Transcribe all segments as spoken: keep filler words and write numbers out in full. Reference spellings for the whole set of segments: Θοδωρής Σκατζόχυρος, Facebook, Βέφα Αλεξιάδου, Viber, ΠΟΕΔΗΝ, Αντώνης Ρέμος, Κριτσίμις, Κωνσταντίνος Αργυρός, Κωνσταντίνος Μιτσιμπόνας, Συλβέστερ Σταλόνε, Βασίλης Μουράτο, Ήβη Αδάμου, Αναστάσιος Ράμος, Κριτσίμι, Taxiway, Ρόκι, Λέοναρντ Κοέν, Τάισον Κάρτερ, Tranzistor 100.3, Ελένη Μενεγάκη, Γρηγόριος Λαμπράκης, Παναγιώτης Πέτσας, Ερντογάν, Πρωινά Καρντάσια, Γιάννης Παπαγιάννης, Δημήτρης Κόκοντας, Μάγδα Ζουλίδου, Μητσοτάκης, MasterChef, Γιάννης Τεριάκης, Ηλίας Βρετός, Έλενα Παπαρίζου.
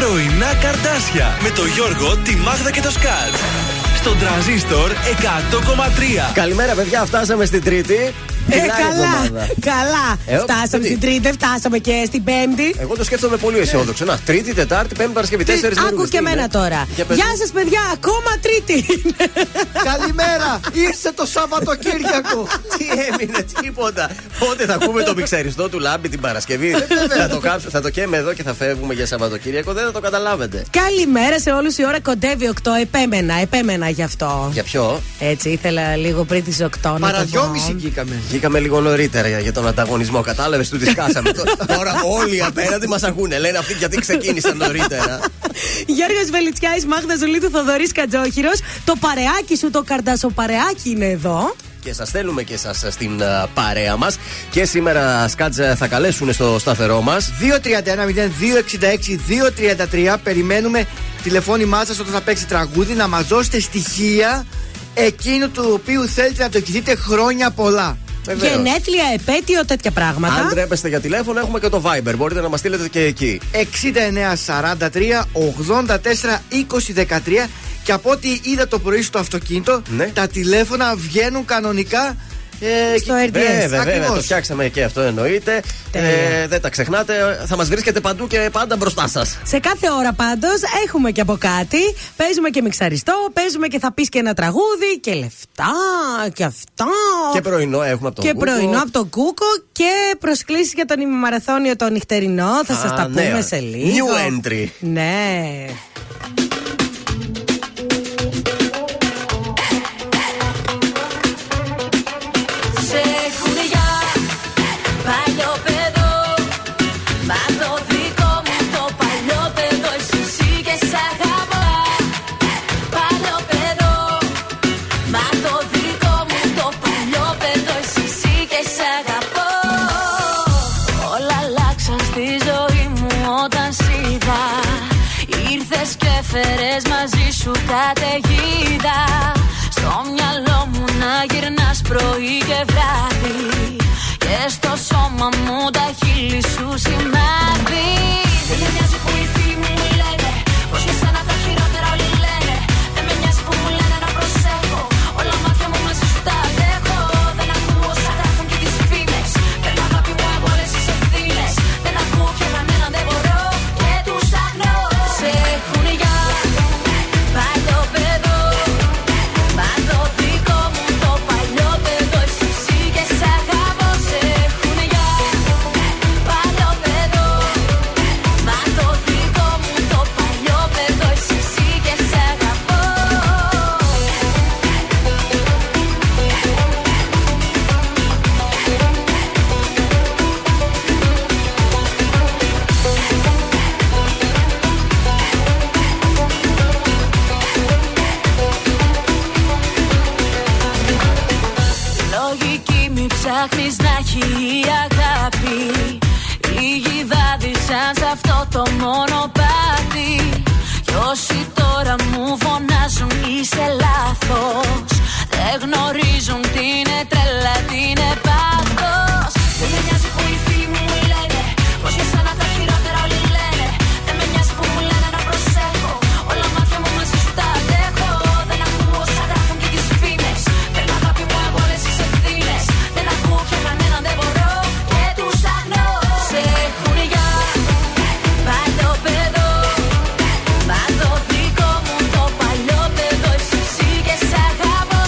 Πρωινά Καρντάσια με το Γιώργο, τη Μάγδα και το Σκατ. Στον Τρανζίστορ εκατό κόμμα τρία. Καλημέρα, παιδιά, φτάσαμε στην Τρίτη. Ε, ε καλά, εβδομάδα. Καλά. Ε, φτάσαμε στην Τρίτη, φτάσαμε και στην Πέμπτη. Εγώ το σκέφτομαι πολύ αισιόδοξο. Να, Τρίτη, Τετάρτη, Πέμπτη, Παρασκευή, Τέσσερις. Άκου και εμένα τώρα. Γεια σας, παιδιά, ακόμα Τρίτη. Καλημέρα, ήρθε το Σαββατοκύριακο. Τι έμεινε, τίποτα. Πότε θα ακούμε το μιξαριστό του Λάμπη την Παρασκευή. θα, το κάψω, θα το καίμε εδώ και θα φεύγουμε για Σαββατοκύριακο, δεν θα το καταλάβετε. Καλημέρα σε όλους, η ώρα κοντεύει οκτώ. Επέμενα, επέμενα γι' αυτό. Για ποιο? Έτσι, ήθελα λίγο πριν τις οκτώ. Παραδιόμιση βγήκαμε. Βγήκαμε λίγο νωρίτερα για τον ανταγωνισμό, κατάλαβε, του τη κάσαμε. Τώρα όλοι απέναντι μας ακούνε. Λένε αυτοί γιατί ξεκίνησαν νωρίτερα. Γιώργος Βελιντσιάδης, Μάγδα Ζουλίδου, Θοδωρής Σκατζόχυρος. Το παρεάκι σου, το καρντασοπαρεάκι είναι εδώ. Και σας θέλουμε και σας στην uh, παρέα μας. Και σήμερα, Σκάτζα, θα καλέσουν στο σταθερό μας δύο τρία ένα μηδέν δύο έξι έξι δύο τρία τρία. Περιμένουμε τηλεφώνημά σας όταν θα παίξει τραγούδι να μας δώσετε στοιχεία εκείνου του οποίου θέλετε να το κοιτείτε χρόνια πολλά. Βεβαίως. Γενέθλια, επέτειο, τέτοια πράγματα. Αν τρέπεστε για τηλέφωνο, έχουμε και το Viber. Μπορείτε να μας στείλετε και εκεί. έξι εννιά τέσσερα τρία ογδόντα τέσσερα είκοσι δεκατρία. Και από ό,τι είδα το πρωί στο αυτοκίνητο, ναι, τα τηλέφωνα βγαίνουν κανονικά. Ε, στο αρ ντι ες. Βέβαια, βέβαια, το φτιάξαμε και αυτό, εννοείται. Ε, δεν τα ξεχνάτε. Θα μας βρίσκετε παντού και πάντα μπροστά σας. Σε κάθε ώρα πάντως έχουμε και από κάτι. Παίζουμε και μιξαριστό, παίζουμε και θα πεις και ένα τραγούδι και λεφτά και αυτά. Και πρωινό έχουμε από τον και Κούκο. Και πρωινό από τον Κούκο και προσκλήσεις για τον ημιμαραθώνιο το νυχτερινό. Θα Α, σας τα ναι. πούμε σε λίγο. New entry. Ναι. Φέρες μαζί σου καταιγίδα. Στο μυαλό μου να γυρνάς πρωί και βράδυ. Και στο σώμα μου τα χείλη σου σημάδι. Δεν με νοιάζει που οι φίλοι μου λένε πως με σένα τα χειρότερα όλοι λένε. Δεν με νοιάζει που μου λένε να προσέχω. Όλα μάτια μου μαζί σου τα δέχω. Δεν ακούω όσα γράφουν και τις φήμες. Παίρνω αγάπη μου από όλες τις ευθύνες. Δεν ακούω πια κανέναν, δεν μπορώ και τους αγνώ. Σε έχουν για να έχει η αγάπη. Λίγοι βάδιζαν σε αυτό το μονοπάτι. Κι όσοι τώρα μου φωνάζουν είσαι λάθος, δεν γνωρίζουν τι είναι τρέλα, τι είναι πάθος. Δεν με νοιάζει που οι φίλοι μου λένε πως για σένα τα χειρότερα όλοι λένε. Δεν με νοιάζει που μου λένε να προσέχω. Όλα μάτια μου μαζί σου τα δέχω. Δεν ακούω όσα γράφουν και τις φήμες. Παίρνω αγάπη μου από όλες τις ευθύνες. Δεν μπορώ και τους αγνώ. Σε έχουν για παλιό παιδό. Μα το δικό μου το παλιό παιδό. Εσύ και σ' αγαπώ.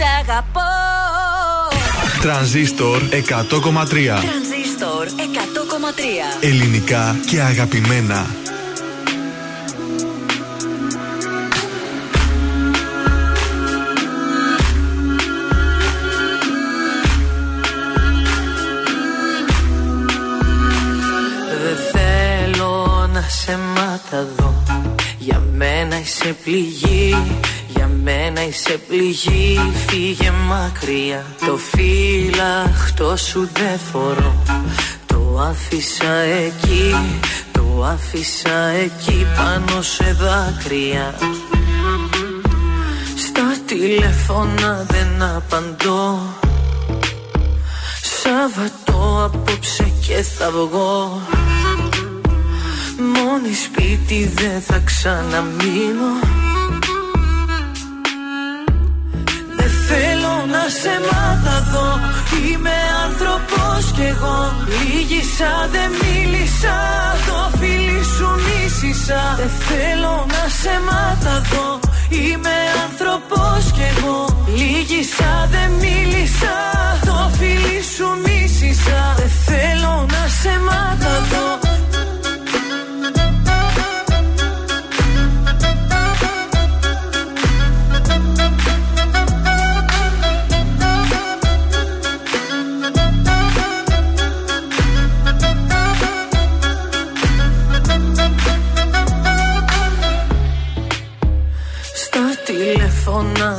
σ' αγαπώ. Τρανζίστορ εκατό κόμμα τρία. Τρανζίστορ εκατό κόμμα τρία. Ελληνικά και αγαπημένα. Δεν θέλω να σε ματαδώ. Για μένα είσαι πληγή. Για μένα είσαι πληγή, φύγε μακριά. Το φύλαχτό σου δεν φορώ. Το άφησα εκεί, το άφησα εκεί πάνω σε δάκρυα. Στα τηλέφωνα δεν απαντώ. Σάββατο απόψε και θα βγω. Μόνη σπίτι δεν θα ξαναμείνω. Θέλω να σε ματαδώ, είμαι άνθρωπος κι εγώ. Λίγησα, δεν μίλησα, το φίλι σου μίσησα. Δεν θέλω να σε ματαδώ, είμαι άνθρωπος κι εγώ. Λίγησα, δεν μίλησα, το φίλι σου μίσησα. Δεν θέλω να σε ματαδώ.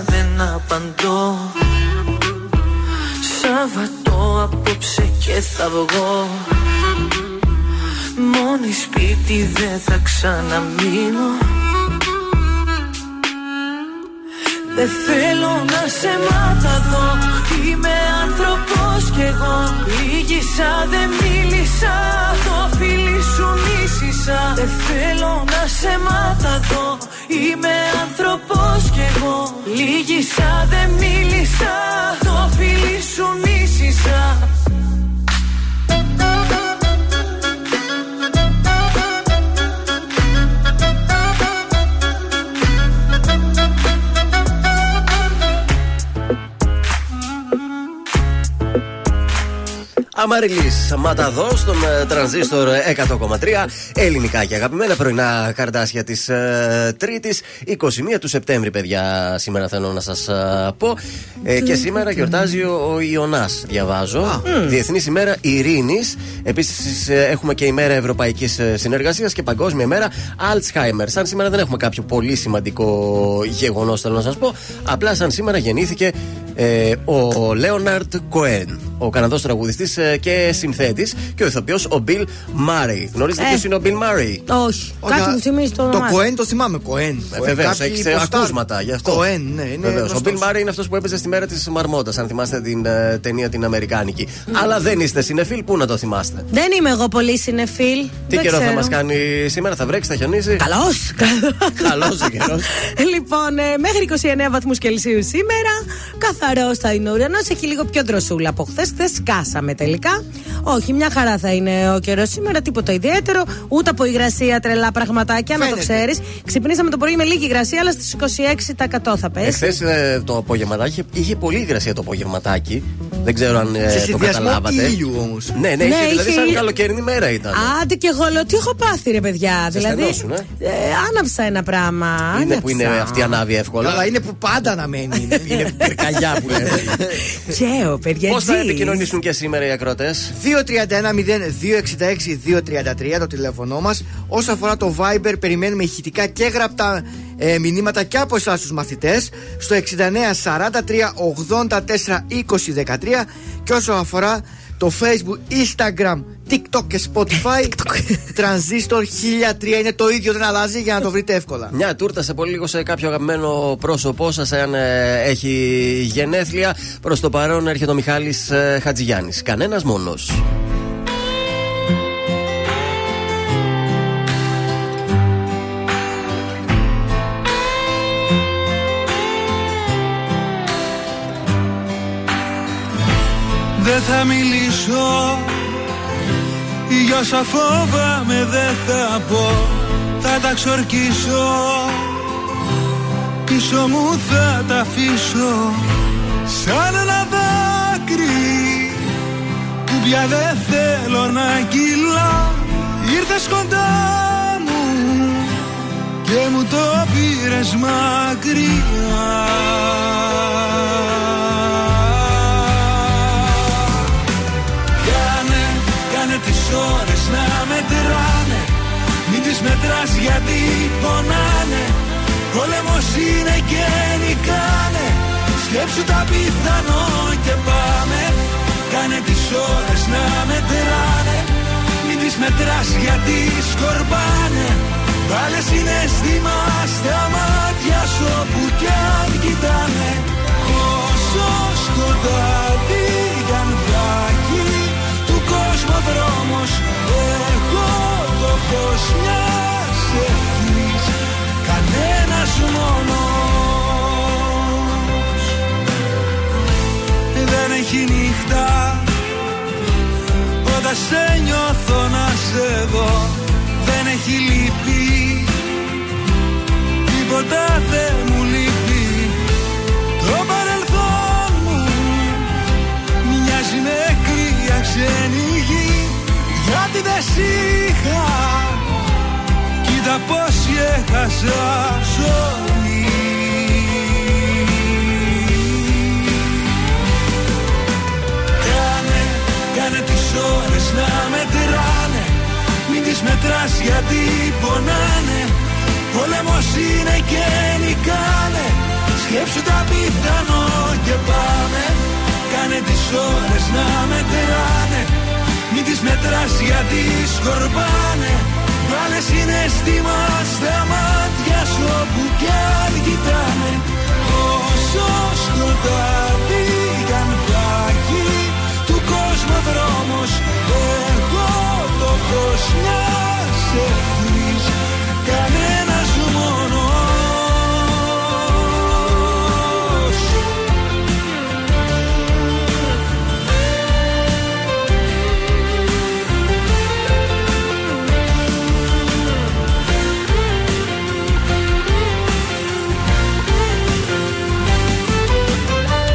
Δεν απαντώ. Σάββατο απόψε και θα βγω. Μόνη σπίτι δεν θα ξαναμείνω. Δεν θέλω να σε ματαδώ, είμαι άνθρωπος κι εγώ. Λίγησα, δεν μίλησα, το φίλι σου μίσησα. Δεν θέλω να σε ματαδώ, είμαι άνθρωπος κι εγώ. Λίγησα, δεν μίλησα, το φίλι σου μίσησα. Αμαριλής, ματαδό στον Τρανζίστορ εκατό κόμμα τρία, ελληνικά και αγαπημένα, πρωινά καρντάσια της ε, Τρίτης, εικοστή πρώτη του Σεπτέμβρη, παιδιά, σήμερα θέλω να σας ε, πω. Ε, και σήμερα γιορτάζει ο, ο Ιωνάς, διαβάζω. Mm. Διεθνής ημέρα Ειρήνης. Επίσης ε, έχουμε και ημέρα Ευρωπαϊκής Συνεργασίας και Παγκόσμια ημέρα Αλτσχάιμερ. Σαν σήμερα δεν έχουμε κάποιο πολύ σημαντικό γεγονός, θέλω να σας πω. Απλά σαν σήμερα γεννήθηκε ε, ο Λέοναρντ Κοέν, ο Καναδός τραγουδιστής και συνθέτης, και ο ηθοποιός ο Bill Murray. Γνωρίζετε ε. ποιος είναι ο Bill Murray? Όχι. Κάτι μου θυμίζει το όνομα. Το Κοέν το θυμάμαι. Κοέν. Βεβαίως, έχει ακούσματα γι' αυτό. Κοέν, ναι, είναι. Βεβαίως. Ο Bill Murray είναι αυτός που έπαιζε στη μέρα της Μαρμότας, αν θυμάστε την ε, ταινία την αμερικάνικη. Mm. Αλλά δεν είστε συνεφίλ, πού να το θυμάστε. Δεν είμαι εγώ πολύ συνεφίλ. Τι καιρό ξέρω θα μας κάνει σήμερα, θα βρέξει, θα χιονίζει? Καλώς. Καλώς ο καιρός. Λοιπόν, ε, μέχρι είκοσι εννέα βαθμούς Κελσίου σήμερα. Καθαρός θα είναι ο ουρανός, έχει λίγο πιο δροσούλα από χθες. Χθες σκάσαμε τελικά. Όχι, μια χαρά θα είναι ο καιρός σήμερα, τίποτα ιδιαίτερο, ούτε από υγρασία τρελά πραγματάκια, φαίνεται, να το ξέρεις. Ξυπνήσαμε το πρωί με λίγη υγρασία, αλλά στις είκοσι έξι τοις εκατό θα πέσει. Χθες ε, το απογευματάκι είχε πολύ υγρασία το απογευματάκι. Δεν ξέρω αν ε, το καταλάβατε. Ήλιου όμως. Ναι, ναι, ναι, είχε, δηλαδή είχε... σαν καλοκαιρινή μέρα ήταν. Άντε και εγώ λέω, τι έχω πάθει, ρε παιδιά. Δηλαδή, ε, άναψα ένα πράγμα. Είναι άναψα που είναι αυτή ανάβει εύκολα. Αλλά είναι που πάντα αναμένει. Είναι πυρκαγιά που λέμε. Τσέο, παιδιά. Πώς θα επικοινωνήσουν και σήμερα οι ακροτές? δύο τρία ένα μηδέν δύο έξι έξι δύο τρία τρία το τηλέφωνό μας. Όσον αφορά το Viber, περιμένουμε ηχητικά και γραπτά ε, μηνύματα και από εσάς τους μαθητές στο εξήντα εννέα σαράντα τρία ογδόντα τέσσερα είκοσι δεκατρία. Και όσον αφορά το Facebook, Instagram, TikTok και Spotify, Tranzistor χίλια τρία είναι το ίδιο, δεν αλλάζει, για να το βρείτε εύκολα. Μια τούρτα σε πολύ λίγο σε κάποιο αγαπημένο πρόσωπό σας, αν ε, έχει γενέθλια. Προς το παρόν έρχεται ο Μιχάλης ε, Χατζηγιάννης. Κανένας μόνος. Δεν θα μιλήσω για όσα φοβάμαι, δεν θα πω. Θα τα ξορκίσω, πίσω μου θα τα αφήσω. σαν ένα δάκρυ που πια δεν θέλω να κυλάω. Ήρθες κοντά μου και μου το πήρες μακριά. Κάνε, κάνε τις ώρες να μετράνε, μην τις μετράς γιατί πονάνε. Πόλεμος είναι και νικάνε, σκέψου τα πιθανό και πάμε. Κάνε τις ώρες να μετράνε, μην τις μετράς γιατί σκορπάνε. Βάλε συναίσθημα στα μάτια σου όπου κι αν κοιτάνε. Όσο σκοτάδι κι αν θα έχει του κόσμου δρόμος, εγώ το φως μιας ευχής, κανένας μόνος δεν έχει νύχτα. Όταν σε νιώθω να σε δω δεν έχει λύπη, τίποτα δεν μου λείπει. Το παρελθόν μου μοιάζει με κρύα ξένη γη, γιατί δεν σ' είχα, κοίτα πως έχασα ζωή. Κάνε, κάνε τις ώρες να μετράνε, μην τις μετράς γιατί πονάνε. Πόλεμος είναι και νικάνε, σκέψου τα πιθανό και πάμε. Κάνε τις ώρες να μετράνε, μην τις μετράς γιατί σκορπάνε. Βάλε συναίσθημα στα μάτια σου όπου κι αν κοιτάνε. Όσο σκοτάδι κι αν βλάχει του κόσμου δρόμος, εγώ το φως μιας ευχής, κανένας μόνος.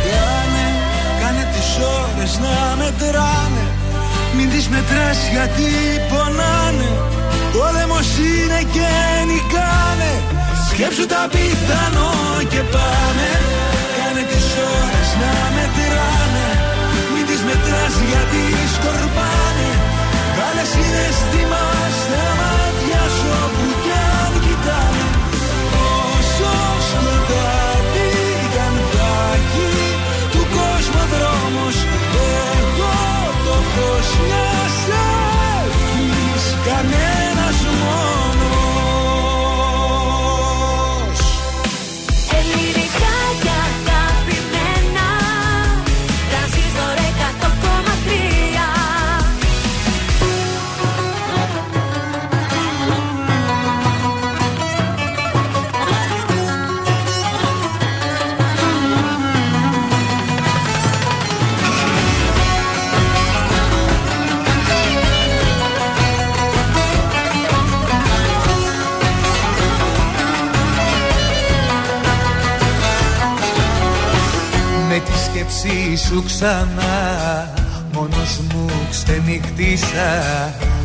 Κάνε, κάνε τις ώρες να μετράνε, μην τις μετράς γιατί πονάνε. Πόλεμος είναι και νικάνε, σκέψου τα πιθανό και πάμε. Κάνε τις ώρες να μετράνε, μην τις μετράς γιατί σκορπάνε. Κάνε συναίσθημα στα μάτια σου όπου κι αν κοιτάνε. Όσο σκοτάδι κι αν βράχει του κόσμου δρόμος, εγώ το φως μιας ευχής, κανένας μόνος. Ελληνικά και αγαπημένα, Τρανζίστορ σου ξανά, μόνος μου ξενυχτήσα.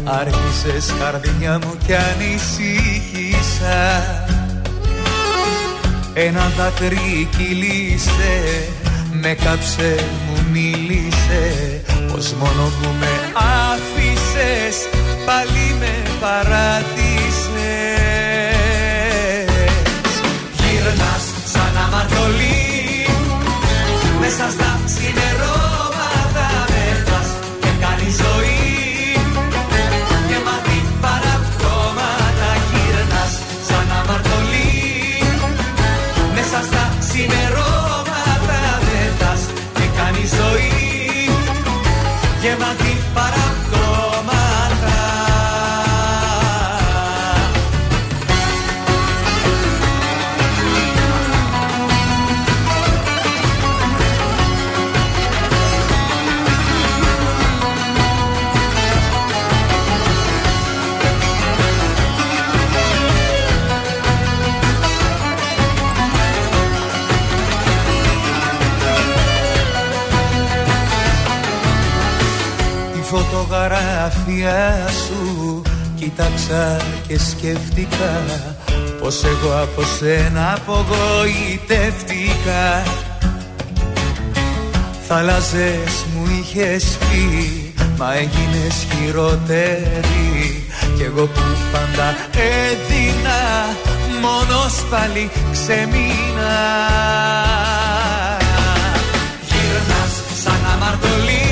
Άρχισες καρδιά μου κι ανησύχησα. Ένα δάκρυ κυλήσε, με κάψε μου μίλησε, πως μόνο που με άφησες πάλι με παράτησες. Γυρνάς σαν αμαρτωλή μέσα στα ξημερώματα, μεθάς και κάνει ζωή και μάθει παραπτώματα. Γυρνάς σαν αμαρτωλή μέσα στα ξημερώματα, μεθάς και κάνει ζωή και μάθει παραπτώματα. φωτογραφία σου κοίταξα και σκέφτηκα πως εγώ από σένα απογοητεύτηκα. Θάλασσες μου είχες πει, μα έγινες χειρότερη, κι εγώ που πάντα έδινα μόνος πάλι ξεμείνα. Γυρνάς σαν αμαρτωλή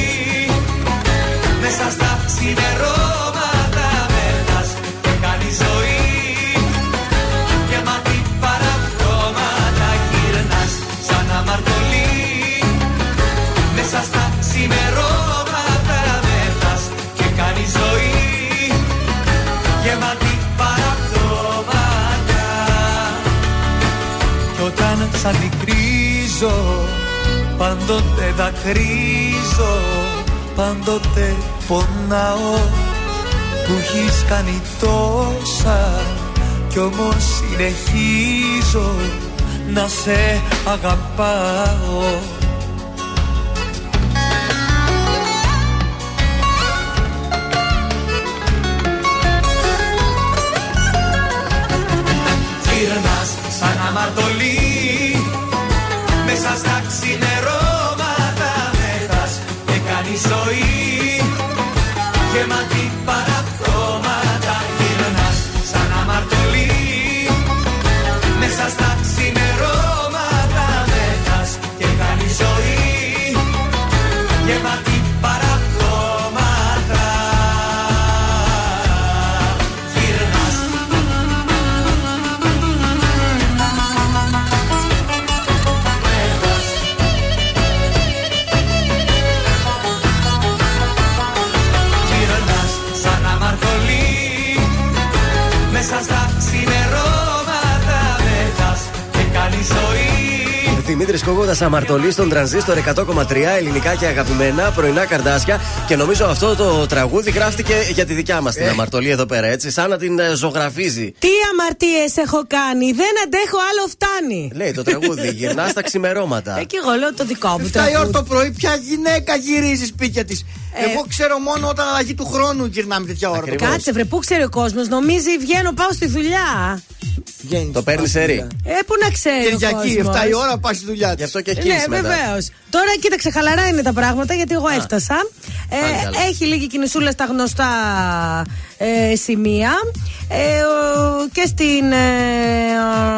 μέσα στα ξημερώματα, μεθάς και κάνεις ζωή γεμάτη παραπτώματα. Γυρνάς σαν αμαρτωλή μέσα στα ξημερώματα, μεθάς και κάνεις ζωή γεμάτη παραπτώματα. Κι όταν σ' αντικρίζω πάντοτε δακρύζω, πάντοτε πονάω που έχεις κάνει τόσα, κι όμως συνεχίζω να σε αγαπάω. Γυρνάς σαν αμαρτωλή μέσα στα ξημερώματα, μεθάς και κάνεις ζωή γεμάτη παραπτώματα. Γυρνάς σαν αμαρτωλή μέσα στα ξημερώματα, μεθάς και κάνεις ζωή γεμάτη παραπτώματα. Γυρνάς. Μεθάς. Γυρνάς σαν αμαρτωλή μέσα στα ξημερώματα, μεθάς και κάνεις ζωή. Δημήτρης Κόκοντας, αμαρτωλής στον Τρανζίστορ εκατό κόμμα τρία, ελληνικά και αγαπημένα, πρωινά Καρντάσια. Και νομίζω αυτό το τραγούδι γράφτηκε για τη δικιά μας ε. την αμαρτωλή εδώ πέρα, έτσι, σαν να την ζωγραφίζει. Τι αμαρτίες έχω κάνει, δεν αντέχω άλλο, φτάνει. Λέει το τραγούδι, γυρνά στα ξημερώματα. Ε, και εγώ λέω το δικό μου τραγούδι. εφτά η ώρα το πρωί, ποια γυναίκα γυρίζει σπίτια της. Ε, εγώ ξέρω μόνο όταν αλλαγή του χρόνου γυρνάμε τέτοια ώρα. Κάτσε, βρε, πού ξέρει ο κόσμος, νομίζει βγαίνω, πάω στη δουλειά. Βγαίνεις, το παίρνει σε ρί. Ε, πού να ξέρει. Κυριακή, εφτά η ώρα πα στη δουλειά της. Γι' αυτό και εκεί. Ναι, βεβαίως. Τώρα κοίταξε, χαλαρά είναι τα πράγματα γιατί εγώ Α. έφτασα. Ε, έχει λίγη κινησούλα στα γνωστά ε, σημεία. Ε, ο, και στην. Ε,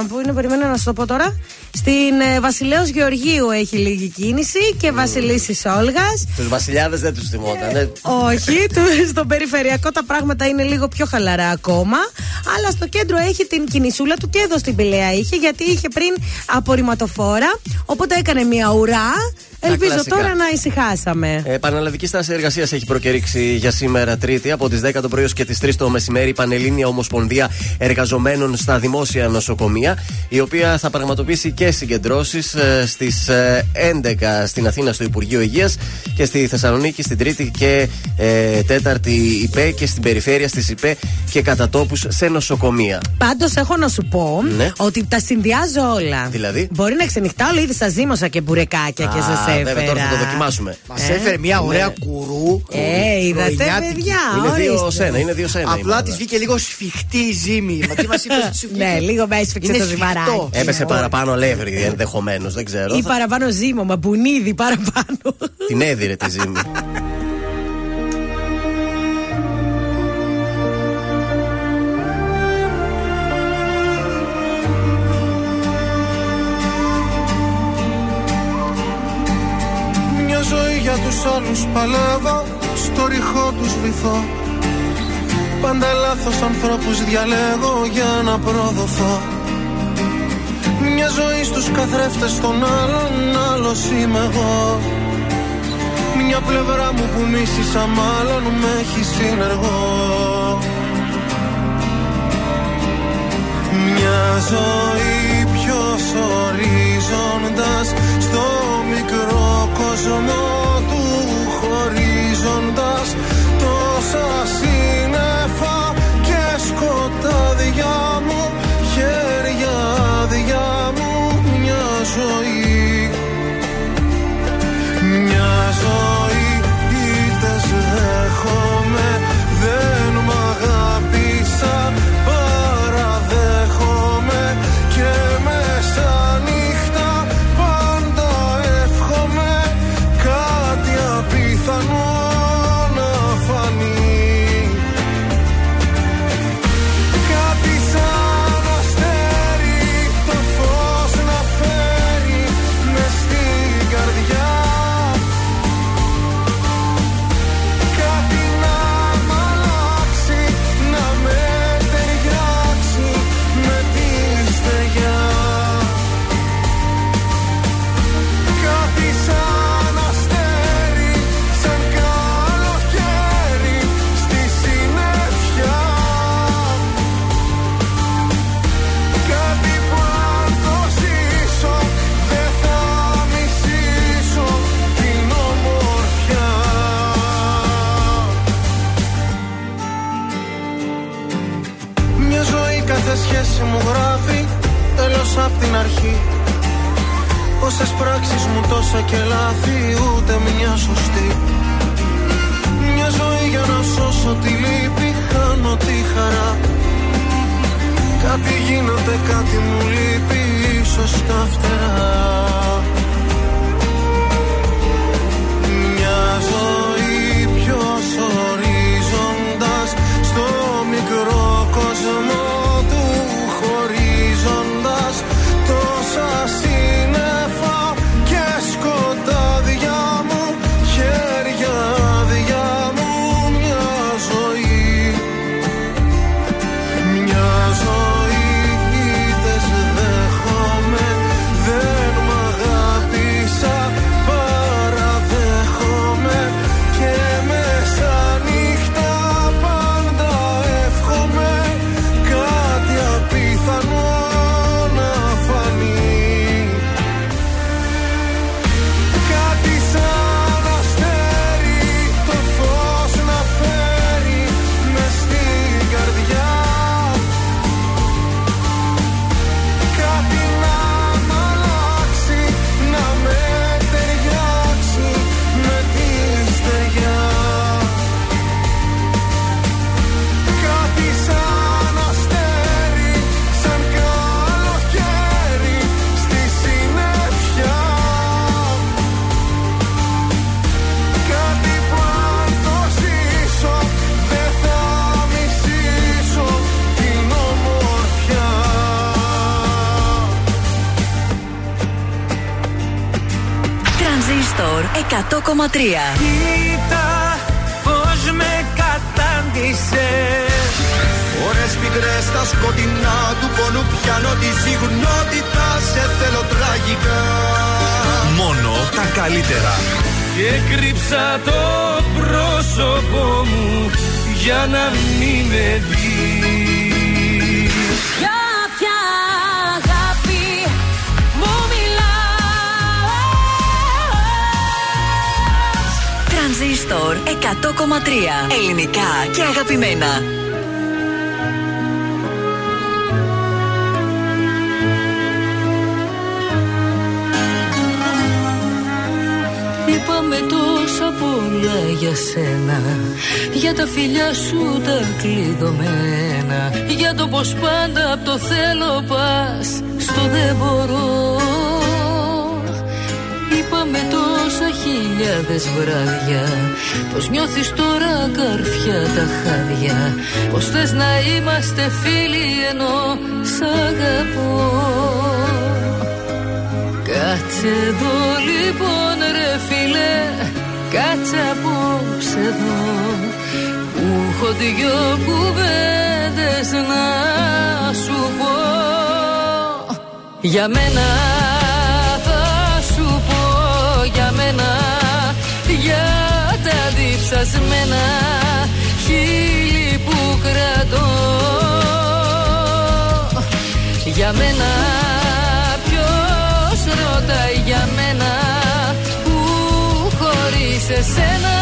πού είναι, περιμένω να σου το πω τώρα. Στην ε, Βασιλέως Γεωργίου έχει λίγη κίνηση και mm. Βασιλίσσης Όλγας. Τους βασιλιάδες δεν τους θυμόταν. Ε, όχι, του, στο περιφερειακό τα πράγματα είναι λίγο πιο χαλαρά ακόμα. Αλλά στο κέντρο έχει την κινησούλα του και εδώ στην Πηλαία είχε, γιατί είχε πριν απορριμματοφόρα. Οπότε έκανε μια ουρά. Ελπίζω κλασικά. Τώρα να ησυχάσαμε. Ε, Πανελλαδική στάση εργασίας έχει προκηρύξει για σήμερα Τρίτη από τις δέκα το πρωί και τις τρεις το μεσημέρι η Πανελλήνια Ομοσπονδία Εργαζομένων στα Δημόσια Νοσοκομεία, η οποία θα πραγματοποιήσει και συγκεντρώσεις ε, στις ε, έντεκα στην Αθήνα στο Υπουργείο Υγείας και στη Θεσσαλονίκη στην Τρίτη και ε, Τέταρτη ΙΠΕ και στην περιφέρεια στις ΙΠΕ και κατά τόπους σε νοσοκομεία. Πάντως έχω να σου πω ναι. ότι τα συνδυάζω όλα. Δηλαδή. Μπορεί να ξενυχτάω, αλλά ήδη σας ζήμωσα και μπουρεκάκια και σας έφερα. Βέβαια, τώρα θα το δοκιμάσουμε. Μας ε, έφερε μια ωραία ναι. κουρού. Ε, είδατε παιδιά. Είναι δύο σένα, είναι δύο σένα. Απλά τη βγήκε λίγο σφιχτή η ζύμη. Μα τι μας είπε. Ναι, λίγο με έσφιξε το ζυμαράκι. Έπεσε παραπάνω αλεύρι ενδεχομένως, δεν ξέρω. Ή παραπάνω ζύμο, μα μπουνίδι παραπάνω. Την έδιρε τη ζύμη. Για τους άλλους παλεύω, στο ρηχό τους βυθώ. Πάντα λάθος ανθρώπους διαλέγω για να προδοθώ. Μια ζωή στους καθρέφτες των άλλων, άλλος είμαι εγώ. Μια πλευρά μου που μίσησα μάλλον με έχει συνεργό. Μια ζωή ποιος ορίζοντας στο μικρό κόσμο του χωρίζοντας τόσα σύννεφα και σκοτάδια μου, χέρια άδεια μου. Μια ζωή, μια ζωή είτε σε δέχομαι Πόσες πράξεις μου, τόσα και λάθη, ούτε μια σωστή. Μια ζωή για να σώσω τη λύπη, χάνω τη χαρά. Κάτι γίνεται, κάτι μου λείπει, ίσως τα φτερά. Μια ζωή πιο ορίζοντας στο μικρό κόσμο του χωρίζοντας τόσα σύννεφα και σκοτάδια μου, χέρια άδεια μου. Μια ζωή, μια ζωή, ήτες δέχομαι, δεν μ' αγάπησα, παραδέχομαι και μέσα νύχτα πάντα εύχομαι κάτι απίθανο να φανεί. Κάτι σαν αστέρι το φως να φέρει μες στην καρδιά. Κάτι να μ' αλλάξει, να με ταιριάξει με τη στεριά. Κάτι σαν αστέρι, σαν καλοκαίρι στη συννεφιά. Κάτι που αν το ζήσω δεν θα μισήσω την ομορφιά. Τρανζίστορ εκατό κόμμα τρία. Κοίτα πως με κατάντησες. Ώρες πικρές στα σκοτεινά του πόνου πιάνω τη συγνότητα. Σε θέλω τραγικά Μόνο τα καλύτερα. και κρύψα το πρόσωπό μου για να μην με δεις. Για ποια αγάπη μου μιλάς? Τρανζίστορ εκατό κόμμα τρία. Ελληνικά και αγαπημένα. Είπαμε τόσα πολλά για σένα, για τα φιλιά σου τα κλειδωμένα, για το πως πάντα απ' το θέλω πας στο δεν μπορώ. Είπαμε τόσα χιλιάδες βράδια, πως νιώθεις τώρα καρφιά τα χάδια, πως θες να είμαστε φίλοι ενώ σ' αγαπώ. Κάτσε εδώ λοιπόν ρε φίλε, κάτσε απόψε εδώ που έχω δυο κουβέντες να σου πω. Για μένα θα σου πω, για μένα, για τα διψασμένα χείλη που κρατώ. Για μένα, για μένα που χωρίς εσένα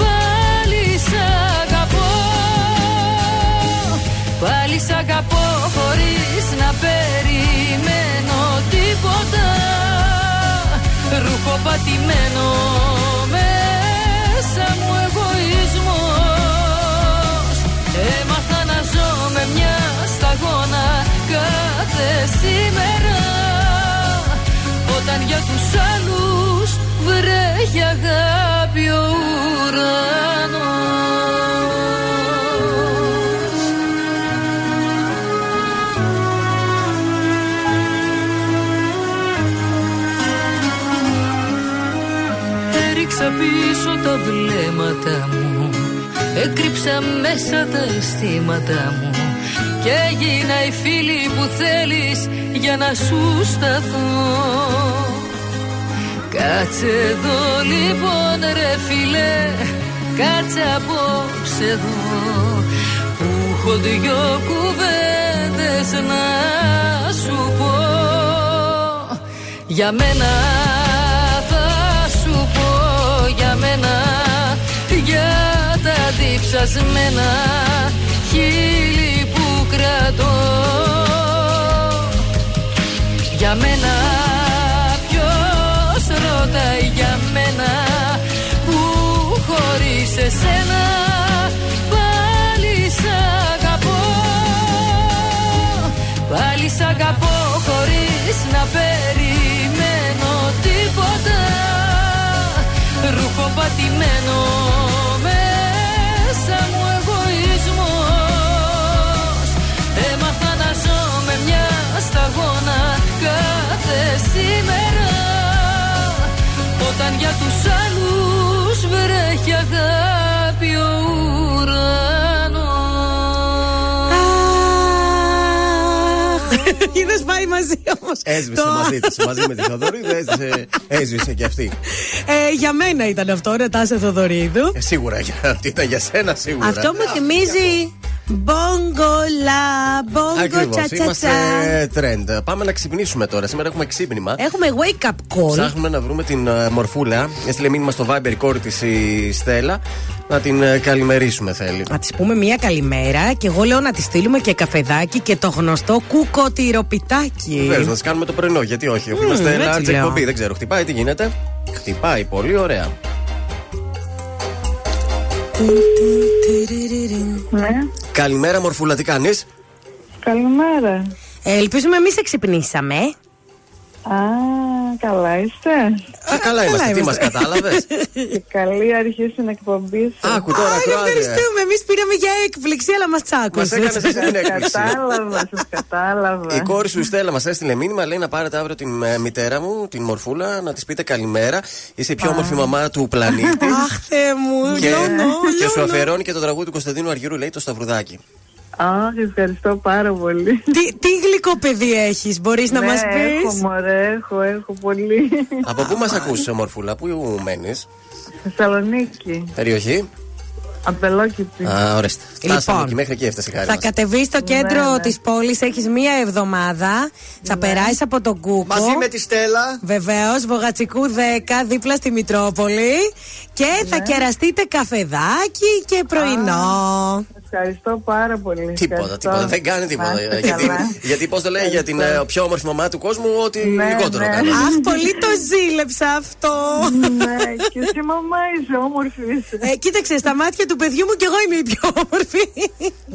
πάλι σ' αγαπώ. Πάλι σ' αγαπώ χωρίς να περιμένω τίποτα. Ρούχο πατημένο μέσα μου εγωισμός. Έμαθα να ζω με μια σταγόνα κάθε σήμερα. Όταν για τους άλλους βρέχει αγάπη ο ουρανός. Έριξα πίσω τα βλέμματα μου, έκρυψα μέσα τα αισθήματα μου και έγινα η φίλη που θέλεις για να σου σταθώ. Κάτσε εδώ λοιπόν ρε φίλε, κάτσε απόψε εδώ που έχω δυο κουβέντες να σου πω. Για μένα θα σου πω, για μένα, για τα διψασμένα χείλη που κρατώ. για μένα, ποιος ρωτάει για μένα, που χωρίς εσένα πάλι σ' αγαπώ, πάλι σ' αγαπώ, χωρίς να περιμένω τίποτα, ρούχο πατημένο μέσα μου εγωισμός, έμαθα να ζω με μια σταγόνα κάθε σήμερα, όταν για τους άλλους βρέχει αγάπη ο ουρανός. Είδες, πάει μαζί όμως. Έσβησε μαζί της, μαζί με τη Θοδωρίδου. Έσβησε και αυτή. Για μένα ήταν αυτό, ρετάσε Θοδωρίδου. Σίγουρα, αυτή ήταν για σένα σίγουρα. Αυτό μου θυμίζει... Μπόγκολα, μπόγκο τσατσατσά. Είμαστε τρέντ. Πάμε να ξυπνήσουμε τώρα. Σήμερα έχουμε ξύπνημα. Έχουμε wake up call. Ψάχνουμε να βρούμε την uh, μορφούλα. Έστειλε μήνυμα στο Viber η κόρη της η Στέλλα. Να την uh, καλημερίσουμε, θέλει. Να της πούμε μια καλημέρα. Και εγώ λέω να της στείλουμε και καφεδάκι και το γνωστό κουκοτηροπιτάκι. Βεβαίως, να της κάνουμε το πρωινό. Γιατί όχι. Mm, είμαστε large εκπομπή. Δεν ξέρω, χτυπάει, τι γίνεται. Χτυπάει, πολύ ωραία. Ναι. Καλημέρα, μορφούλα, τι κάνεις? Καλημέρα. Ε, ελπίζουμε εμείς εξυπνήσαμε. Α, καλά είστε. Α, καλά είμαστε, τι μας κατάλαβες? Καλή αρχή στην εκπομπή σου. Άκου τώρα, Κροάτια. Ευχαριστούμε, εμείς πήραμε για έκπληξη, αλλά μας τσάκωσες. Μας έκανες εσύ την έκπληξη. Κατάλαβα, σας κατάλαβα. Η κόρη σου, η Στέλλα, μας έστειλε μήνυμα, λέει να πάρετε αύριο την μητέρα μου, την μορφούλα, να της πείτε καλημέρα. Είσαι η πιο όμορφη μαμά του πλανήτη. Αχ, Θεέ μου, λιώνω. Και σου αφιερώνει και το τραγούδι του Κωνσταντίνου Αργυρού, λέει το Σταυρουδάκι. Α, ευχαριστώ πάρα πολύ. Τι, τι γλυκό παιδί έχεις, μπορείς να ναι, μας πεις? Έχω, μωρέ, έχω, έχω πολύ. Από πού μας ακούσεις, ομορφούλα, πού μένεις? Θεσσαλονίκη. Περιοχή? Αμπελόκηπη. Α, ορίστε. Λοιπόν, φτάσαμε και μέχρι εκεί έφτασε η χάρη μας. Θα κατεβείς στο κέντρο ναι, ναι. της πόλης, έχεις μία εβδομάδα. Ναι. Θα περάσεις από τον Κούκο. Μαζί με τη Στέλλα. Βεβαίως, Βογατσικού δέκα, δίπλα στη Μητρόπολη. Και ναι. θα κεραστείτε καφεδάκι και πρωινό. Α. Ευχαριστώ πάρα πολύ. Τίποτα, ευχαριστώ. τίποτα. Δεν κάνει τίποτα. γιατί γιατί πώς το λέει για την ε, πιο όμορφη μαμά του κόσμου, ότι ναι, λιγότερο ναι. κάνει. Αχ, πολύ το ζήλεψα αυτό. Ναι, και εσύ μαμά είσαι όμορφη. Ε, κοίταξε, στα μάτια του παιδιού μου και εγώ είμαι η πιο όμορφη.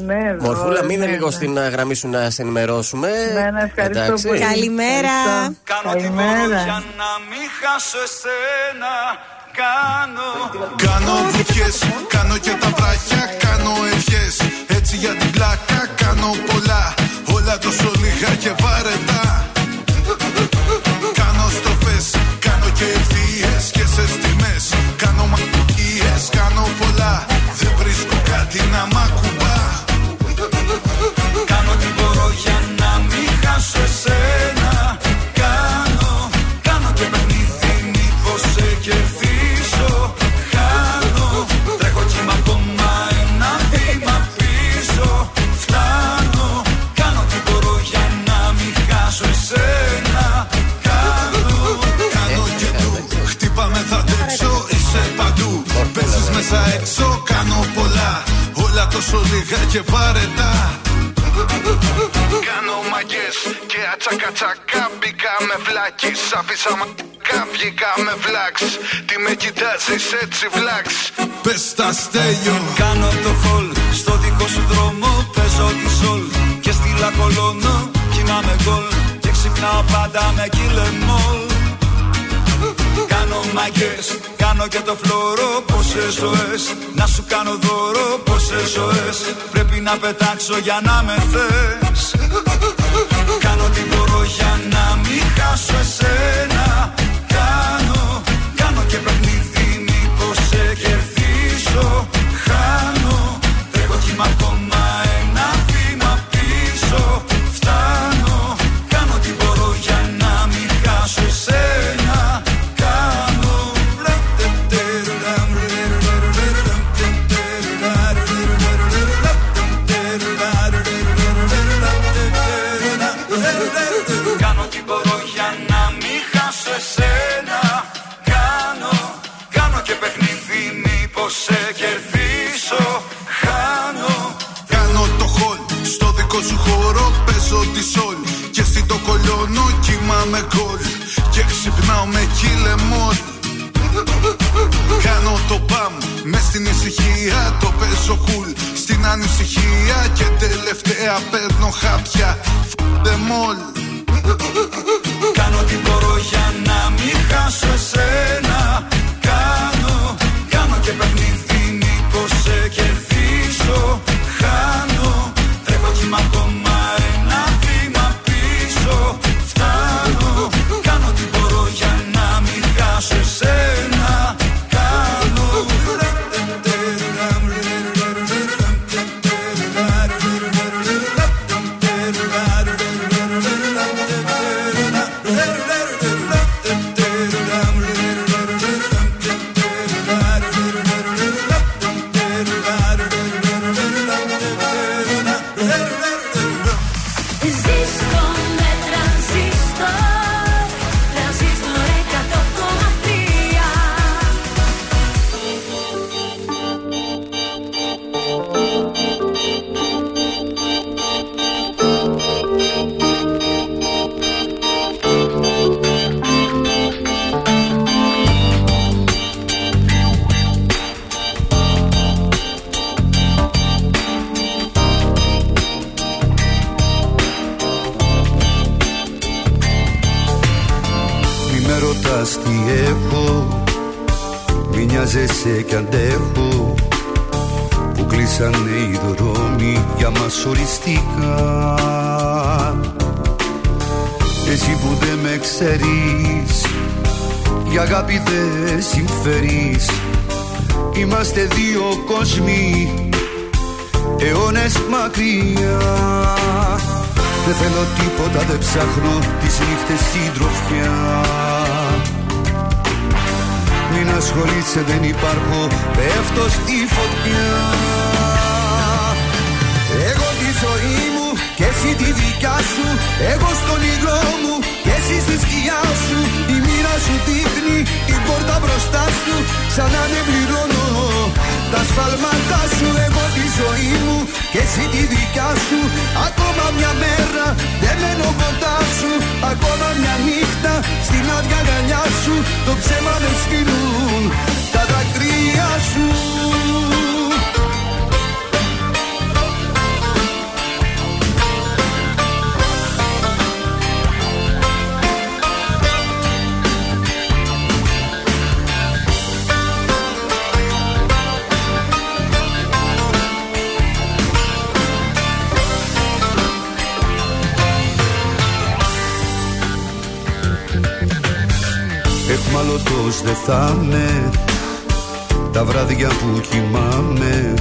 Ναι, δε, μορφούλα, μείνε ναι, λίγο ναι. στην γραμμή σου να σε ενημερώσουμε. Ναι, ναι, ευχαριστώ Εντάξει. πολύ. Καλημέρα. Κάνω τη μέρα για να μην χάσω εσένα. Κάνω, κάνω βουτιές, κάνω και τα βράχια, κάνω ευχές. Έτσι για την πλάκα κάνω πολλά, όλα τόσο λίγα και βαρετά. Κάνω στροφές, κάνω και ευθείες και σε στιγμές. Κάνω μαγικές, κάνω πολλά, δεν βρίσκω κάτι να μ' ακουμπά. Κάνω τι μπορώ για να μην χάσω εσένα. Κάνω, κάνω και με νύχτη νύχω σε κερδί. Μέσα έξω κάνω πολλά, όλα τόσο λίγα και βαρετά. Κάνω μαγκές και ατσακατσακά, μπήκα με βλάκης, άφησα μαγκά, βγήκα με βλάξ. Τι με κοιτάζεις έτσι βλάξ? Πες τα στέλιο. Κάνω το χολ, στο δικό σου δρόμο παίζω τη σολ. Και στη λακολώνω, κοινάμε γκολ και ξυπνάω πάντα με κιλεμόλ. Κάνω μαγκές, κάνω και το φλόρο, πόσες ζωές. Να σου κάνω δώρο, πόσες ζωές. Πρέπει να πετάξω για να με θες. Κάνω τι μπορώ για να μην χάσω εσένα. Κάνω, κάνω και παιχνίδι μήπως σε κερδίσω. Χάνω, τρέχω κι είμαι ακόμα ένα βήμα πίσω. Φτάνω, κάνω τι μπορώ για να μην χάσω εσένα. Κάνω τι μπορώ για να μην χάσω εσένα. τόσο cool στην ανησυχία και τελευταία παίρνω χάπια. Φ***δε μόλ. Κάνω τι μπορώ για να μην χάσω εσένα. Κάνω, κάνω και παιχνίδι νίκω σε κερδίσω. Χάνω, τρέχω κι είμαι ακόμα ένα βήμα πίσω. Φτάνω, κάνω τι μπορώ για να μην χάσω εσένα. Κάνω. Ζεσέ κι αντέχω που κλείσανε οι δρόμοι για μας οριστικά. Εσύ που δεν με ξέρεις, για αγάπη δεν συμφέρεις. Είμαστε δύο κόσμοι, αιώνες μακριά. Δεν θέλω τίποτα, δεν ψάχνω τις νύχτες συντροφιά. Μην ασχολείσαι, δεν υπάρχω, πέφτω στη φωτιά. Εγώ τη ζωή μου και εσύ τη δικιά σου. Εγώ στον ήλιο μου και εσύ στη σκιά σου. Η μοίρα σου δείχνει την πόρτα μπροστά σου. Ξανά με πληρώνω τα σφάλματά σου. Εγώ τη ζωή μου και εσύ τη δικιά σου. Ακόμα μια μέρα δεν μένω κοντά σου. Ακόμα μια νύχτα στην άδεια αγκαλιά σου. Το ψέμα δεν σφυρούν τα δάκρυα σου. Μαλωτός δε θα με τα βράδια που κοιμάμαι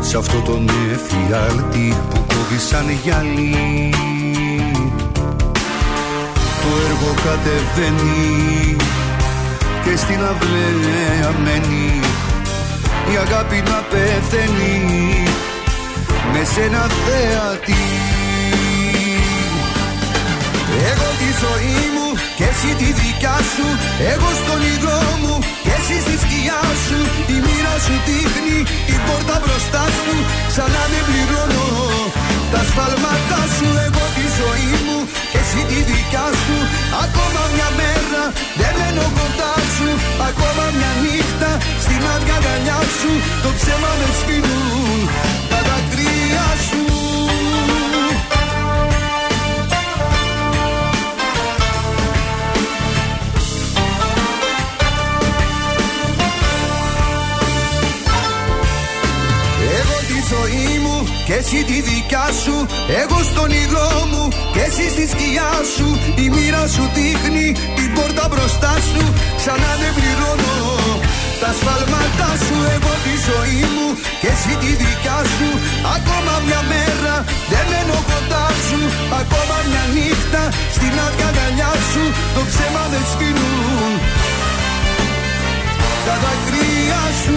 σ' αυτό τον εφιάλτη που κόβει σαν γυαλί. Το έργο κατεβαίνει και στην αυλαία μένει. Η αγάπη να πεθαίνει με σένα θεατή. Εγώ τη ζωή μου και εσύ τη δικιά σου. Εγώ στον ήλιο μου και εσύ στη σκιά σου. Η μοίρα σου δείχνει την πόρτα μπροστά σου. Σαν να με πληρώνω τα σφάλματά σου. Εγώ τη ζωή μου και εσύ τη δικιά σου. Ακόμα μια μέρα δεν μένω κοντά σου. Ακόμα μια νύχτα στην άδεια αγκαλιά σου. Το ψέμα με σφυρούν τα δάκρυα σου. Και εσύ τη δικιά σου, εγώ στον ήλιο μου και εσύ στη σκιά σου. Η μοίρα σου δείχνει την πόρτα μπροστά σου. Ξανά δεν πληρώνω τα σφάλματά σου. Εγώ τη ζωή μου και εσύ τη δικιά σου. Ακόμα μια μέρα δεν μένω κοντά σου. Ακόμα μια νύχτα στην άδεια αγκαλιά σου. Το ψέμα δεν σφυρούν τα δάκρυα σου.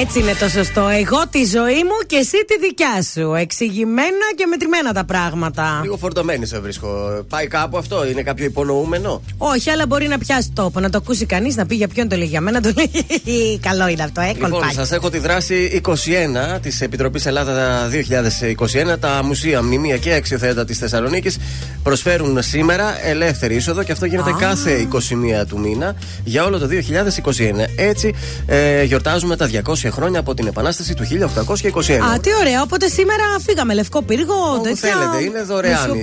Έτσι είναι το σωστό. Εγώ τη ζωή μου και εσύ τη δικιά σου. Εξηγημένα και μετρημένα τα πράγματα. Λίγο φορτωμένη σε βρίσκω. Πάει κάπου αυτό, είναι κάποιο υπονοούμενο? Όχι, αλλά μπορεί να πιάσει τόπο. Να το ακούσει κανείς, να πει για ποιον το λέει για μένα. Το λέει. Καλό είναι αυτό, ε. Λοιπόν, σας έχω τη δράση είκοσι ένα της Επιτροπής Ελλάδα δύο χιλιάδες είκοσι ένα. Τα μουσεία, μνημεία και αξιοθέατα της Θεσσαλονίκης προσφέρουν σήμερα ελεύθερη είσοδο και αυτό γίνεται ah. κάθε εικοστή πρώτη του μήνα για όλο το δύο χιλιάδες είκοσι ένα. Έτσι ε, γιορτάζουμε τα διακόσια είκοσι χρόνια από την Επανάσταση του χίλια οκτακόσια είκοσι ένα. Α, τι ωραία. Οπότε σήμερα φύγαμε Λευκό Πύργο. Όπου θέλετε, είναι δωρεάν η,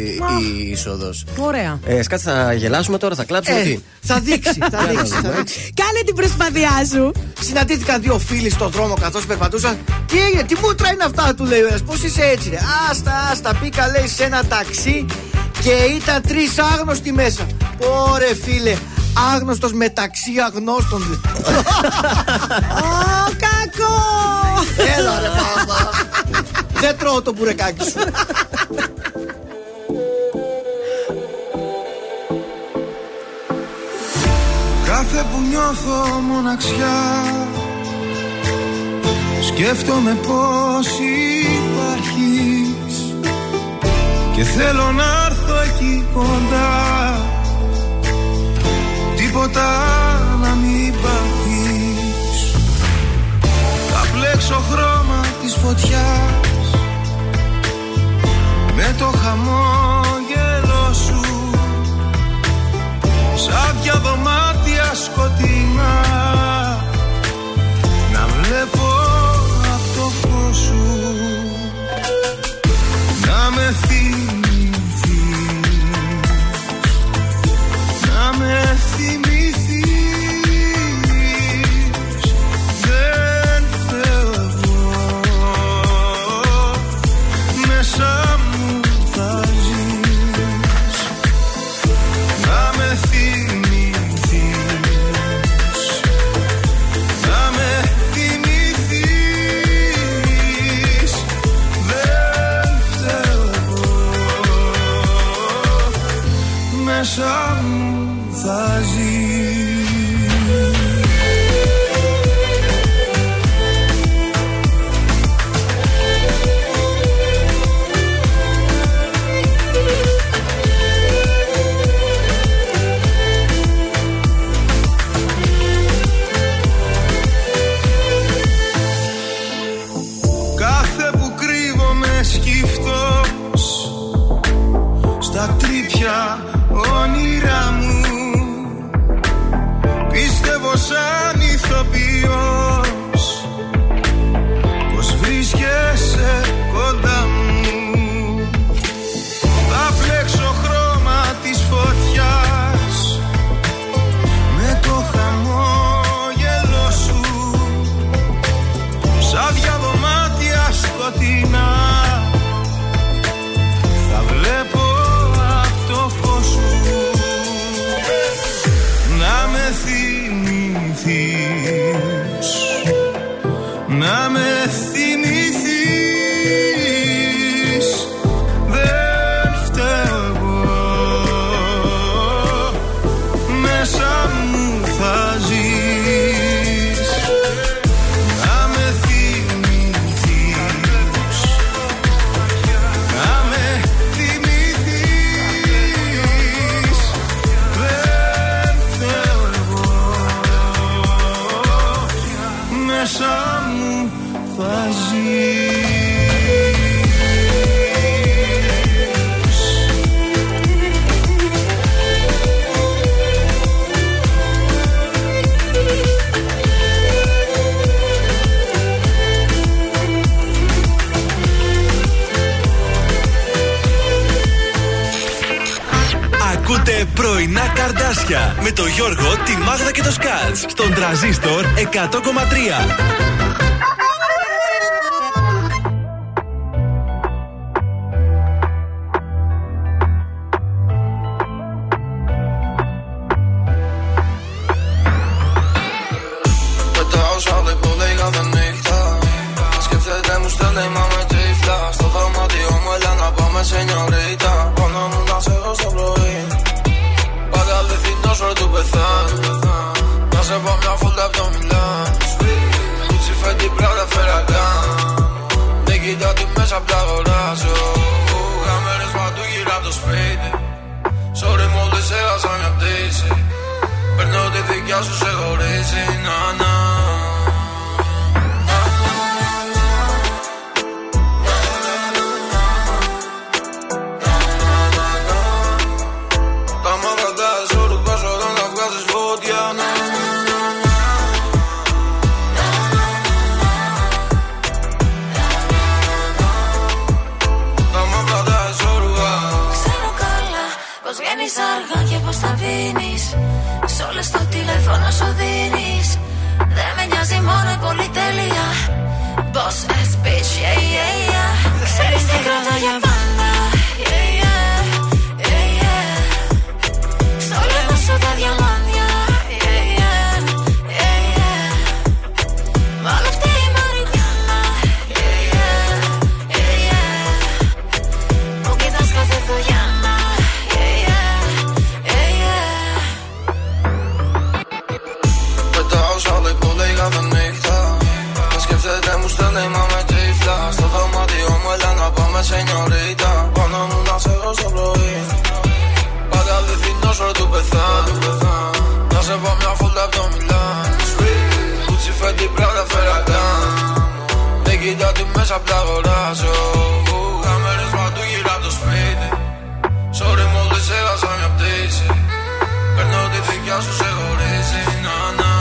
η είσοδος. Ωραία. Ε, σκάτς, θα γελάσουμε τώρα, θα κλάψουμε. Ε, τι? Θα δείξει. θα δείξει, θα δείξει. Κάνε την προσπάθειά σου. Συναντήθηκαν δύο φίλοι στον δρόμο καθώς περπατούσαν. Τι έγινε, τι μούτρα είναι αυτά, του λέει ο ένας. Πώς είσαι έτσι, ρε. Άστα, άστα, πήκα, λέει, σε ένα ταξί και ήταν τρεις άγνωστοι μέσα. Ωρε φίλε. Άγνωστος μεταξύ αγνώστων. Ω, κακό! Έλα ρε μάμα. Δεν τρώω το μπουρεκάκι σου. Κάθε που νιώθω μοναξιά, σκέφτομαι πως υπάρχεις και θέλω να έρθω εκεί κοντά, τίποτα να μην πάθεις. Θα πλέξω χρώμα της φωτιάς με το χαμόγελό σου, σαν πια δωμάτια σκοτεινά να βλέπω απ' το φως σου, να με θυμηθείς, να με θυμηθείς. Πρωινά Καρντάσια με τον Γιώργο, τη Μάγδα και το Σκατζ στον Τρανζίστορ εκατό κόμμα τρία. σου δίνεις. Δεν με νοιάζει μόνο η πολυτέλεια. Boss ass bitch, yeah, yeah, yeah. Ξέρεις τι κρατάω για πάντα. Yeah, yeah, yeah, yeah. Στο λαιμό σου τα διαμάντια. Yeah, yeah, yeah, yeah. Μ' όλα αυτή η Μαριάννα. Yeah, yeah, yeah, yeah. Μου κοιτάς κάθε Χωγιάννα. Yeah, yeah, yeah, yeah. Πετάω σ' άλλη που λέει κάθε νύχτα. Με σκέφτεται μου στέλνει μα με τύφλα. Στο δωμάτιο μου έλα να πάμε σενιωρίτα. Πάνω μου να σε έχω στο πρωί. Πάντα αληθινός ρε του πεθάν. Να σε πω μια φούλτα απ' το Μιλάν. Gucci, Fendi, Prada, Ferragamo. Δεν κοιτάω τι μέσα απ' τα αγοράζω. Κάμερες παντού γύρω απ' το σπίτι. Sorry μόλις έχασα μια πτήση. Παίρνω τη δικιά σου σε χωρίζει. Να, να.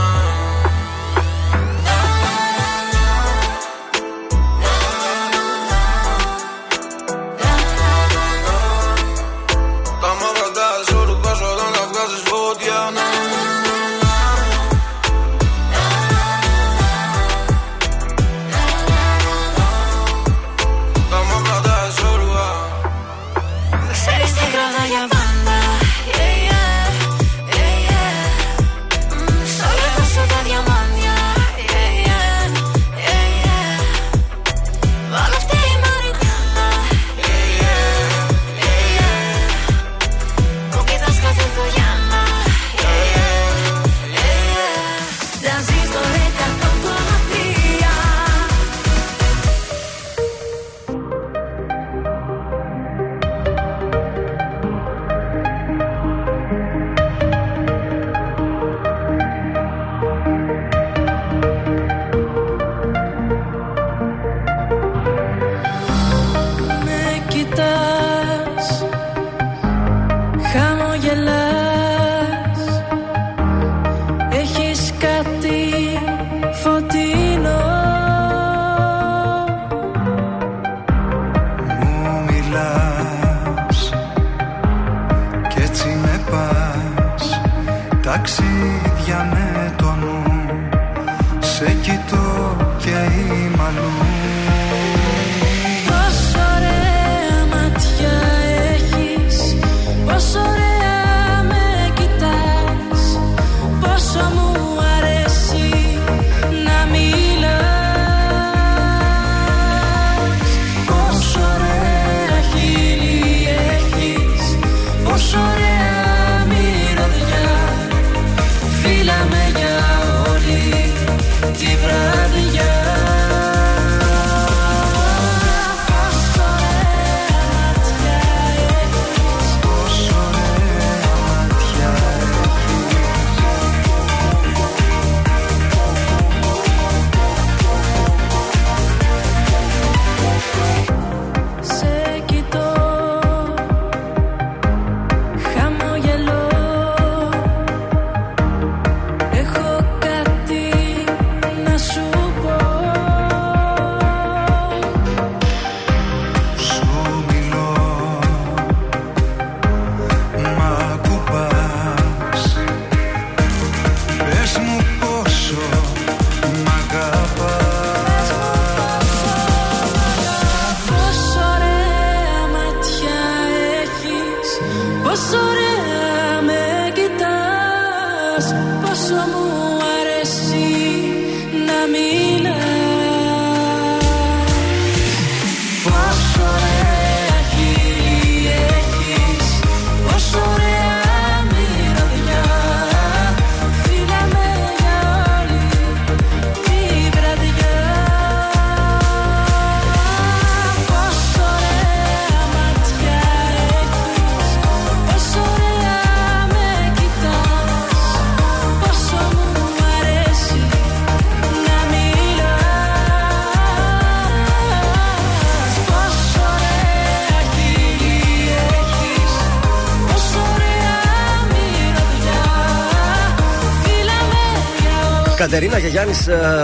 Κατερίνα Γεγιάννης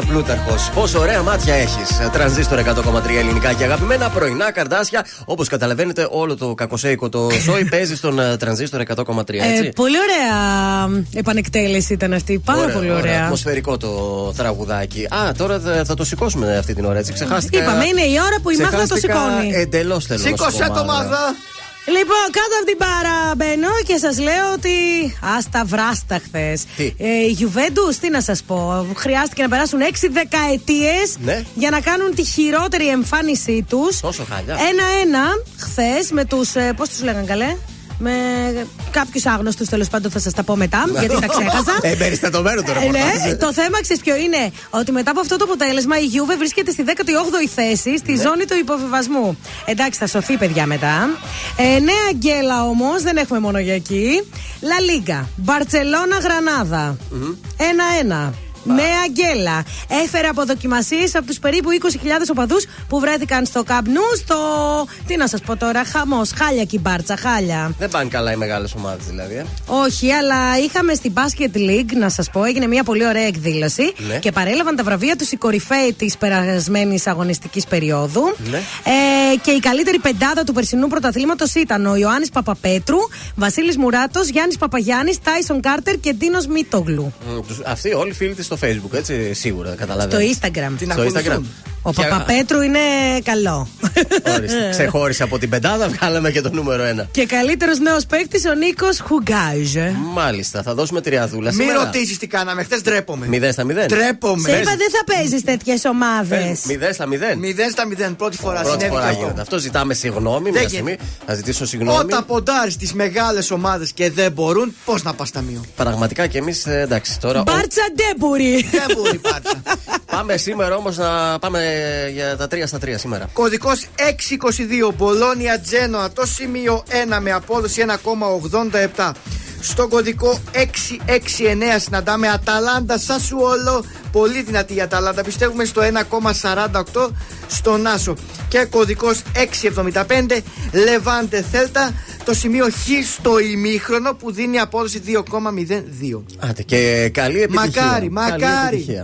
Πλούταρχος. Πόσο ωραία μάτια έχεις. Τρανζίστορ εκατό κόμμα τρία ελληνικά και αγαπημένα πρωινά Καρντάσια. Όπως καταλαβαίνετε, όλο το κακοσέικο το σόι παίζει στον Τρανζίστορ εκατό κόμμα τρία. Έτσι. Ε, πολύ ωραία επανεκτέλεση ήταν αυτή. Πάρα ωραία, πολύ ωραία. ωραία. Ατμοσφαιρικό το τραγουδάκι. Α, τώρα θα το σηκώσουμε αυτή την ώρα, έτσι. Ξεχάστηκα. Είπαμε, είναι η ώρα που η Μάγδα το σηκώνει. Εντελώς θέλω. Σήκωσε το Μάγδα. Λοιπόν, κάτω από την μπάρα μπαίνω και σας λέω ότι άστα βράστα χθες. Ε, η Juventus, τι να σας πω, χρειάστηκε να περάσουν έξι δεκαετίες ναι. για να κάνουν τη χειρότερη εμφάνισή τους. Τόσο χαλιά. Ένα-ένα χθες με τους, ε, πώς τους λέγαν καλέ... με κάποιους άγνωστους, τέλος πάντων θα σας τα πω μετά, γιατί τα ξέχασα. Εμπεριστατωμένο τώρα. Ναι, το θέμα ξέρεις ποιο είναι, ότι μετά από αυτό το αποτέλεσμα η Juve βρίσκεται στη δέκατη όγδοη θέση στη ναι. ζώνη του υποβιβασμού. Εντάξει, θα σωθεί παιδιά μετά. Ε, νέα γκέλα όμως, δεν έχουμε μόνο για εκεί. Λα Λίγκα, Μπαρτσελώνα Γρανάδα. ένα-ένα. Νέα γκέλα. Έφερε από δοκιμασίες από τους περίπου είκοσι χιλιάδες οπαδούς που βρέθηκαν στο Camp Nou. Στο. Τι να σας πω τώρα, χαμός. Χάλια και η Μπάρτσα, χάλια. Δεν πάνε καλά οι μεγάλες ομάδες δηλαδή. Ε. Όχι, αλλά είχαμε στην Basket League, να σας πω, έγινε μια πολύ ωραία εκδήλωση ναι. και παρέλαβαν τα βραβεία τους οι κορυφαίοι της περασμένης αγωνιστικής περίοδου. Ναι. Ε, και η καλύτερη πεντάδα του περσινού πρωταθλήματος ήταν ο Ιωάννης Παπαπέτρου, Βασίλης Μουράτο, Γιάννης Παπαγιάννης, Τάισον Κάρτερ και Ντίνος Μίτογλου. Αυτοί όλοι φίλοι της. Στο Facebook, έτσι, σίγουρα καταλαβαίνετε. Στο Instagram. Τι στο Instagram. Ο και... Παπαπέτρου είναι καλό. Ορίστε. Ξεχώρισε από την πεντάδα, βγάλαμε και το νούμερο ένα. Και καλύτερος νέος παίκτης, ο Νίκος Χουγκάζ. Μάλιστα, θα δώσουμε τριαδούλα σήμερα. Μην ρωτήσεις τι κάναμε, χθες ντρέπομαι. Μηδέν στα μηδέν. Ντρέπομαι. Σε είπα, δεν θα παίζεις τέτοιες ομάδες. Μηδέν στα μηδέν. Μηδέν στα μηδέν, πρώτη φορά συνέβη αυτό. Αυτό ζητάμε συγγνώμη. Μια στιγμή θα ζητήσω συγγνώμη. Όταν ποντάρεις τις μεγάλες ομάδες και δεν μπορούν, πώς να πας ταμείο. Πραγματικά και εμείς εντάξει τώρα. Μπάρτσα ντέμπούρι. Ντέμπούρι μπάρτσα. Πάμε σήμερα όμως να πάμε για τα τρία στα τρία σήμερα. Κωδικός έξι είκοσι δύο, Μπολόνια Τζένοα, το σημείο ένα με απόδοση ένα κόμμα ογδόντα επτά. Στον κωδικό έξι έξι εννέα συναντάμε Αταλάντα Σασουόλο. Πολύ δυνατή η Αταλάντα, πιστεύουμε στο ένα κόμμα σαράντα οκτώ στον Άσο. Και κωδικός έξι εβδομήντα πέντε, Λεβάντε Θέλτα, το σημείο Χ στο ημίχρονο που δίνει απόδοση δύο κόμμα μηδέν δύο. Άντε και καλή επιτυχία. Μακάρι, μακάρι.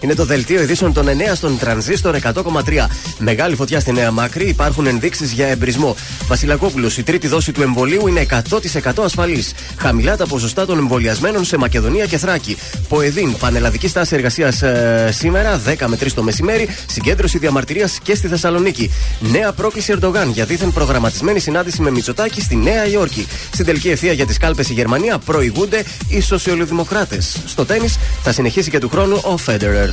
Είναι το δελτίο ειδήσεων των εννέα στον Τρανζίστορ εκατό κόμμα τρία. Μεγάλη φωτιά στη Νέα Μάκρη, υπάρχουν ενδείξεις για εμπρισμό. Βασιλακόπουλος, η τρίτη δόση του εμβολίου είναι εκατό τοις εκατό ασφαλής. Χαμηλά τα ποσοστά των εμβολιασμένων σε Μακεδονία και Θράκη. ΠΟΕΔΗΝ, πανελλαδική στάση εργασίας ε, σήμερα, δέκα με τρεις το μεσημέρι, συγκέντρωση διαμαρτυρίας και στη Θεσσαλονίκη. Νέα πρόκληση Ερντογάν για δίθεν προγραμματισμένη συνάντηση με Μητσοτάκη στη Νέα Υόρκη. Στην τελική ευθεία για τις κάλπες η Γερμανία προηγούνται οι σοσιαλδημοκράτες. Στο τένις θα συνεχίσει και του χρόνου ο Φέντερερ.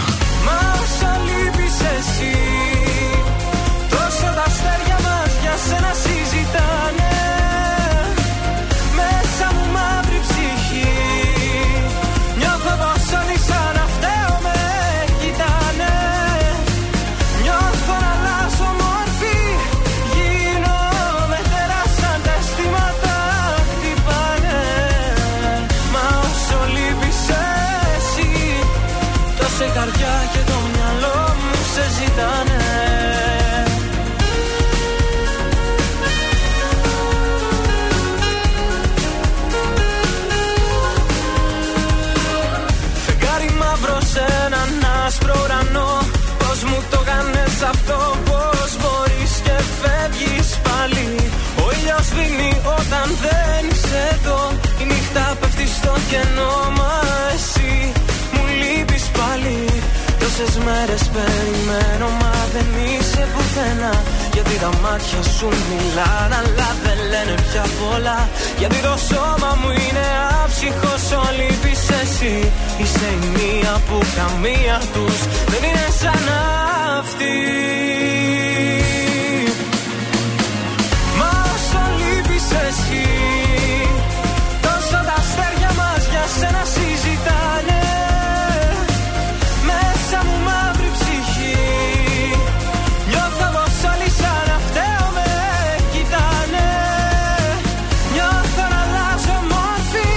Στο κενό, μα εσύ μου λείπεις πάλι. Τόσες μέρες περιμένω, μα δεν είσαι πουθενά. Γιατί τα μάτια σου μιλάνε, αλλά δεν λένε πια πολλά. Γιατί το σώμα μου είναι άψυχο, όσο λείπεις εσύ. Είσαι η μία που καμία τους δεν είναι σαν αυτή. Μα όσο λείπεις εσύ, τα αστέρια μας για σένα συζητάνε. Μέσα μου μαύρη ψυχή, νιώθω πως όλοι σαν αυταίο με κοιτάνε. Νιώθω να αλλάζω μόρφη,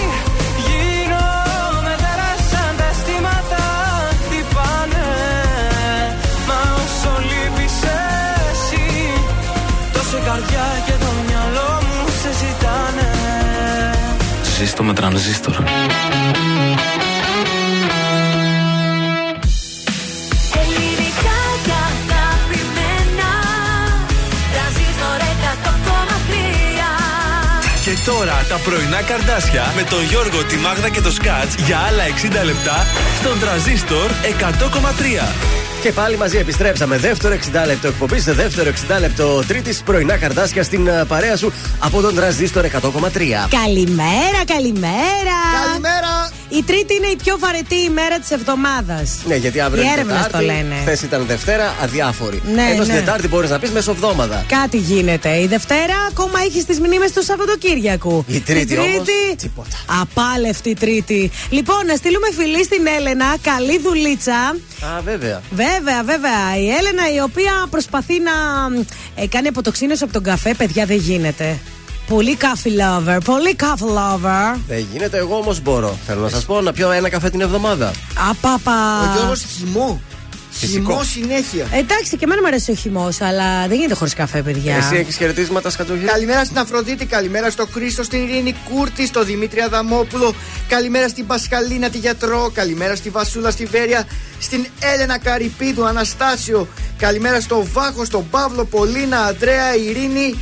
γίνομαι τεράς σαν τα αισθήματα χτυπάνε. Μα όσο λείπεις εσύ, τόσο η καρδιά και το μυαλό μου σε ζητάνε. Ζήστο με Τρανζίστορ. Ελληνικά και αγαπημένα, Τρανζίστορ εκατό κόμμα τρία. Και τώρα τα πρωινά Καρντάσια με τον Γιώργο, τη Μάγδα και το Σκατζ για άλλα εξήντα λεπτά στον Τρανζίστορ εκατό κόμμα τρία. Και πάλι μαζί επιστρέψαμε. Δεύτερο εξήντα λεπτό εκπομπή, σε δεύτερο εξήντα λεπτό Τρίτη, πρωινά Καρντάσια στην παρέα σου από τον Τρανζίστορ εκατό κόμμα τρία. Καλημέρα, καλημέρα! Καλημέρα! Η Τρίτη είναι η πιο βαρετή ημέρα της εβδομάδας. Ναι, γιατί αύριο είναι Τετάρτη. Χθες ήταν Δευτέρα, αδιάφορη. Ναι, Εδώ στην ναι. Τετάρτη μπορείς να πεις μεσοβδόμαδα. Κάτι γίνεται. Η Δευτέρα ακόμα έχει τις μνήμες του Σαββατοκύριακου. Η Τρίτη, η τρίτη όμως, τίποτα. Απάλευτη Τρίτη. Λοιπόν, να στείλουμε φιλή στην Έλενα. Καλή δουλίτσα. Α, βέβαια. Βέβαια, βέβαια. Η Έλενα η οποία προσπαθεί να ε, κάνει αποτοξίνωση από τον καφέ, παιδιά, δεν γίνεται. Πολύ coffee lover, πολύ coffee lover. Δεν γίνεται, εγώ όμως μπορώ. Θέλω να σας πω να πιω ένα καφέ την εβδομάδα. Απαπα. Ο Γιώργος χυμό. Χυμό συνέχεια. Εντάξει, και εμένα μου αρέσει ο χυμός, αλλά δεν γίνεται χωρίς καφέ, παιδιά. Εσύ έχεις χαιρετίσματα, Σκατζόχυρο. Καλημέρα στην Αφροδίτη, καλημέρα στον Χρήστο, στην Ειρήνη Κούρτη, στον Δημήτρη Αδαμόπουλο. Καλημέρα στην Πασχαλίνα, τη γιατρό. Καλημέρα στη Βασούλα, στη Βέρεια, στην Έλενα Καρυπίδου, Αναστάσιο. Καλημέρα στο Βάχο, στον Παύλο, Πολίνα, Ανδρέα, Ειρήνη.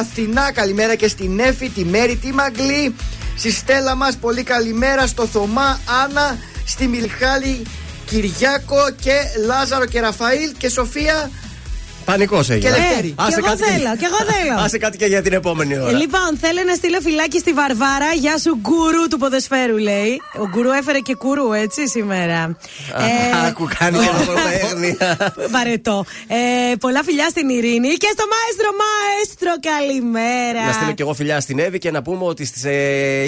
Αθηνά, καλημέρα και στην Έφη, τη Μέρη, τη Μαγκλή. Στη Στέλλα μας, πολύ καλημέρα. Στο Θωμά, Άννα. Στη Μιλχάλη, Κυριάκο και Λάζαρο και Ραφαήλ. Και Σοφία, Πανικός έγινε. Και Δευτέρη. Άσε κάτι θέλω, και εγώ θέλω. Άσε κάτι και για την επόμενη ώρα. Λοιπόν, θέλω να στείλω φυλάκι στη Βαρβάρα. Γεια σου, γκουρού του ποδοσφαίρου, λέει. Ο γκουρού έφερε και κουρού, έτσι, σήμερα. Άκου, κάνει και ένα βαρετό. Πολλά φιλιά στην Ειρήνη και στο Μαέστρο. Μαέστρο, καλημέρα. Να στείλω και εγώ φιλιά στην Εύη και να πούμε ότι στις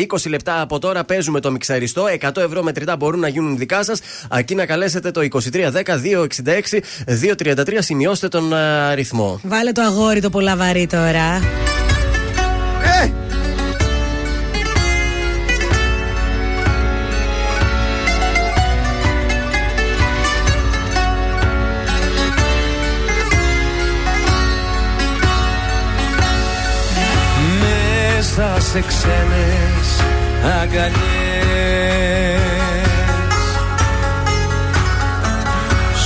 είκοσι λεπτά από τώρα παίζουμε το μιξαριστό. εκατό ευρώ μετρητά μπορούν να γίνουν δικά σας. Αρκεί να καλέσετε το είκοσι τρία δέκα δύο εξήντα έξι δύο τριάντα τρία. Σημειώστε τον αριθμό. Βάλε το αγόρι το πολλαβαρί τώρα. Ε! Μέσα σε ξένες αγκαλιές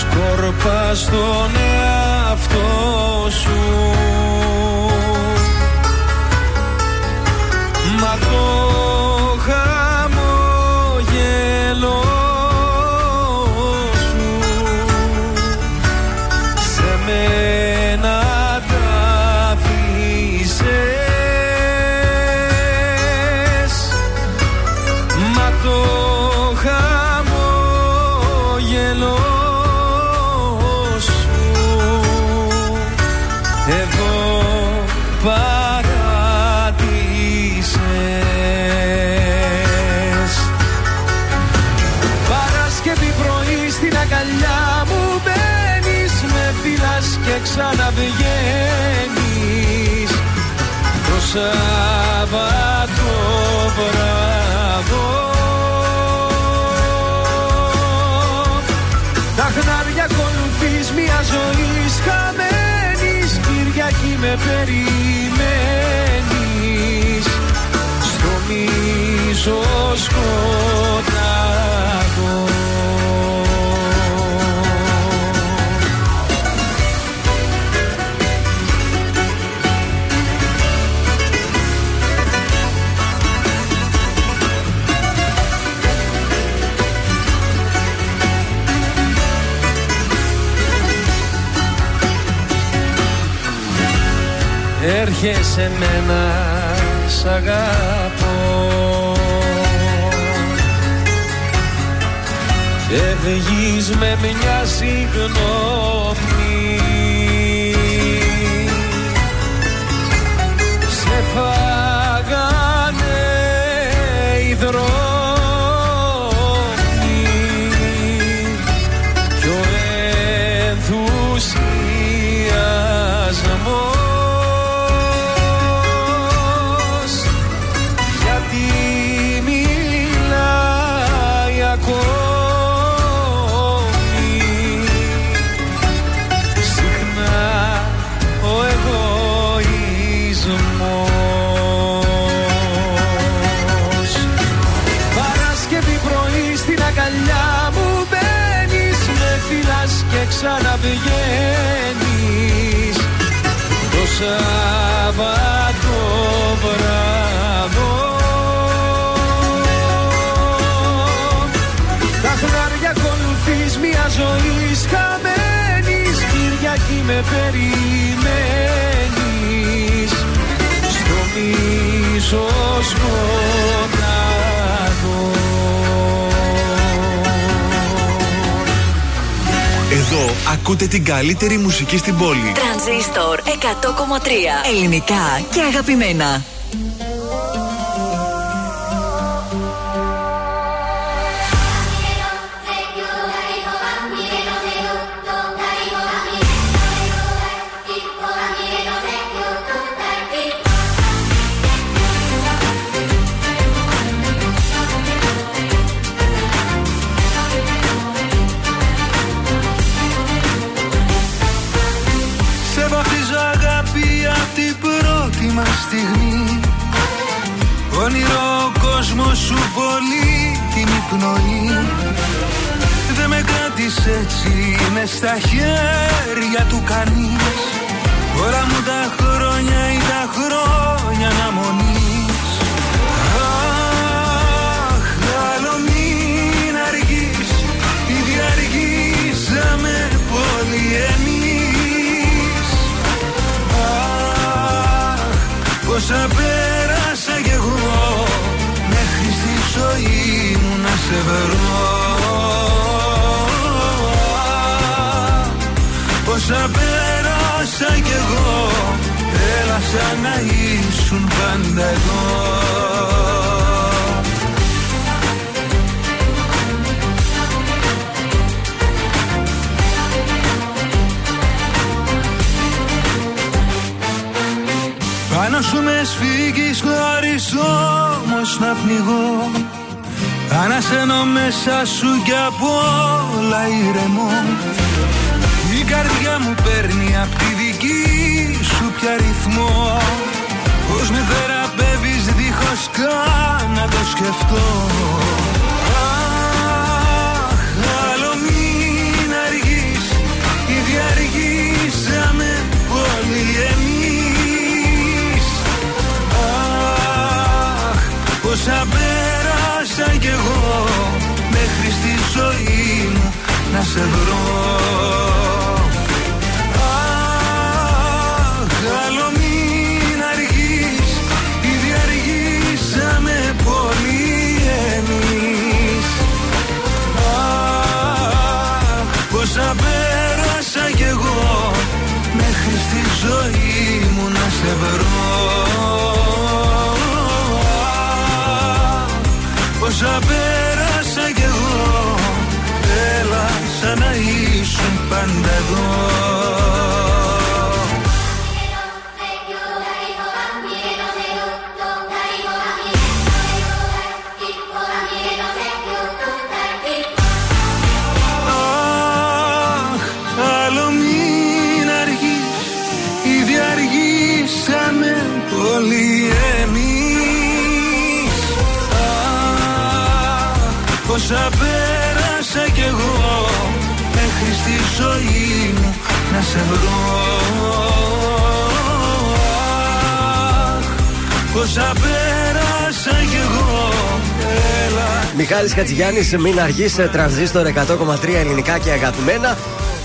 σκορπάς τον εαυτό σου, μα το χαμόγελο σου σε μένα τα αφήσες, μα το χαμόγελο. Ξαναβγαίνεις το Σάββατο βράδο. Τα χνάρια ακολουθείς μια ζωής χαμένης, Κυριακή με περιμένεις στο μίσο σκοτάδο. Έρχεσαι μένα σ' αγαπώ και βγεις με μια συγγνώμη, σε φάγανε οι δρόμοι κι ο ενθουσιασμός. Ξαναβγαίνεις το Σάββατο βράδο. Τα χνάρια ακολουθείς μια ζωής χαμένης, Κυριακή με περιμένεις στο μίσο σκοτάδο. Εδώ ακούτε την καλύτερη μουσική στην πόλη. Τρανζίστορ εκατό κόμμα τρία. Ελληνικά και αγαπημένα. Στιγμή. Όνειρο ο κόσμος σου πολύ την υπνοή. Δε με κράτης έτσι, είναι στα χέρια του κανείς. Όλα μου τα χρόνια ή τα χρόνια αναμονής. Αχ, άλλο μην αργείς, ήδη αργήσαμε πολύ εμείς. όσα πέρασα κι εγώ, μέχρι στη ζωή μου να σε βρω. Όσα πέρασα κι εγώ, έλα σαν να ήσουν πάντα εγώ. Πάνω σου με σφίγγεις χωρίς όμως να πνιγώ. Ανασένω μέσα σου κι απ' όλα ηρεμώ. Η καρδιά μου παίρνει απ' τη δική σου πια ρυθμό. Πώς με θεραπεύεις δίχως καν να το σκεφτώ. Αχ, άλλο μην αργείς, ήδη αργήσαμε πολύ εμείς. Αχ, όσα πέρασα κι εγώ, μέχρι στη ζωή μου να σε βρω. Όσα πέρασα κι εγώ, μέχρι στη ζωή μου να σε βρω. Όσα πέρασα κι εγώ, έλα σαν να ήσουν πάντα εδώ. Όσα πέρασα κι εγώ, μέχρι στη ζωή μου να σε βρω. Όσα πέρασα κι εγώ, έλα. Μιχάλης Χατζηγιάννης, μην αργείς. Τρανζίστορ εκατό κόμμα τρία, ελληνικά και αγαπημένα.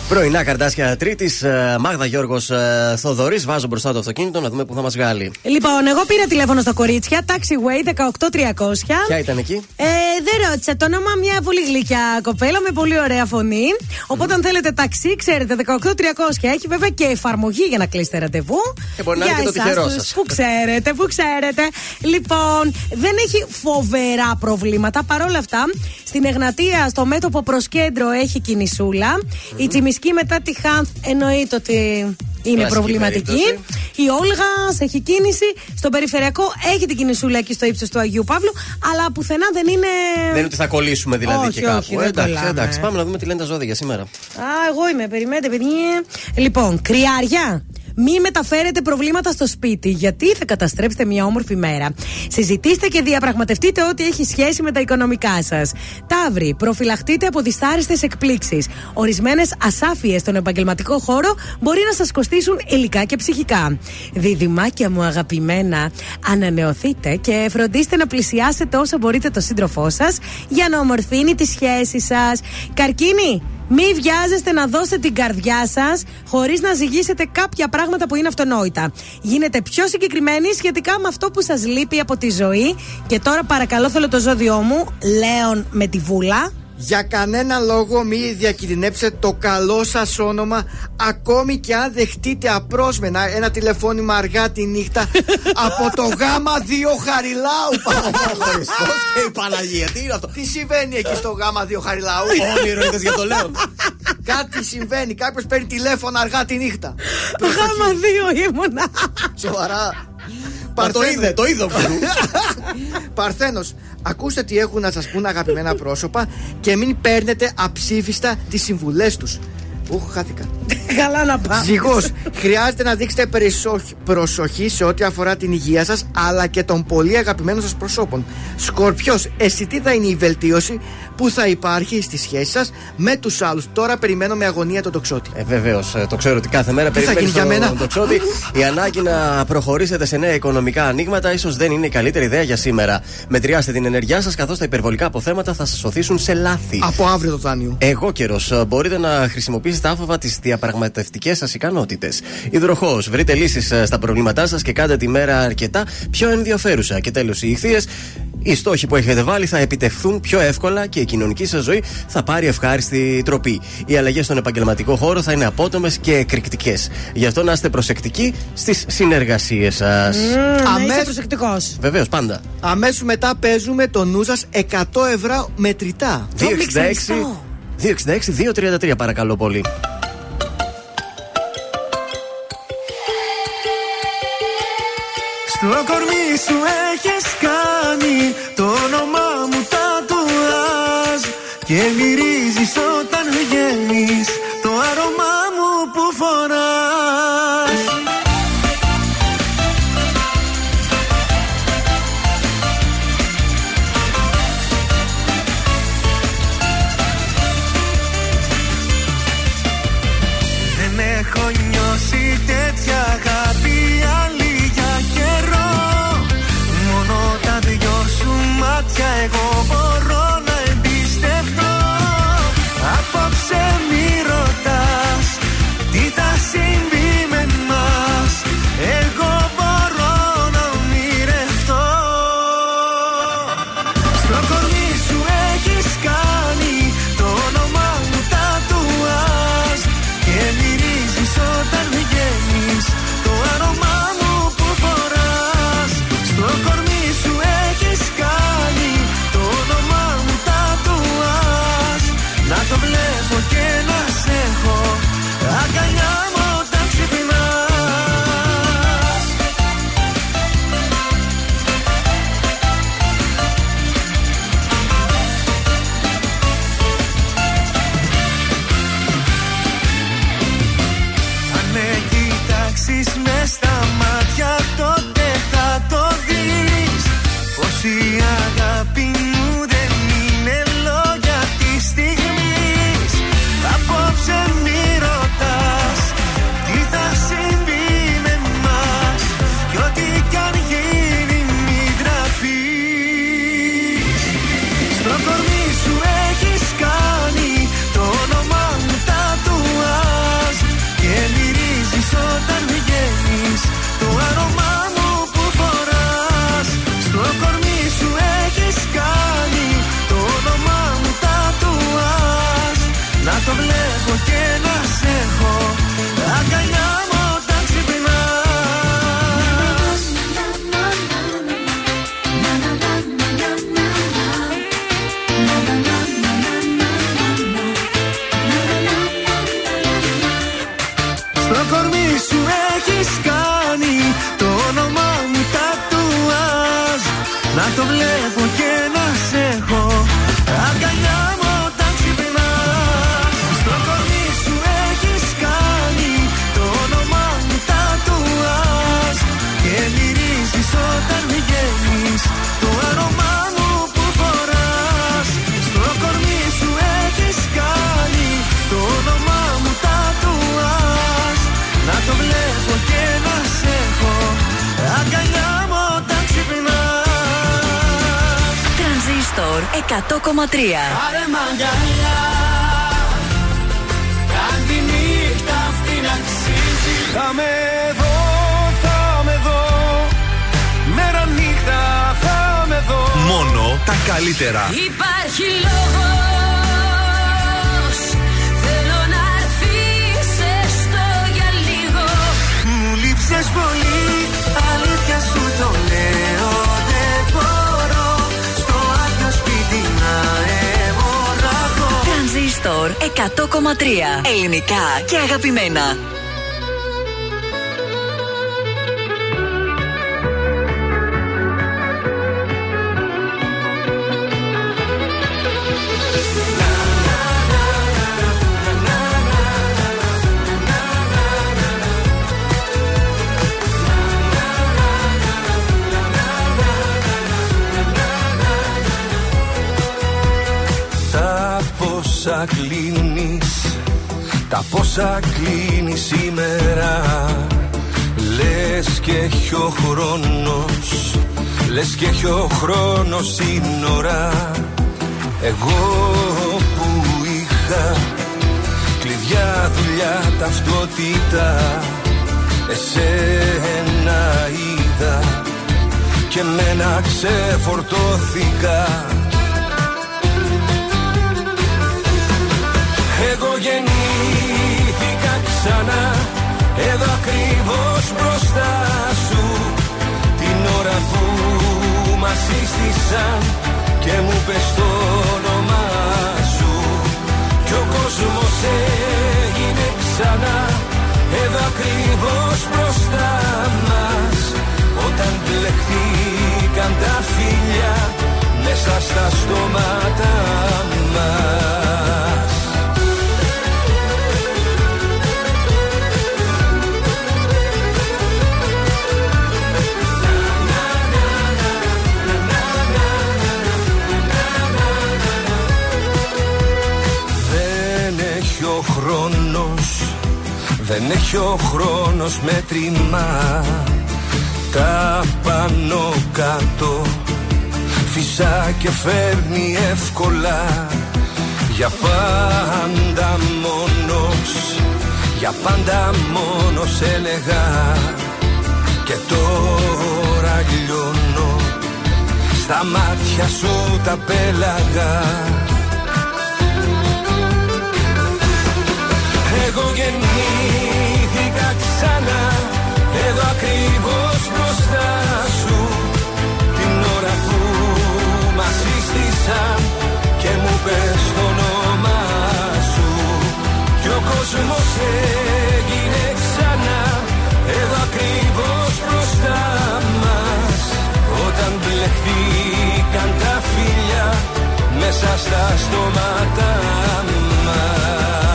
Πρωινά Καρντάσια Τρίτης, Μάγδα, Γιώργος, Θοδωρής. Βάζω μπροστά το αυτοκίνητο να δούμε που θα μας βγάλει. Λοιπόν, εγώ πήρα τηλέφωνο στα κορίτσια. Taxiway δεκαοκτώ τριακόσια. Ποια ήταν εκεί? Ε, δεν ρώτησα το όνομα, μια πολύ γλυκιά κοπέλα με πολύ ωραία φωνή. Οπότε, mm. αν θέλετε ταξί, ξέρετε, δεκαοκτώ τριακόσια. Έχει βέβαια και εφαρμογή για να κλείσετε ραντεβού. Και μπορεί να είναι και το τυχερό σας. Πού ξέρετε, πού ξέρετε. Λοιπόν, δεν έχει φοβερά προβλήματα. Παρόλα αυτά, στην Εγνατία, στο μέτωπο προς κέντρο, έχει κινησούλα. Mm. Η Μισκή μετά τη Χάνθ εννοείται ότι είναι Λάσικη προβληματική. Περίπτωση. Η Όλγας έχει κίνηση. Στον περιφερειακό έχει την κινησούλα εκεί στο ύψος του Αγίου Παύλου. Αλλά πουθενά δεν είναι. Δεν είναι ότι θα κολλήσουμε δηλαδή, όχι, και κάπου. Όχι, εντάξει, εντάξει. Πάμε να δούμε τι λένε τα ζώδια για σήμερα. Α, εγώ είμαι. Περιμένετε, παιδιά. Λοιπόν, Κρυάρια. Μη μεταφέρετε προβλήματα στο σπίτι, γιατί θα καταστρέψετε μια όμορφη μέρα. Συζητήστε και διαπραγματευτείτε ό,τι έχει σχέση με τα οικονομικά σας. Ταύροι, προφυλαχτείτε από δυσάρεστες εκπλήξεις. Ορισμένες ασάφειες στον επαγγελματικό χώρο μπορεί να σας κοστίσουν υλικά και ψυχικά. Δίδυμάκια μου αγαπημένα, ανανεωθείτε και φροντίστε να πλησιάσετε όσα μπορείτε το σύντροφό σας για να ομορφύνει τη σχέση σας. Καρκίνοι, μη βιάζεστε να δώσετε την καρδιά σας χωρίς να ζυγίσετε κάποια πράγματα που είναι αυτονόητα. Γίνετε πιο συγκεκριμένοι σχετικά με αυτό που σας λείπει από τη ζωή. Και τώρα παρακαλώ, θέλω το ζώδιό μου, Λέων με τη Βούλα. Για κανένα λόγο μη διακινδυνεύσετε το καλό σας όνομα, ακόμη και αν δεχτείτε απρόσμενα ένα τηλεφώνημα αργά τη νύχτα από το γάμα δύο Χαριλάου. Πώς και η Παναγία, τι είναι αυτό? Τι συμβαίνει εκεί στο γάμα δύο Χαριλάου? Όνειρο είδες για το Λέον? Κάτι συμβαίνει, κάποιος παίρνει τηλέφωνο αργά τη νύχτα. Γάμα δύο ήμουνα. Σοβαρά? Μα το είδε, το είδε. Παρθένος, ακούστε τι έχουν να σας πούν αγαπημένα πρόσωπα και μην παίρνετε αψήφιστα τις συμβουλές τους. Ούχ, χάθηκα. Καλά να πάω. Ζυγός, χρειάζεται να δείξετε προσοχή σε ό,τι αφορά την υγεία σας αλλά και των πολύ αγαπημένων σας προσώπων. Σκορπιός, αισθητή θα είναι η βελτίωση που θα υπάρχει στη σχέση σας με τους άλλους. Τώρα περιμένω με αγωνία τον τοξότη. Ε, Βεβαίως, το ξέρω ότι κάθε μέρα περιμένεις τον τοξότη. Η ανάγκη να προχωρήσετε σε νέα οικονομικά ανοίγματα ίσως δεν είναι η καλύτερη ιδέα για σήμερα. Μετριάστε την ενέργειά σας, καθώς τα υπερβολικά αποθέματα θα σας οθήσουν σε λάθη. Από αύριο το δάνειο. Εγώ καιρός, μπορείτε να χρησιμοποιήσετε αντιμετωπίζετε άφοβα τις διαπραγματευτικές σας ικανότητες. Υδροχόος, βρείτε λύσεις στα προβλήματά σας και κάντε τη μέρα αρκετά πιο ενδιαφέρουσα. Και τέλος, οι ηχθείες, οι στόχοι που έχετε βάλει θα επιτευχθούν πιο εύκολα και η κοινωνική σας ζωή θα πάρει ευχάριστη τροπή. Οι αλλαγές στον επαγγελματικό χώρο θα είναι απότομες και εκρηκτικές. Γι' αυτό να είστε προσεκτικοί στις συνεργασίες σας. Mm, Αμέσως... είσαι προσεκτικός. Βεβαίως, πάντα. Αμέσως μετά παίζουμε το νου σας εκατό ευρώ μετρητά. δύο έξι έξι δύο τριάντα τρία παρακαλώ πολύ. Στο κορμί σου έχεις κάνει το όνομά μου τατουάζ και μυρίζεις όταν βγαίνεις το άρωμά μου που φοράς. Δεν έχω νιώσει τέτοια αγάπη άλλη για καιρό. Μόνο τα δυο σου μάτια εγώ μπορώ να εμπιστευτώ. Απόψε μη ρωτάς τι θα συμβεί με εμάς. Εγώ μπορώ να ονειρευτώ. Στο κορμί σου έχεις κάνει το όνομά μου τατουάζ και μυρίζεις όταν βγαίνεις το άρωμά μου που φοράς. Στο κορμί σου έχεις κάνει το όνομά μου τατουάζ, να το βλέπω και να σ' έχω αγκαλιά μου όταν ξυπνάς. Αν με κοιτάξεις μες στα μάτια τότε θα το δεις πως η αγάπη μου δεν είναι λόγια της στιγμής. Απόψε μη ρωτάς τι θα συμβεί με εμάς κι ό,τι κι αν γίνει μη τραπείς. Στο κορμί σου έχεις κάνει το όνομά μου τατουάζ και μυρίζεις όταν βγαίνεις το άρωμά μου που φοράς. Στο κορμί σου έχεις κάνει το όνομά μου τατουάζ, να το βλέπω και να σ' έχω αγκαλιά μου όταν ξυπνάς. Στο κορμί σου έχεις κάνει το όνομά μου τατουάζ, να το βλέπω και να σ' έχω αγκαλιά μου όταν ξυπνάς. Στο κορμί σου έχεις κάνει το όνομά μου τατουάζ και μυρίζεις όταν βγαίνεις το άρωμά μου που φοράς. Στο κορμί σου έχεις κάνει το όνομά μου τατουάζ, να το βλέπω και να σ' έχω αγκαλιά μου όταν ξυπνάς. Τρανζίστορ εκατό κόμμα τρία. Πάρε μ' αγκαλιά, κάν' τη νύχτα αυτή να αξίζει. Θα με δω, θα με δω, μέρα νύχτα θα με δω. Μόνο τα καλύτερα. Υπάρχει λόγος, θέλω να έρθεις έστω για λίγο. Μου λείψες πολύ, αλήθεια σου το λέω. Δεν μπορώ στο άδειο σπίτι να εμωράγω. Τρανζίστορ εκατό κόμμα τρία. Ελληνικά και αγαπημένα. Τα πόσα κλείνεις, τα πόσα κλείνεις σήμερα. Λες και έχει ο χρόνος, λες και έχει ο χρόνος σύνορα. Εγώ που είχα κλειδιά, δουλειά, ταυτότητα. Εσένα είδα και μένα ξεφορτώθηκα. Εγώ γεννήθηκα ξανά, εδώ ακριβώς μπροστά σου, την ώρα που μας σύστησαν και μου πες το όνομά σου. Κι ο κόσμος έγινε ξανά, εδώ ακριβώς μπροστά μας, όταν πλεχτήκαν τα φιλιά μέσα στα στόματα μας. Δεν έχει ο χρόνος μέτρημα, τα πάνω κάτω φυσά και φέρνει εύκολα. Για πάντα μόνος, για πάντα μόνος έλεγα, και τώρα λιώνω στα μάτια σου τα πέλαγα. Εγώ γεννήθηκα ξανά, εδώ ακριβώς μπροστά σου, την ώρα που μας σύστησαν και μου πες το όνομά σου. Κι ο κόσμος έγινε ξανά, εδώ ακριβώς μπροστά μας, όταν μπλεχτήκαν τα φιλιά μέσα στα στόματα μας.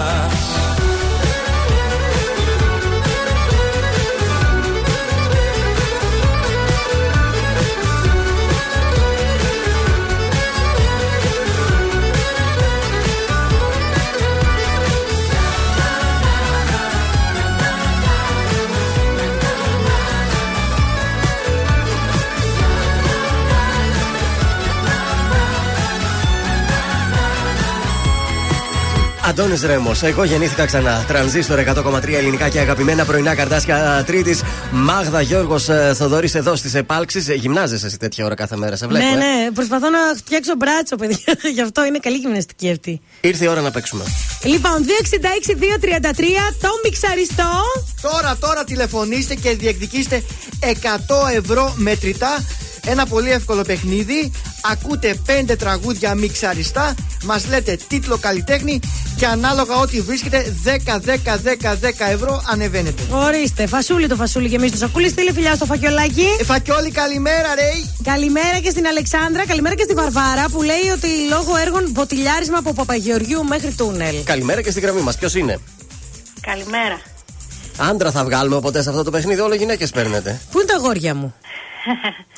Αντώνης Ρέμος, εγώ γεννήθηκα ξανά. Τρανζίστορ εκατό κόμμα τρία ελληνικά και αγαπημένα πρωινά Καρντάσια Τρίτης. Μάγδα, Γιώργος, Θοδωρής εδώ στις επάλξεις. Γυμνάζεσαι σε τέτοια ώρα κάθε μέρα, σε βλέπω. Ναι, ε? ναι, προσπαθώ να φτιάξω μπράτσο, παιδιά. Γι' αυτό είναι καλή γυμναστική αυτή. Ήρθε η ώρα να παίξουμε. Λοιπόν, δύο έξι έξι δύο τρία τρία, το μιξαριστό. Τώρα, τώρα τηλεφωνήστε και διεκδικήστε εκατό ευρώ μετρητά. Ένα πολύ εύκολο παιχνίδι. Ακούτε πέντε τραγούδια μιξαριστά, μας λέτε τίτλο, καλλιτέχνη και ανάλογα ό,τι βρίσκεται δέκα δέκα δέκα δέκα ευρώ ανεβαίνετε. Ορίστε, φασούλι το φασούλι και εμείς το σακούλι. Στείλε φιλιά στο Φακιολάκι. Ε, Φακιόλι, καλημέρα, ρε. Καλημέρα και στην Αλεξάνδρα, καλημέρα και στη Βαρβάρα που λέει ότι λόγω έργων βοτιλιάρισμα από Παπαγεωργίου μέχρι τούνελ. Καλημέρα και στη γραμμή μας. Ποιος είναι? Καλημέρα. Άντρα θα βγάλουμε ποτέ σε αυτό το παιχνίδι, όλο γυναίκες παίρνετε. Πού είναι τα αγόρια μου?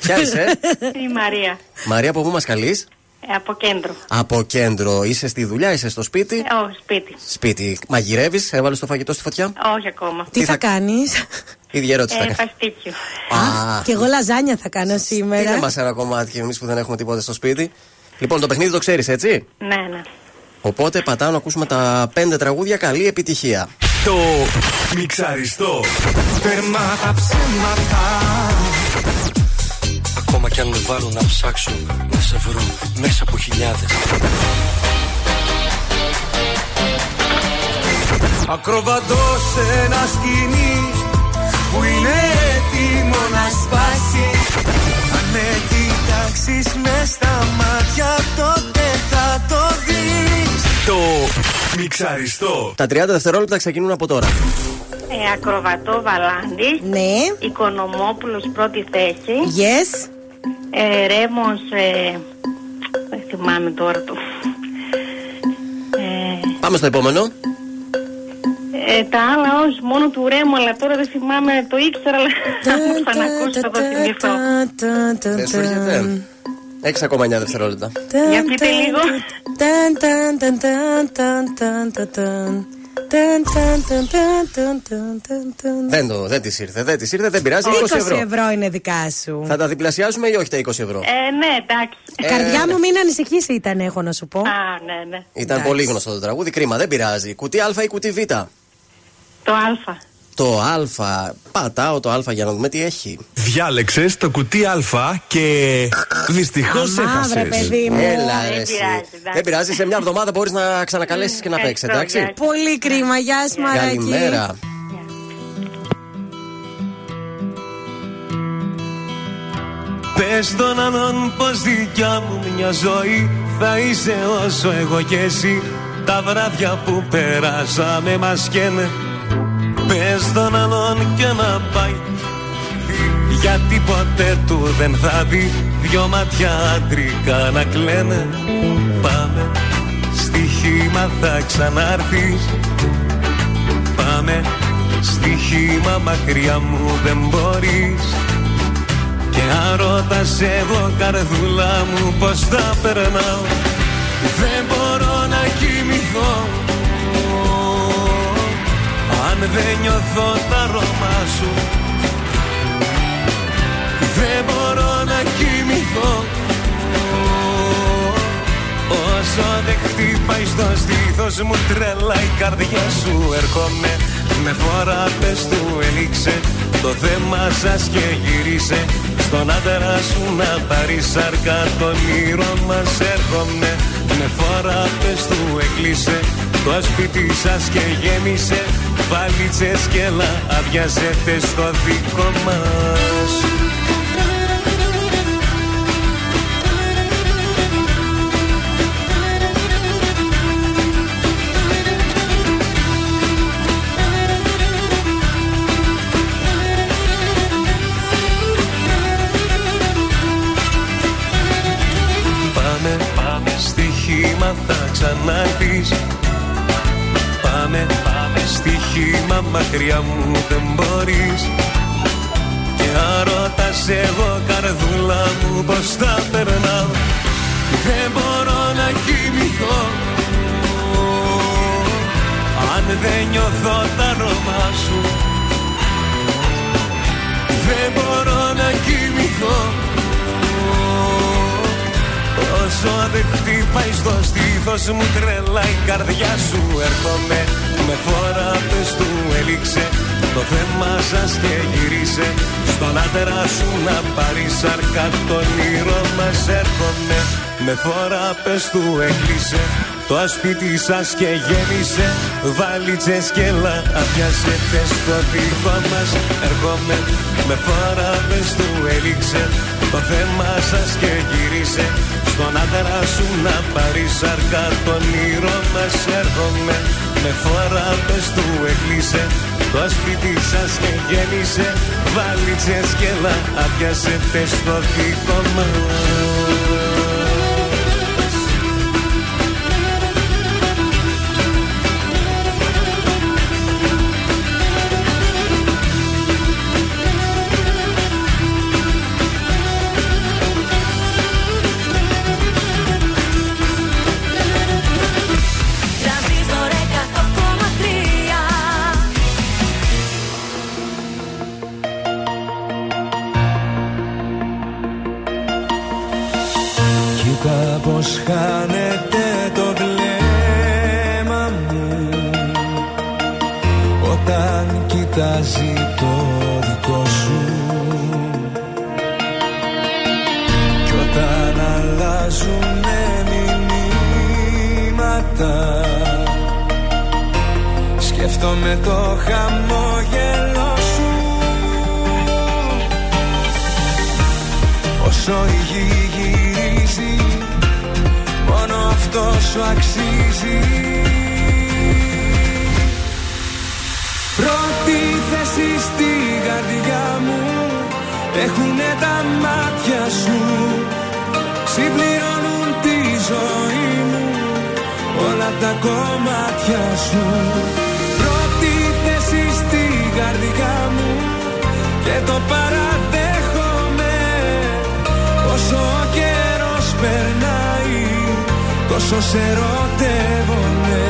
Ποια είσαι? Η Μαρία. Μαρία, από πού μας καλείς? Ε, από κέντρο. Από κέντρο. Είσαι στη δουλειά, είσαι στο σπίτι? Ε, όχι, σπίτι. Σπίτι. Μαγειρεύεις, έβαλες το φαγητό στη φωτιά? Όχι ακόμα. Τι, Τι θα, θα κάνεις? Ίδια ερώτηση. Ε, παστίτσιο. Α, και εγώ λαζάνια θα κάνω σήμερα. Στείλε μας ένα κομμάτι και εμείς που δεν έχουμε τίποτα στο σπίτι. Λοιπόν, το παιχνίδι το ξέρεις, έτσι? Ναι, ναι. Οπότε πατάω να ακούσουμε τα πέντε τραγούδια. Καλή επιτυχία. Το μιξαριστό. Τερμά τα ψέματα. Ακόμα κι αν με βάλουν να ψάξω, να σε βρω μέσα από χιλιάδες. Ακροβατώ σε ένα σκηνή που είναι έτοιμο να σπάσει. Αν με κοιτάξεις μες στα μάτια, τότε θα το δεις. Το μιξαριστό. Τα τριάντα δευτερόλεπτα ξεκινούν από τώρα. Ε, Ακροβατό Βαλάντη. Ναι. Οικονομόπουλος πρώτη θέση. Yes. Ε, Ρέμος. Ε, δεν θυμάμαι τώρα το. Ε, Πάμε στο επόμενο. Ε, τα άλλα όχι, μόνο του Ρέμου, αλλά τώρα δεν θυμάμαι, το ήξερα, αλλά θα μου ξανακούσω, θα το θυμηθώ. Δεν σου έρχεται? έξι κόμμα εννιά δευτερόλεπτα. Για πείτε λίγο. Δεν, το, δεν της ήρθε, δεν της ήρθε, δεν πειράζει. είκοσι ευρώ. είκοσι ευρώ είναι δικά σου. Θα τα διπλασιάσουμε ή όχι τα είκοσι ευρώ? Ε, ναι, εντάξει. Ε, Καρδιά μου, μην ανησυχείς, ήταν, έχω να σου πω. Α, ναι, ναι. Ήταν εντάξει. Πολύ γνωστό το τραγούδι, κρίμα, δεν πειράζει. Κουτί Α ή κουτί Β? Το Α. Το Α. Πατάω το Α για να δούμε τι έχει. Διάλεξες το κουτί Α και δυστυχώς έχασες. Μαύρε παιδί μου. Έλα, ρε, δεν πειράζει, σε μια εβδομάδα μπορείς να ξανακαλέσεις και να παίξεις, εντάξει. Πολύ κρίμα, γεια σου Μαράκη. Καλημέρα. Πες των ανών πως δικιά μου μια ζωή θα είσαι όσο εγώ και εσύ. Τα βράδια που περάσαμε μας καίνε. Πες τον άλλον και να πάει, γιατί ποτέ του δεν θα δει δυο μάτια άντρικα να κλαίνε. Πάμε, στοίχημα θα ξανάρθεις. Πάμε, στοίχημα μακριά μου δεν μπορείς. Και αν ρώτας εγώ καρδούλα μου πως θα περνάω, δεν μπορώ να κοιμηθώ αν δεν νιώθω τα αρώμα σου. Δεν μπορώ να κοιμηθώ όσο δεν χτυπάει στο στήθος μου τρελά η καρδιά σου. Έρχομαι με φορά πες του έληξε το θέμα σας και γύρισε στον άντρα σου να πάρει σάρκα τον ήρω μας. Έρχομαι με φορά πες του έκλεισε το σπίτι σας και γέμισε βαλίτσες και λα αδειάζεται στο δικό μας. Πάμε, πάμε, στοίχημα θα ξανάρθεις. Πάμε, πάμε, στοίχημα μακριά μου δεν μπορείς. Και αν ρώτας εγώ καρδούλα μου πως θα περνάω, δεν μπορώ να κοιμηθώ αν δεν νιώθω τα αρώμα σου. Δεν μπορώ να κοιμηθώ όσο δεν χτυπάει στο στήθος μου τρελά η καρδιά σου. Έρχομαι με φορά πες του έληξε το θέμα σας και γύρισε στον άντρα σου να πάρει σάρκα τον ήρω μας. Έρχομαι με φορά πες του έκλεισε το σπίτι σας και γέμισε βαλίτσες και λα αδειάζεται στο δικό μας. Έρχομαι με φορά πες του έληξε το θέμα σας και γύρισε στον άντρα σου να πάρει σάρκα τον ήρω μας. Έρχομαι με φορά πες του έκλεισε το σπίτι σας και γέμισε βαλίτσες και λα αδειάζεται στο δικό μας. Πως χάνεται το βλέμμα μου όταν κοιτάζει το δικό σου, κι όταν αλλάζουνε μηνύματα σκέφτομαι το χαμόγελό σου. Όσο η γη γυρίζει μόνο αυτό σου αξίζει. Πρώτη θέση στην καρδιά μου έχουνε τα μάτια σου. Συμπληρώνουν τη ζωή μου όλα τα κομμάτια σου. Πρώτη θέση στην καρδιά μου και το παραδέχομαι. Όσο ο καιρός περνάει τόσο σε ερωτεύομαι.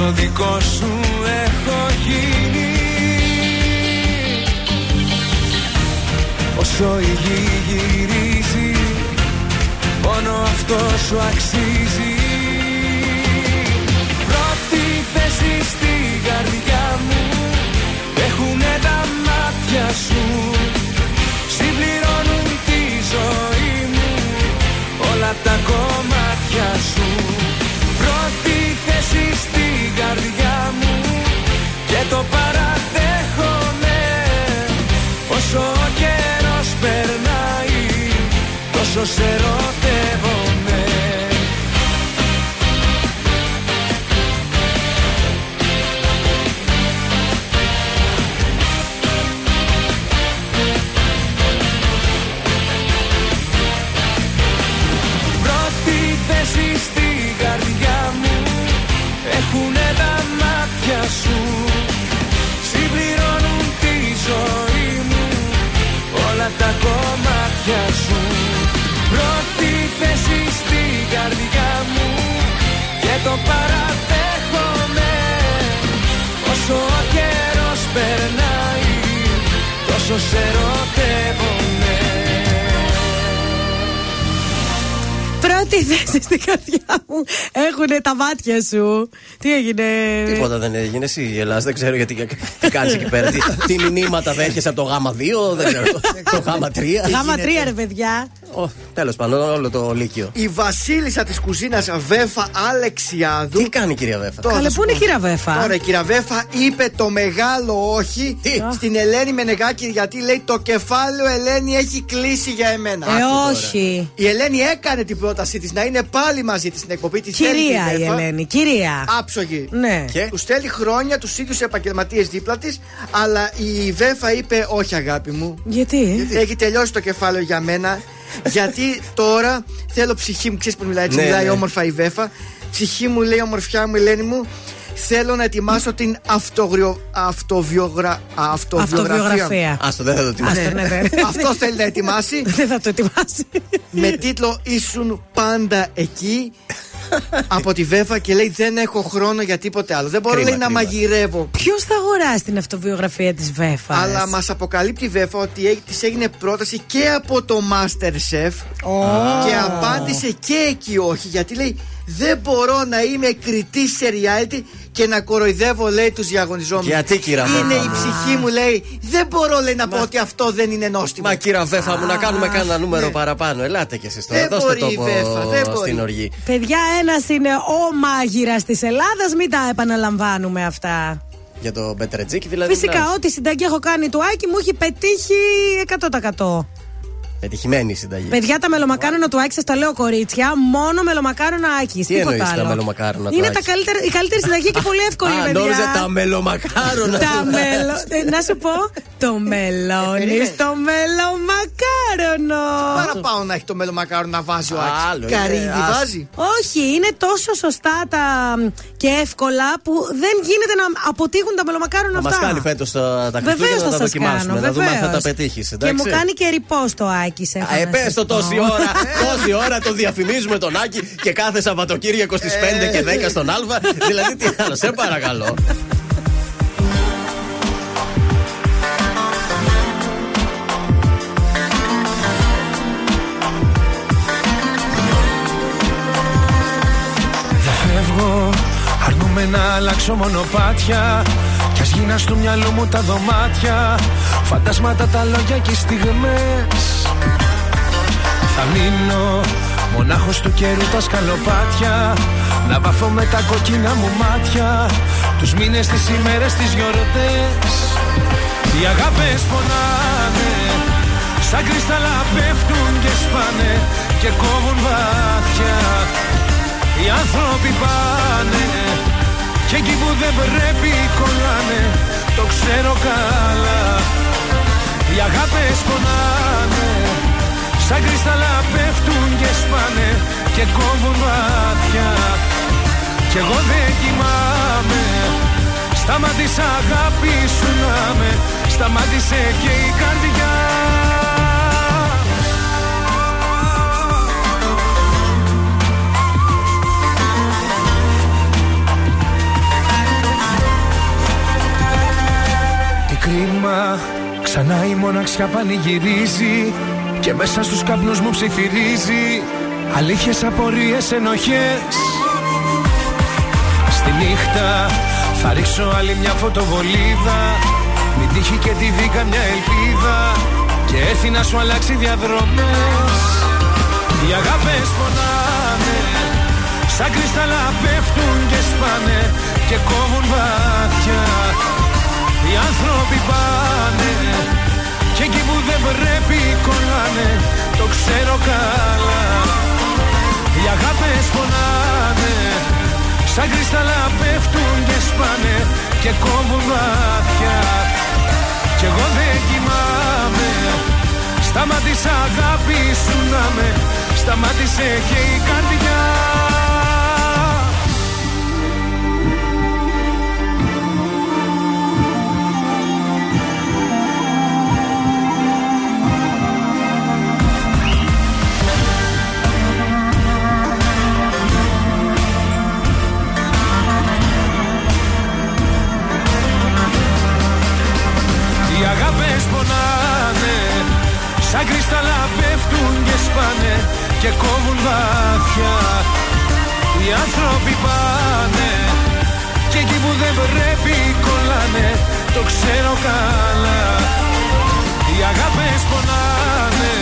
το δικό σου έχω γίνει. Όσο η γη γυρίζει, μόνο αυτό σου αξίζει. Πρώτη θέση στην καρδιά μου έχουνε τα μάτια σου. Συμπληρώνουν τη ζωή μου όλα τα κομμάτια σου. Πρώτη θέση στην καρδιά μου και το παραδέχομαι. Όσο ο καιρός περνάει, τόσο σε ερωτεύομαι. Έχουνε τα μάτια σου, συμπληρώνουν τη ζωή μου όλα τα κομμάτια σου. Πρώτη θέση στην καρδιά μου και το παραδέχομαι. Όσο ο καιρός περνάει, τόσο σε ερωτεύομαι. Πρώτη θέση στην καρδιά μου έχουνε τα μάτια σου. Τι έγινε? Τίποτα δεν έγινε, εσύ γελάς, δεν ξέρω γιατί τι κάνεις εκεί πέρα. Τι μηνύματα δέχεσαι από το γάμα δύο, δεν ξέρω, το γάμα τρία. Γάμα τρία ρε παιδιά. Τέλος πάντων, όλο το λύκειο. Η βασίλισσα της κουζίνας Βέφα Αλεξιάδου. Τι κάνει η κυρία Βέφα? Καλέ, πού είναι η κυρία Βέφα? Τώρα η κυρία Βέφα είπε το μεγάλο όχι στην Ελένη Μενεγάκη, γιατί λέει το κεφάλαιο Ελένη έχει κλείσει για εμένα. Ε, όχι. Η Ελένη έκανε την πρότασή της να είναι πάλι μαζί της στην εκπομπή της. Κυρία η Ελένη, κυρία. Άψογη. Ναι. Του στέλνει χρόνια του ίδιου επαγγελματίες δίπλα της, αλλά η Βέφα είπε όχι, αγάπη μου. Γιατί? Έχει τελειώσει το κεφάλαιο για μένα. Γιατί τώρα θέλω ψυχή μου, ξέρεις που μιλάει, έτσι ναι, μιλάει ναι. Όμορφα η Βέφα. Ψυχή μου, λέει, ομορφιά μου, Ελένη μου, θέλω να ετοιμάσω την αυτογριο... αυτοβιογρα... αυτοβιογραφία. Αυτό δεν θα το ετοιμάσει. Ναι. Ναι. Αυτό θέλει να ετοιμάσει. Δεν θα το ετοιμάσει. Με τίτλο «Ήσουν πάντα εκεί» από τη Βέφα, και λέει δεν έχω χρόνο για τίποτε άλλο. Δεν μπορώ, κρίμα, λέει, κρίμα. να μαγειρεύω. Ποιος θα αγοράσει την αυτοβιογραφία της Βέφα? Αλλά μας αποκαλύπτει η Βέφα ότι της έγινε πρόταση και από το MasterChef. Oh. Και απάντησε και εκεί όχι, γιατί λέει δεν μπορώ να είμαι κριτή σε reality και να κοροϊδεύω, λέει, τους διαγωνιζόμενους. Γιατί, κύρα Βέφα? Είναι η ψυχή μου, λέει, δεν μπορώ, λέει, να μα... πω ότι αυτό δεν είναι νόστιμο. Μα κύρα Βέφα μου, να κάνουμε κανένα νούμερο ναι. παραπάνω. Ελάτε κι εσείς τώρα, δεν δώστε τόπο στην οργή. Παιδιά, ένας είναι ο μάγειρας της Ελλάδας, μην τα επαναλαμβάνουμε αυτά. Για το Μπετρετζίκη δηλαδή. Φυσικά, να... ό,τι συνταγή έχω κάνει του Άκη μου έχει πετύχει εκατό τοις εκατό. Πετυχημένη συνταγή. Παιδιά, τα μελομακάρονα του Άκη, σας τα λέω κορίτσια, μόνο μελομακάρονα Άκη. Τι εννοείς τα μελομακάρονα του Άκη? Είναι τα καλύτερα, η καλύτερη συνταγή και πολύ εύκολη. Αν νόμιζα τα μελομακάρονα. Τα μελο... Να σου πω, το μελώνει στο μελομακάρονο. Παραπάνω να έχει το μελομακάρονο να βάζει ο Άκη. Καρύδι βάζει. Όχι, είναι τόσο σωστά τα... και εύκολα που δεν γίνεται να αποτύχουν τα μελομακάρονα αυτά. Μας κάνει φέτος τα Χριστούγεννα να τα δοκιμάσουμε, να δούμε αν θα τα πετύχεις. Και μου κάνει και ρηπό το Άκη. Επέστω το τόση ώρα, τόση ώρα το διαφημίζουμε τον Άκη και κάθε Σαββατοκύριακο στις πέντε και δέκα στον Άλβα. Δηλαδή τι άλλο, σε παρακαλώ. Δεν φεύγω, αρνούμε να αλλάξω μονοπάτια. Κι ας γίνα στο μυαλό μου τα δωμάτια, φαντάσματα, τα λόγια και οι στιγμές. Θα μείνω μονάχος του καιρού τα σκαλοπάτια, να βαφώ με τα κοκκίνα μου μάτια, τους μήνες, τις ημέρες, τις γιορτές. Οι αγάπες πονάνε, σαν κρυστάλλα πέφτουν και σπάνε και κόβουν βάθια. Οι άνθρωποι πάνε και εκεί που δεν πρέπει κολλάνε, το ξέρω καλά. Οι αγάπες πονάνε, σαν κρυστάλλα πέφτουν και σπάνε και κόβουν μάτια. Κι εγώ δεν κοιμάμαι, σταμάτησα αγάπη σου να με, σταμάτησε και η καρδιά. Ξανά η μοναξιά πανηγυρίζει και μέσα στους καπνούς μου ψιθυρίζει αλήθειες, απορίες, ενοχές. Στη νύχτα θα ρίξω άλλη μια φωτοβολίδα, μην τύχει και τη δει καμιά ελπίδα και έρθει να σου αλλάξει διαδρομές. Οι αγάπες πονάνε σαν κρυστάλλα, πέφτουν και σπάνε και κόβουν βάθια. Οι άνθρωποι πάνε και εκεί που δεν πρέπει κολλάνε, το ξέρω καλά. Οι αγάπες πονάνε σαν κρυστάλλα, πέφτουν και σπάνε και κόβουν βάθια. Κι εγώ δεν κοιμάμαι, σταμάτησα αγάπη σου να με, σταμάτησε και η καρδιά. Πονάνε, σαν κρυστάλλα πέφτουν και σπάνε και κόβουν βάθια. Οι άνθρωποι πάνε και εκεί που δεν πρέπει κολλάνε, το ξέρω καλά. Οι αγάπες πονάνε,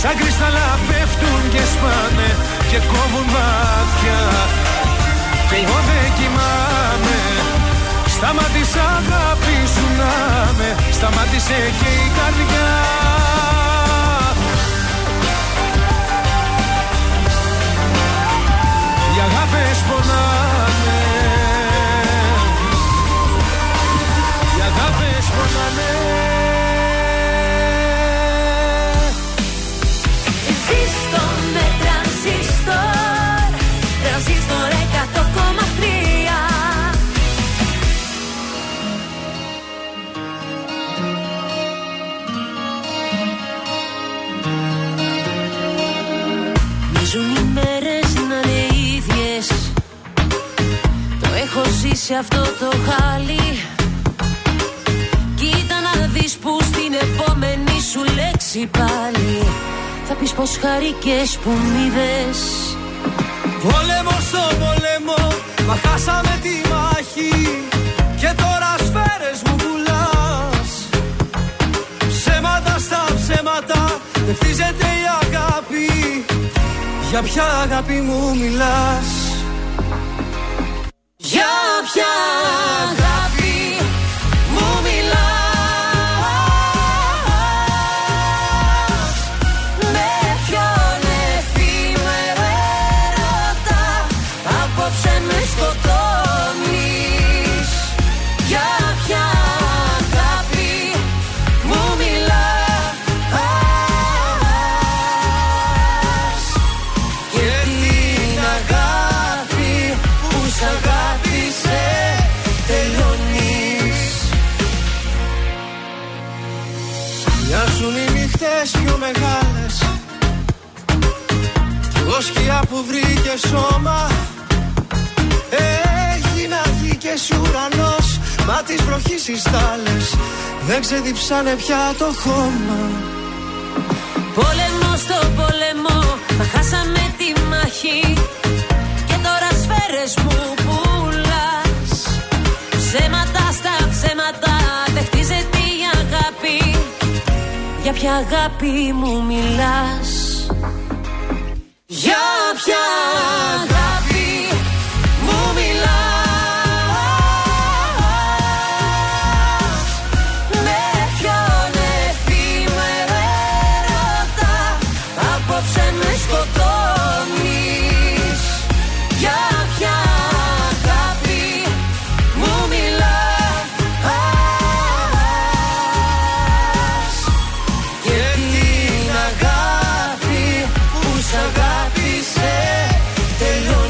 σαν κρυστάλλα πέφτουν και σπάνε και κόβουν βάθια. Και εγώ δεν κοιμάμαι, σταμάτησα αγάπη σου να με, σταμάτησε και η καρδιά. Οι αγάπες πονάνε, οι αγάπες πονάνε. Ζήστο με τρανζίστορ, τρανζίστορ εκατό κόμμα τρία. Έχω ζήσει αυτό το χάλι. Κοίτα να δεις που στην επόμενη σου λέξη πάλι θα πεις πως χαρήκες που μ' είδες. Πόλεμο στο πόλεμο, μα χάσαμε τη μάχη και τώρα σφαίρες μου πουλάς. Ψέματα στα ψέματα, δεν χτίζεται η αγάπη. Για ποια αγάπη μου μιλάς? Για ποια αγάπη μου μιλάς? Με ποιον εφήμερο έρωτα απόψε με σκοτώνεις? Για ποια αγάπη μου μιλάς? Και, και την αγάπη που σ' αγάπη τελειώνεις. Μοιάζουν οι νύχτες πιο μεγάλες κι εγώ σκιά που βρήκε σώμα. Έχει να βγήκες ουρανός, μα της βροχής οι στάλες δεν ξεδιψάνε πια το χώμα. Πόλεμο στο πόλεμο, μα χάσαμε τη μάχη και τώρα σφαίρες μου πουλά. Ψέματα στα ψέματα, δεν χτίζεται η αγάπη. Για ποια αγάπη μου μιλάς? Για ποια αγάπη μου μιλάς? Με ποιον εφήμερο έρωτα απόψε με σκοτώνεις? Για ποια τελειώνει.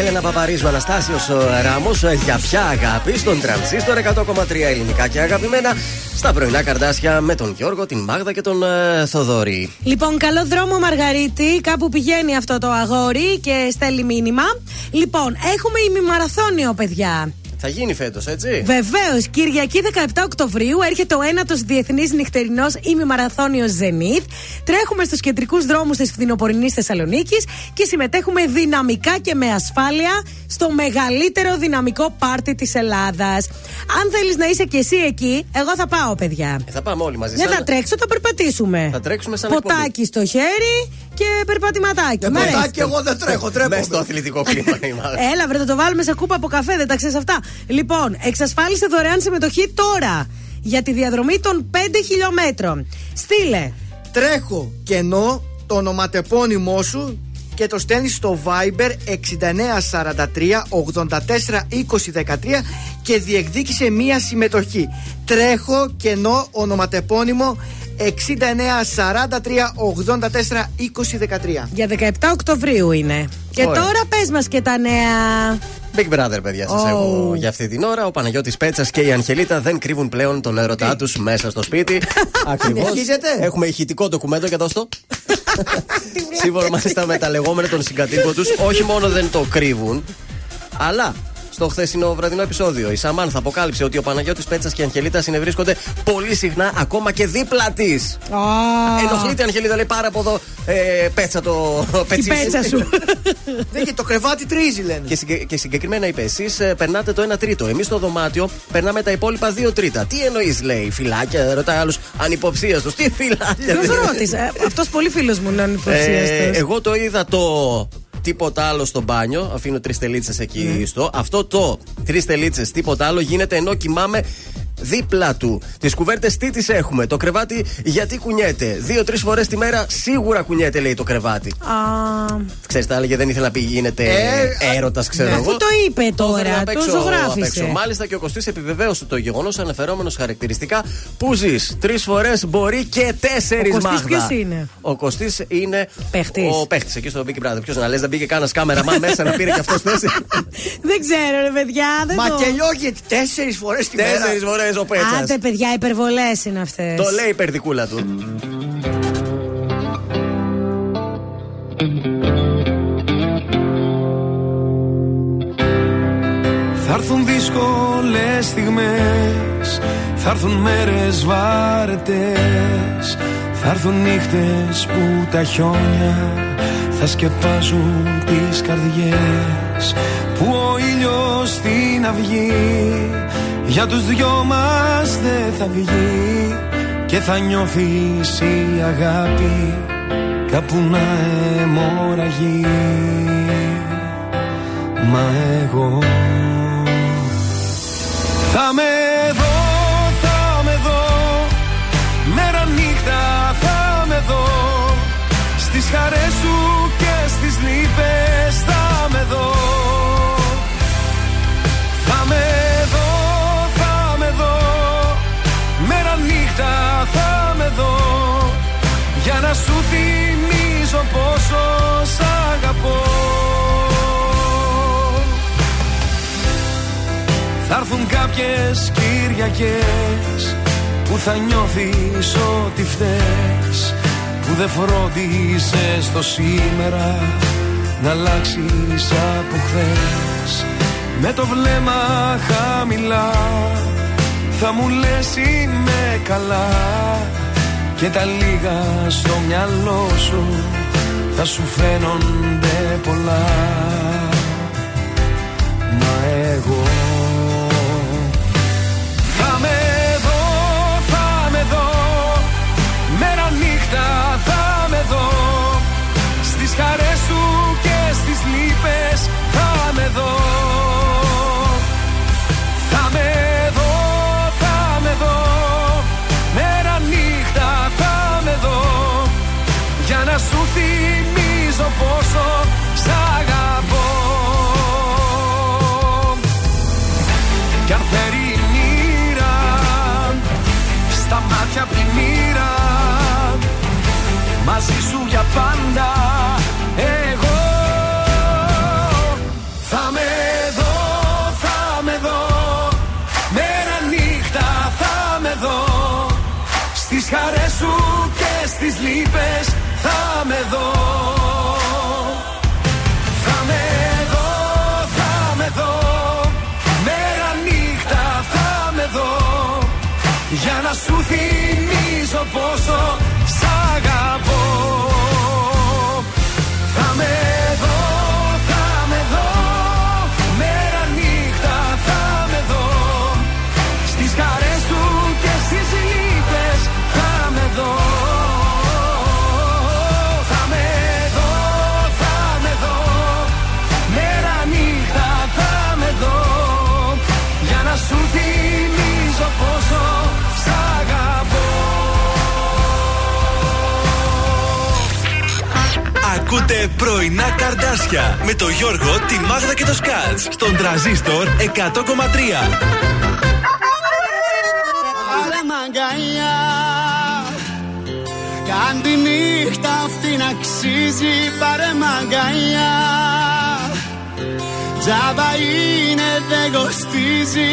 Έλενα Παπαρίζου, Αναστάσιος Ράμος, για ποια αγάπη, στον Τρανζίστορ εκατό κόμμα τρία, ελληνικά και αγαπημένα, στα πρωινά Καρντάσια με τον Γιώργο, την Μάγδα και τον ε, Θοδωρή. Λοιπόν, καλό δρόμο, Μαργαρίτη, κάπου πηγαίνει αυτό το αγόρι και στέλνει μήνυμα. Λοιπόν, έχουμε ημιμαραθώνιο, παιδιά. Θα γίνει φέτος, έτσι. Βεβαίως, Κυριακή δεκαεπτά Οκτωβρίου έρχεται ο ένατος διεθνής νυχτερινός ημιμαραθώνιος Zenith. Τρέχουμε στους κεντρικούς δρόμους της φθινοπορεινής Θεσσαλονίκης και συμμετέχουμε δυναμικά και με ασφάλεια στο μεγαλύτερο δυναμικό πάρτι της Ελλάδας. Αν θέλεις να είσαι και εσύ εκεί, εγώ θα πάω, παιδιά. Ε, θα πάμε όλοι μαζί. Δεν σαν... θα τρέξω, θα περπατήσουμε. Θα τρέξουμε σαν ποτάκι υποδί. Στο χέρι και περπατηματάκι. Ε, ποτάκι, εγώ δεν τρέχω, τρέχω. Μες στο αθλητικό κλίμα. Έλα, βρε, θα το βάλουμε σε κούπα από καφέ, δεν τα ξέρεις αυτά. Λοιπόν, εξασφάλισε δωρεάν συμμετοχή τώρα για τη διαδρομή των πέντε χιλιόμετρων. Στείλε τρέχω κενό το ονοματεπώνυμό σου και το στέλνεις στο Viber έξι εννιά τέσσερα τρία ογδόντα τέσσερα είκοσι δεκατρία και διεκδίκησε μία συμμετοχή. Τρέχω κενό ονοματεπώνυμο έξι εννιά τέσσερα τρία ογδόντα τέσσερα είκοσι δεκατρία. Για δεκαεπτά Οκτωβρίου είναι. Και ωραία. Τώρα πες μας και τα νέα. Big Brother, παιδιά, σας oh. έχω για αυτή την ώρα. Ο Παναγιώτης Πέτσας και η Αγγελίτα δεν κρύβουν πλέον τον έρωτά τους μέσα στο σπίτι. Ακριβώς. Έχουμε ηχητικό ντοκουμέντο για αυτό. Σύμφωνα μάλιστα με τα λεγόμενα των συγκατοίκων τους, όχι μόνο δεν το κρύβουν, αλλά στο χθεσινό βραδινό επεισόδιο η Σαμάνθα αποκάλυψε ότι ο Παναγιώτης Πέτσας και η Αγγελίτα συνευρίσκονται πολύ συχνά ακόμα και δίπλα της. Oh. Ενοχλείται η Αγγελίτα, λέει, πάρα από εδώ. Ε, πέτσα το πετσί. Πέτσα σου. Δεν και το κρεβάτι τρίζει, λένε. Και, συγκε, και συγκεκριμένα είπε: εσείς ε, περνάτε το ένα τρίτο. Εμείς στο δωμάτιο περνάμε τα υπόλοιπα δύο τρίτα. Τι εννοείς, λέει, φυλάκια, ρωτάει άλλους ανυποψίαστος. Τι φυλάκια. Ποιος ρώτησε. Αυτός πολύ φίλος μου είναι ανυποψίαστος. Εγώ το είδα το. Τίποτα άλλο στο μπάνιο. Αφήνω τρεις τελίτσες εκεί mm. στο. Αυτό το τρεις τελίτσες τίποτα άλλο γίνεται ενώ κοιμάμαι δίπλα του. Τις κουβέρτες τι τις έχουμε. Το κρεβάτι γιατί κουνιέται. Δύο-τρεις φορές τη μέρα σίγουρα κουνιέται, λέει, το κρεβάτι. Uh... Ξέρεις, τα έλεγε, δεν ήθελα να πει γίνεται ε, έρωτας, ξέρω ναι. εγώ. Αφού το είπε τώρα, το, το ζωγράφησε. Μάλιστα και ο Κωστής επιβεβαίωσε το γεγονός αναφερόμενος χαρακτηριστικά που ζεις τρεις φορές, μπορεί και τέσσερις. Ο Κωστής ποιος είναι? Ο Κωστής είναι παίχτης. Ο παίχτης εκεί στο Big Brother. Ποιος να λες, δεν μπήκε κανένας κάμερα μα μέσα να πήρε και αυτός θέση. Δεν ξέρω, ρε παιδιά. Μα και λόγια τέσσερις φορές τη μέρα. Τέσσερις φορές. Άντε, παιδιά, υπερβολές είναι αυτές. Το λέει η περδικούλα του. Θα έρθουν δύσκολες στιγμές, θα έρθουν μέρες βαρετές, θα έρθουν νύχτες που τα χιόνια θα σκεπάζουν τις καρδιές, που ο ήλιος στην αυγή για τους δυο μας δεν θα βγει και θα νιώθεις η αγάπη κάπου να αιμορραγεί. Μα εγώ θα με δω, θα με δω, μέρα νύχτα θα με δω, στις χαρές σου και στις λύπες θα με δω. Θα με δω, θα με δω, μέρα νύχτα θα με δω, για να σου θυμίζω πόσο σ' αγαπώ. Θα έρθουν κάποιες Κυριακές που θα νιώθεις ότι φταίς, που δεν φρόντισες το σήμερα να αλλάξεις από χθες. Με το βλέμμα χαμηλά θα μου λες είμαι καλά και τα λίγα στο μυαλό σου θα σου φαίνονται πολλά. Μα εγώ θα με δω, θα με δω, μέρα νύχτα θα με δω, στις χαρές σου και στις λύπες θα με δω. Θα με δω, θα με δω, μέρα νύχτα θα με δω, για να σου θυμίζω πόσο σ' αγαπώ. Στις χαρές σου και στις λύπες θα με δω. Θα με δω, θα με δω. Μέρα νύχτα θα με δω. Για να σου θυμίζω πόσο σ' αγαπώ. Θα με δω, θα με δω. Μέρα νύχτα θα με δω. Στις χαρές σου και στις λύπες θα με δω. Θα με δω, θα με δω. Μέρα νύχτα θα με δω. Για να σου θυμίζω πόσο σ' αγαπώ. Ακούτε πρωινά Καρντάσια με το Γιώργο, τη Μάγδα και το Σκατζ στον Τρανζίστορ εκατό κόμμα τρία. Πάρε μ' αγκαλιά, κάν' τη νύχτα αυτή να αξίζει. Πάρε μ' αγκαλιά, τζάμπα είναι δεν κοστίζει.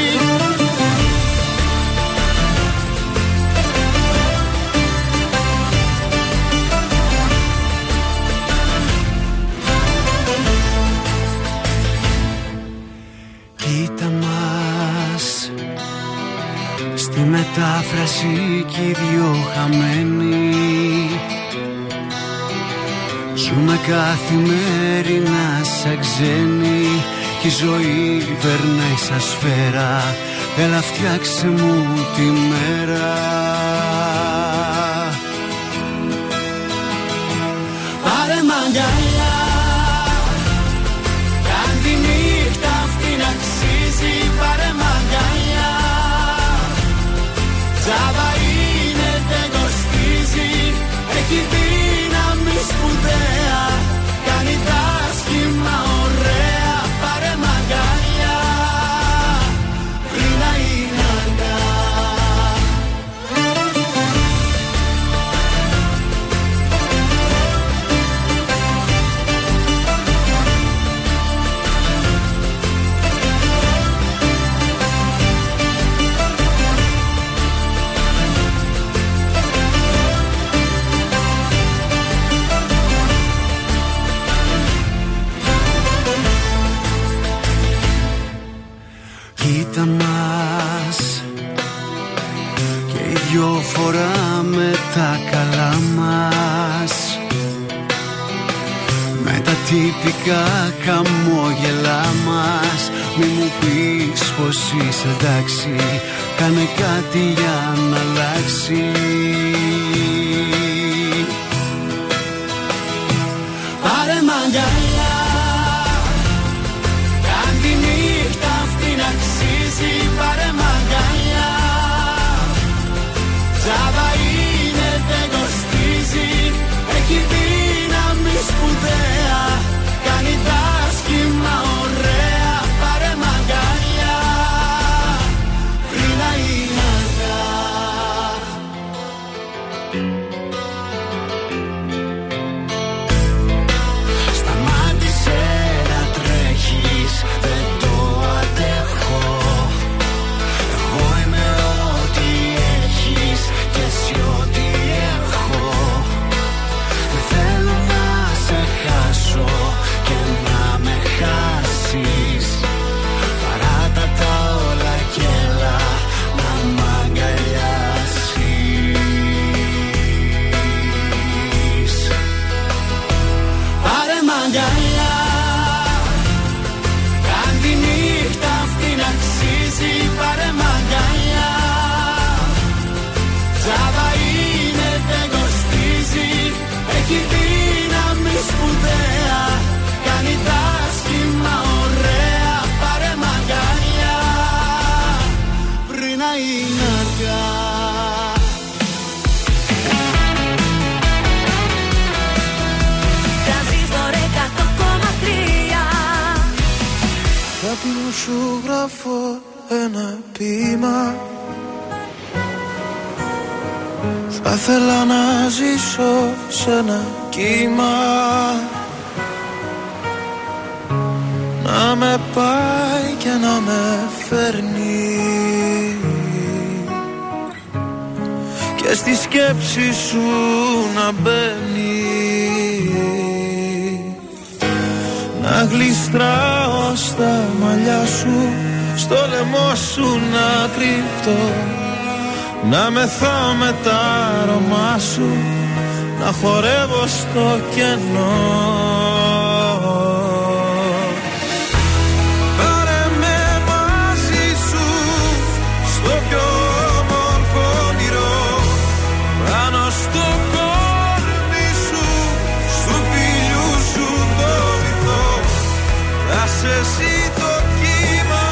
Στη μετάφραση κι οι δυο χαμένοι ζούμε καθημερινά σαν ξένοι κι η ζωή περνάει σαν σφαίρα. Έλα φτιάξε μου τη μέρα. Πάρε μ' αγκαλιά, κάν' τη νύχτα αυτή να αξίζει. Πάρε μ' αγκαλιά, τζάβα είναι, δεν κοστίζει. Έχει δύναμη σπουδαία, κάνει τα σχήμα ωραία. Πάρε μ' αγκαλιά, πριν να είναι αργά. Μας. Και οι δυο φοράμε τα καλά μας, με τα τυπικά χαμόγελά μας. Μη μου πεις πως είσαι εντάξει, κάνε κάτι για να αλλάξει. Πάρε μ' αγκαλιά, κάν' τη νύχτα αυτή να αξίζει. Πάρε μ' αγκαλιά, τζάβα είναι, δεν κοστίζει. Έχει δύναμη σπουδαία, κάνει τα σχήμα ωραία. Πάρε μ' αγκαλιά, πριν να είναι αργά. Σταμάτησε να τρέχεις, δεν το αντέχω. Εγώ είμαι ό,τι έχεις και εσύ ό,τι έχω. Δεν θέλω να σε χάσω και να με χάσεις. Παράτα τα όλα κι έλα να μ' αγκαλιάσεις. Πάρε μ' αγκαλιά, κάν' τη νύχτα αυτή να αξίζει. Πάρε μ' αγκαλιά, τζάβα είναι, δεν κοστίζει. Έχει δύναμη σπουδαία, κάνει τα σχήμα ωραία. Πάρε μ' αγκαλιά, πριν να είναι αργά. Τρανζίστορ εκατό κόμμα τρία. Αγάπη μου σου γράφω ένα ποίημα. Θα ήθελα να ζήσω σε ένα κύμα. Να με πάει και να με φέρνει. Και στη σκέψη σου να μπαίνει, να γλιστράω στα μαλλιά σου, στο λαιμό σου να κρυπτώ, να μεθάω με τ' άρωμά σου, να χορεύω στο κενό. Εσύ το κύμα,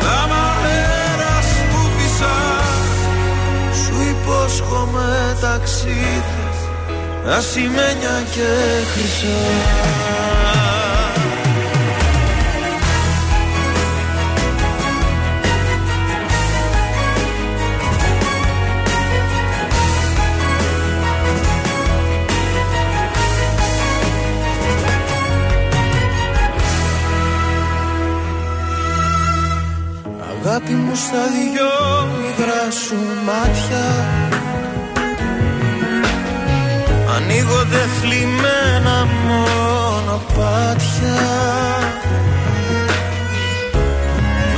τα μαέρα που φυσάς, σου υπόσχομαι ταξίδι, ασημένια και χρυσά. Αγάπη μου στα δυο μικρά σου μάτια ανοίγονται θλιμμένα μονοπάτια,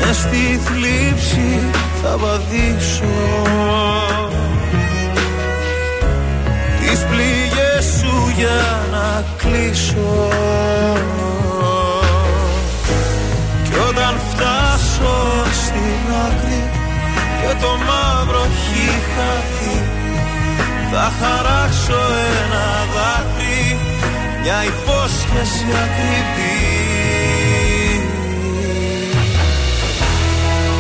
μες στη θλίψη θα βαδίσω, τις πληγές σου για να κλείσω, κι όταν φτάσω στην άκρη και το μαύρο έχει χαθεί, θα χαράξω ένα δάκρυ, μια υπόσχεση ακριβή.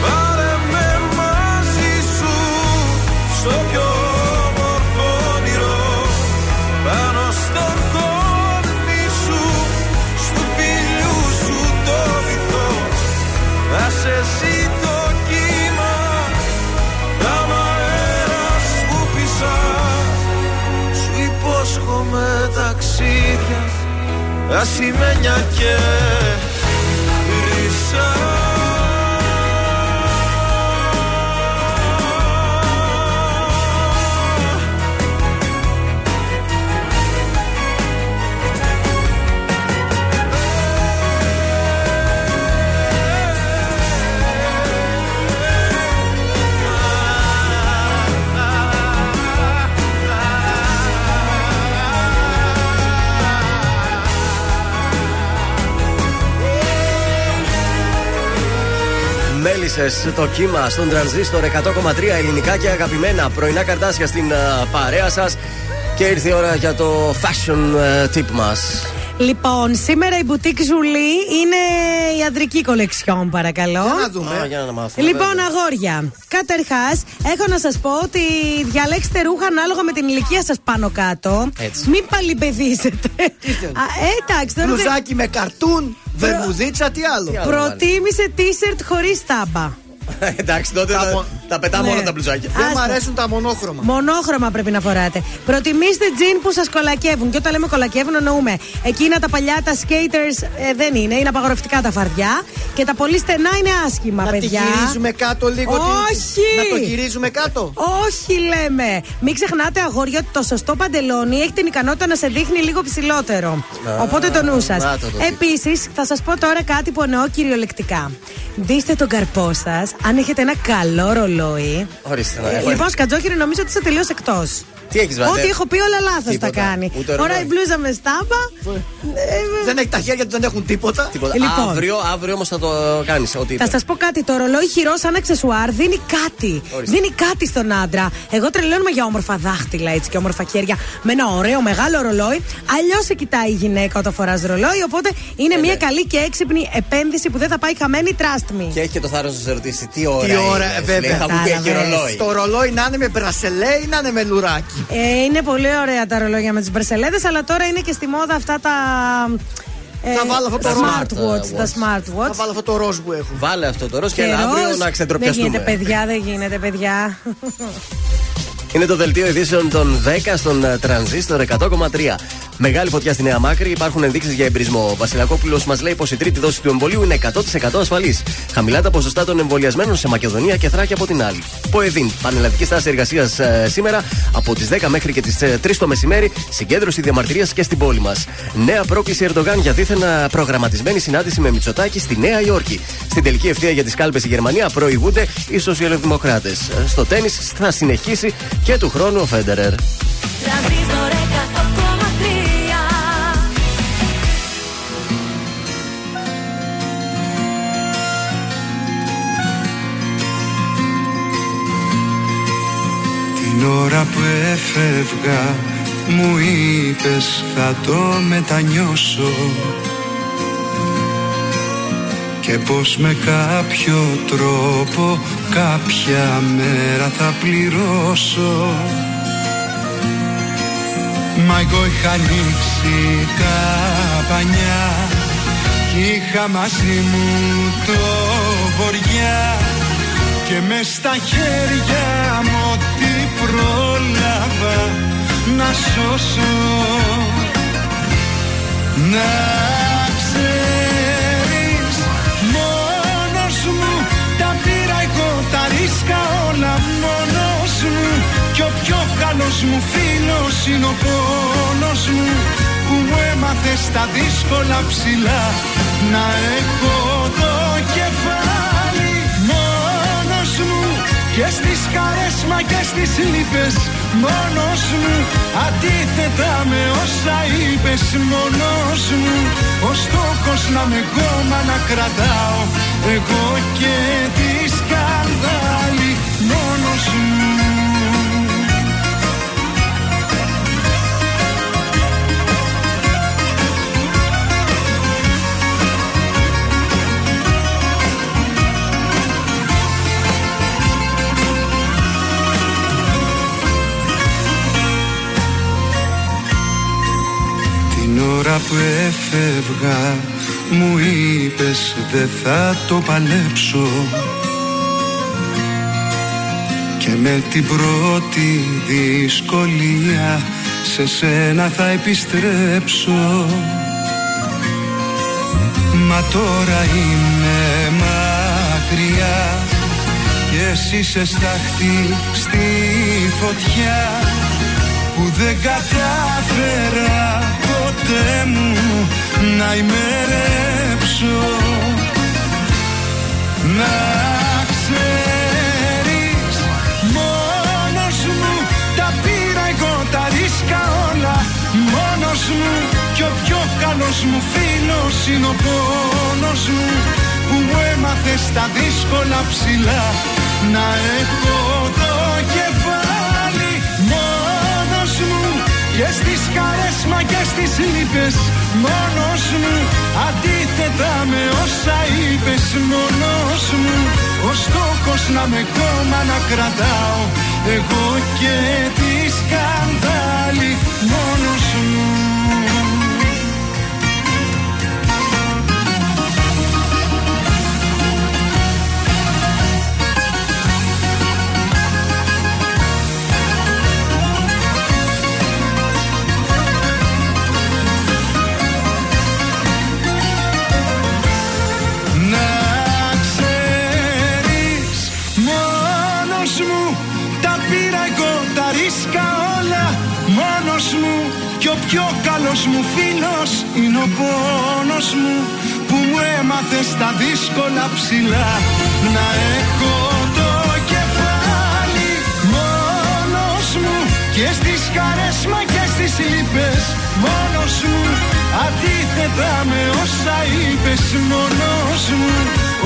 Πάρε με μαζί σου στο πιο όμορφο όνειρο, πάνω στο κόρμι σου, στου φιλιού σου το βυθό, θα σε ζητώ. Έχουμε ταξίδια, ασημένια και χρυσά. Μέλισσες, το κύμα στον Τρανζίστορ εκατό κόμμα τρία, ελληνικά και αγαπημένα. Πρωινά Καρντάσια στην uh, παρέα σας. Και ήρθε η ώρα για το fashion uh, tip μας. Λοιπόν, σήμερα η μπουτίκ Ζουλή είναι η αντρική κολεξιόν, παρακαλώ. Για να δούμε. Α, για να μάθουμε, λοιπόν, βέβαια. Αγόρια, καταρχάς, έχω να σας πω ότι διαλέξτε ρούχα ανάλογα με την ηλικία σας πάνω κάτω. Έτσι. Μην παλιμπεδίσετε. Εντάξει, τώρα. Μπλουζάκι με καρτούν, βερμουζίτσα, τι άλλο. Προτίμησε t-shirt χωρίς τάμπα. Εντάξει, τότε τα, τα, τα πετάμε, ναι, όλα τα μπλουζάκια. Δεν μου αρέσουν τα μονόχρωμα. Μονόχρωμα πρέπει να φοράτε. Προτιμήστε τζιν που σας κολακεύουν. Και όταν λέμε κολακεύουν, εννοούμε εκείνα τα παλιά, τα skaters, ε, δεν είναι. Είναι απαγορευτικά τα φαρδιά. Και τα πολύ στενά είναι άσχημα, να παιδιά. Να τη γυρίζουμε κάτω λίγο. Όχι! Να το γυρίζουμε κάτω. Όχι, λέμε. Μην ξεχνάτε, αγόρια, ότι το σωστό παντελόνι έχει την ικανότητα να σε δείχνει λίγο ψηλότερο. Να, οπότε το νου σας. Επίσης, θα σας πω τώρα κάτι που εννοώ κυριολεκτικά. Ντύστε τον καρπό σας. Αν έχετε ένα καλό ρολόι. Ορίστε, ναι. Λοιπόν, Σκατζόχυρο, νομίζω ότι είσαι τελείως εκτός. Τι έχεις βάλει. Ό,τι έχω πει, όλα λάθος τα κάνει. Ωραία, η μπλούζα με στάμπα. Δεν έχει τα χέρια του, δεν έχουν τίποτα. τίποτα. Λοιπόν, αύριο, αύριο όμως θα το κάνεις. Θα σας πω κάτι. Το ρολόι χειρό, σαν αξεσουάρ, δίνει κάτι. Ορίστε. Δίνει κάτι στον άντρα. Εγώ τρελαίνομαι για όμορφα δάχτυλα έτσι, και όμορφα χέρια με ένα ωραίο μεγάλο ρολόι. Αλλιώς σε κοιτάει η γυναίκα όταν φοράς ρολόι. Οπότε είναι ε, μια ναι. καλή και έξυπνη επένδυση που δεν θα πάει χαμένη. Trust me. Και έχει και το θάρρος να σε ρωτήσει τι ώρα. Τι ώρα, βέβαια. Θα μου πει ρολόι. Το ρολόι να είναι με μπρασελέ ή να είναι με λουράκι. Ε, είναι πολύ ωραία τα ρολόγια με τις μπρεσελέδες, αλλά τώρα είναι και στη μόδα αυτά τα... Ε, θα βάλω αυτό το smartwatch. Τα smartwatch. Θα βάλω αυτό το ροζ που έχω. Βάλε αυτό το ροζ και, και αύριο να ξεντροπιαστούμε. Δεν γίνεται παιδιά, δεν γίνεται παιδιά. Είναι το δελτίο ειδήσεων των δέκα στον Τρανζίστορ εκατό κόμμα τρία. Μεγάλη φωτιά στη Νέα Μάκρη, υπάρχουν ενδείξεις για εμπρισμό. Ο Βασιλακόπουλος μας λέει πως η τρίτη δόση του εμβολίου είναι εκατό τοις εκατό ασφαλής. Χαμηλά τα ποσοστά των εμβολιασμένων σε Μακεδονία και Θράκη από την άλλη. ΠΟΕΔΗΝ, πανελλαδική στάση εργασίας ε, σήμερα από τις δέκα μέχρι και τις ε, τρεις το μεσημέρι, συγκέντρωση διαμαρτυρίας και στην πόλη μας. Νέα πρόκληση Ερντογάν για δίθεν προγραμματισμένη συνάντηση με Μητσοτάκη στη Νέα Υόρκη. Στην τελική ευθεία για τις κάλπες η Γερμανία προηγούνται οι σοσιαλδημοκράτες. Στο τένις θα συνεχίσει και του χρόνου ο Φέντερερ. Την ώρα που έφευγα μου είπες θα το μετανιώσω και πως με κάποιο τρόπο κάποια μέρα θα πληρώσω. Μα εγώ είχα ανοίξει τα πανιά κι είχα μαζί μου το βοριά και μες στα χέρια μου ό,τι πρόλαβα να σώσω. Να ξέρεις, μόνος μου τα πήρα εγώ, τα ρίσκα όλα μόνος μου κι ο πιο καλός μου φίλος είναι ο πόνος μου που μου έμαθε στα δύσκολα ψηλά να έχω το κεφάλι μόνος μου και στις χαρές μα και στις λύπες μόνος μου, αντίθετα με όσα είπες μόνος μου, ο στόχος να με κόμμα να κρατάω εγώ και τη σκανδάλη μόνος μου. Τώρα που έφευγα μου είπες δεν θα το παλέψω και με την πρώτη δυσκολία σε σένα θα επιστρέψω. Μα τώρα είμαι μακριά και εσύ σε στάχτη στη φωτιά που δεν κατάφερα ποτέ μου να ημερέψω. Να ξέρεις, μόνος μου τα πήρα εγώ, τα ρίσκα όλα μόνος μου κι ο πιο καλός μου φίλος είναι ο πόνος μου που μου έμαθε στα δύσκολα ψηλά να έχω το κεφάλι μόνος μου και στις χαρές μα και στις λύπες μόνος μου, αντίθετα με όσα είπες μόνος μου, ο στόχος να με κόμμα να κρατάω εγώ και τη σκανδάλη μόνος μου. Και ο πιο καλός μου φίλος είναι ο πόνος μου που μου έμαθε στα δύσκολα ψηλά να έχω το κεφάλι μόνος μου και στις χαρές μα και στις λύπες μόνος μου, αντίθετα με όσα είπες μόνος μου,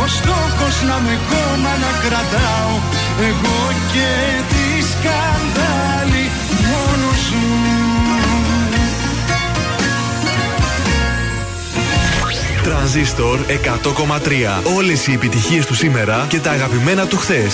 ο στόχος να με κόμμα να κρατάω εγώ και τη σκανδάλη μόνος μου. Τρανζίστορ εκατό κόμμα τρία. Όλες οι επιτυχίες του σήμερα και τα αγαπημένα του χθες.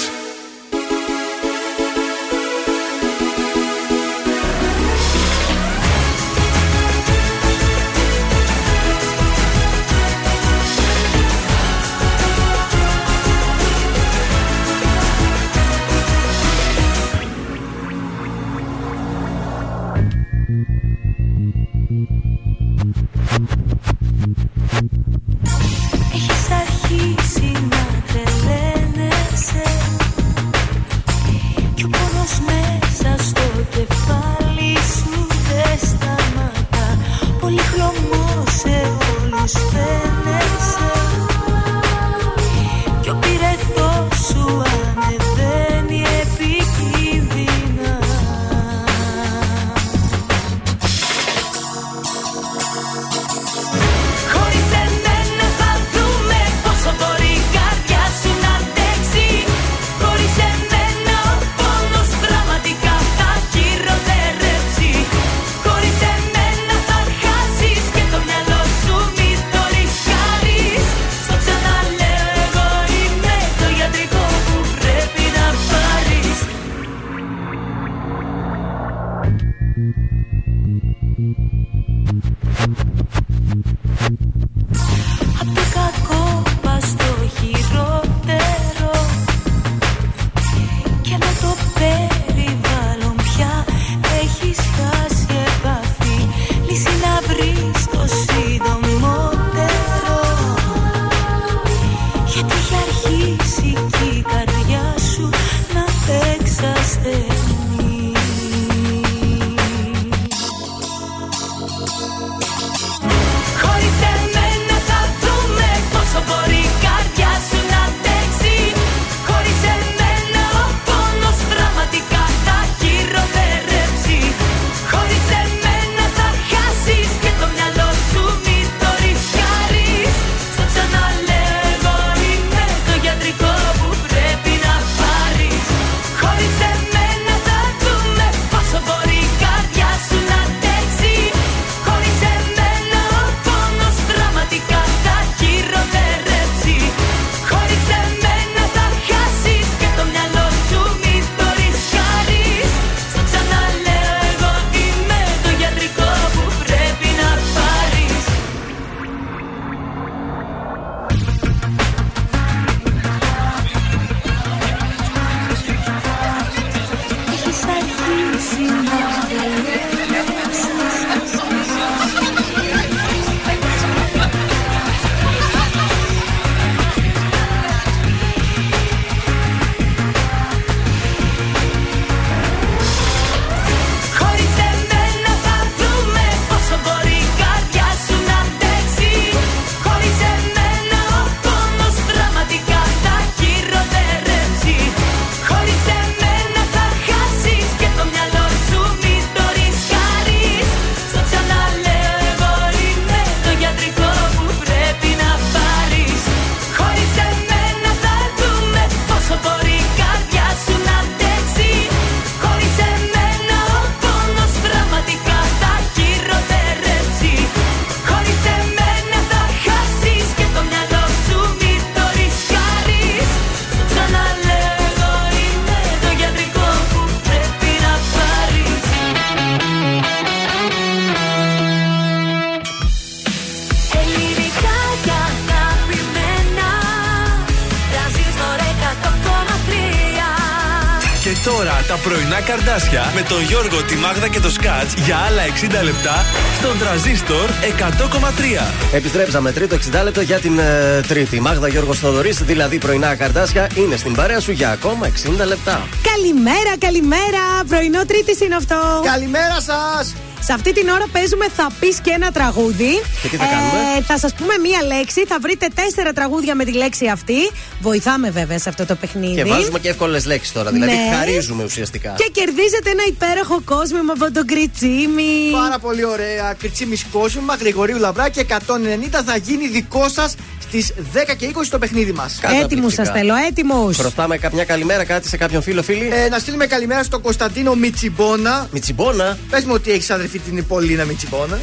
Πρωινά Καρντάσια με τον Γιώργο, τη Μάγδα και το Σκατζ για άλλα εξήντα λεπτά στον Τρανζίστορ εκατό κόμμα τρία. Επιστρέψαμε τρίτο εξήντα λεπτό για την ε, Τρίτη. Μάγδα, Γιώργος, Θοδωρής, δηλαδή Πρωινά Καρντάσια είναι στην παρέα σου για ακόμα εξήντα λεπτά. Καλημέρα, καλημέρα. Πρωινό Τρίτης είναι αυτό. Καλημέρα σας. Σε αυτή την ώρα παίζουμε «Θα πεις και ένα τραγούδι». Και τι θα κάνουμε? Ε, θα σας πούμε μία λέξη, θα βρείτε τέσσερα τραγούδια με τη λέξη αυτή. Βοηθάμε βέβαια σε αυτό το παιχνίδι. Και βάζουμε και εύκολες λέξεις τώρα, δηλαδή ναι. Χαρίζουμε ουσιαστικά. Και κερδίζετε ένα υπέροχο κόσμημα από τον Κριτσίμι. Πάρα πολύ ωραία. Κριτσίμις κόσμημα, Γρηγορίου Λαμπράκη, εκατόν ενενήντα θα γίνει δικό σας. Στις δέκα και είκοσι το παιχνίδι μας. Έτοιμους σας θέλω, έτοιμους. Χρωστάμε μια καλημέρα, κάτι σε κάποιον φίλο, φίλη. Ε, να στείλουμε καλημέρα στον Κωνσταντίνο Μιτσιμπόνα. Μιτσιμπόνα. Πες μου ότι έχεις αδερφή την Πολίνα Μιτσιμπόνα.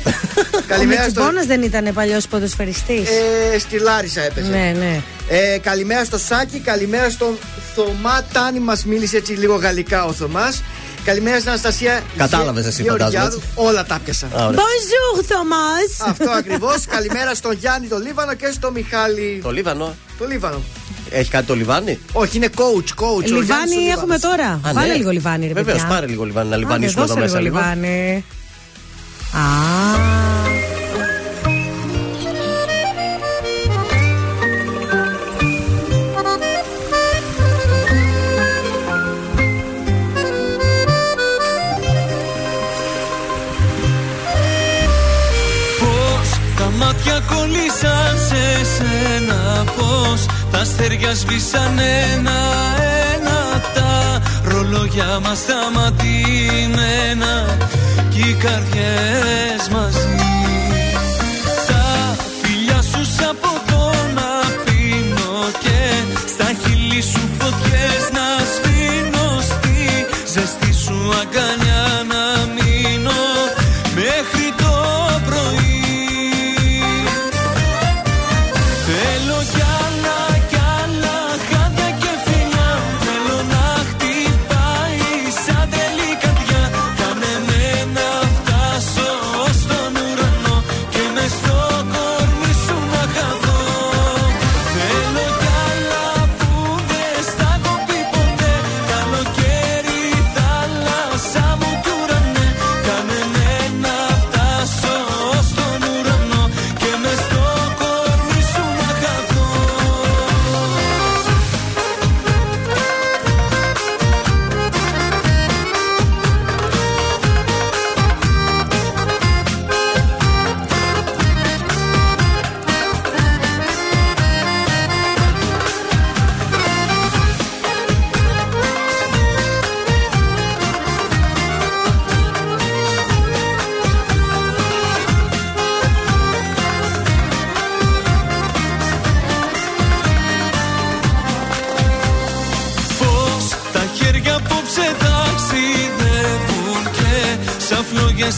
Καλημέρα. Ο Μιτσιμπόνας στο... δεν ήταν παλιός ποδοσφαιριστής. Ε, στη Λάρισα έπαιζε. Ναι, ναι. Ε, καλημέρα στο Σάκη, καλημέρα στον Θωμά Τάνη. Μας μίλησε έτσι λίγο γαλλικά ο Θωμάς. Καλημέρα στην Αναστασία. Κατάλαβες εσύ, φαντάζομαι. Όλα τα πιάσα. Bonjour, Thomas. Αυτό ακριβώς. Καλημέρα στον Γιάννη το Λίβανο και στον Μιχάλη. Το Λίβανο. Το Λίβανο. Έχει κάτι το Λιβάνι? Όχι, είναι coach, coach. Λιβάνι έχουμε τώρα. Α, πάρε ναι. λίγο Λιβάνι, ρε. Βεβαίως, πάρε λίγο Λιβάνι να λιβανίσουμε εδώ μέσα. Λίγο Λιβάνι. Α. Κολλήσαν σε πως τα αστέρια σβήσαν ένα-ένα, τα ρολόγια μας σταματημένα κι οι καρδιές μαζί. Τα φιλιά σου σαν ποτό να πίνω και στα χείλη σου φωτιές να σβήνω, στη ζεστή σου αγκαλιά να μείνω μέχρι το πρωί.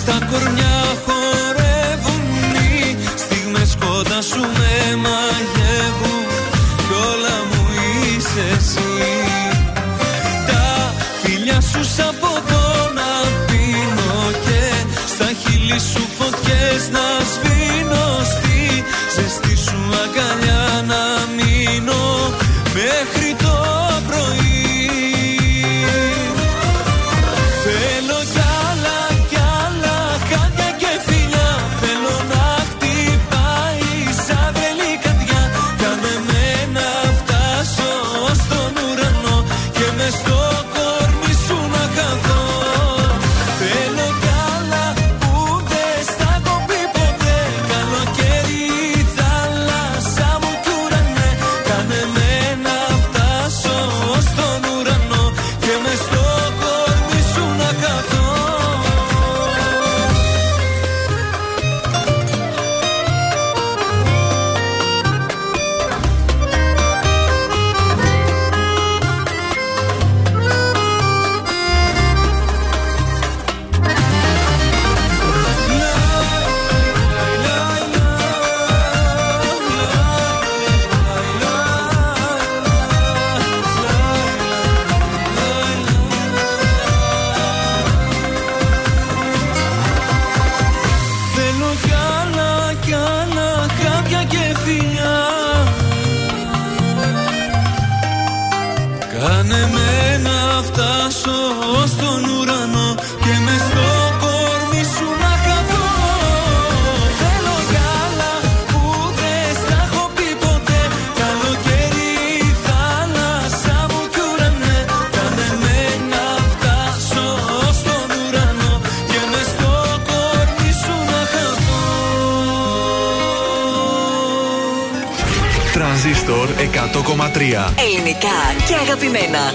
Στα κορμιά χορεύουν οι στιγμές κοντά σου με μαγεύουν κι όλα μου είσαι εσύ. Τα φιλιά σου σαν ποτό να πίνω και στα χείλη σου φωτιές να σβήνω, στη ζεστή σου αγκαλιά να μείνω μέχρι το πρωί. Ελληνικά και αγαπημένα.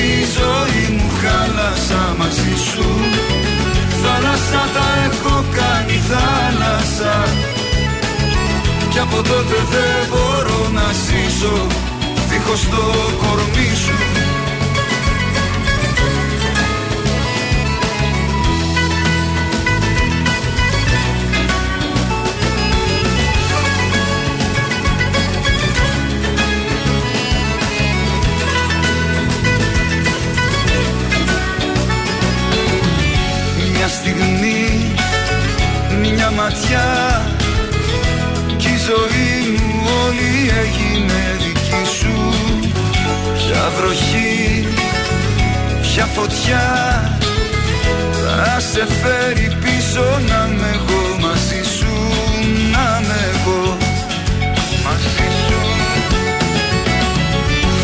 Τη ζωή μου χάλασα μαζί σου. Θάλασσα τα έχω χάσα κι από τότε δεν μπορώ να ζήσω δίχως το κορμί σου. Στιγμή, μια ματιά κι η ζωή μου όλη έγινε δική σου. Πια βροχή, πια φωτιά θα σε φέρει πίσω. Να με εγώ μαζί σου, να με εγώ μαζί σου.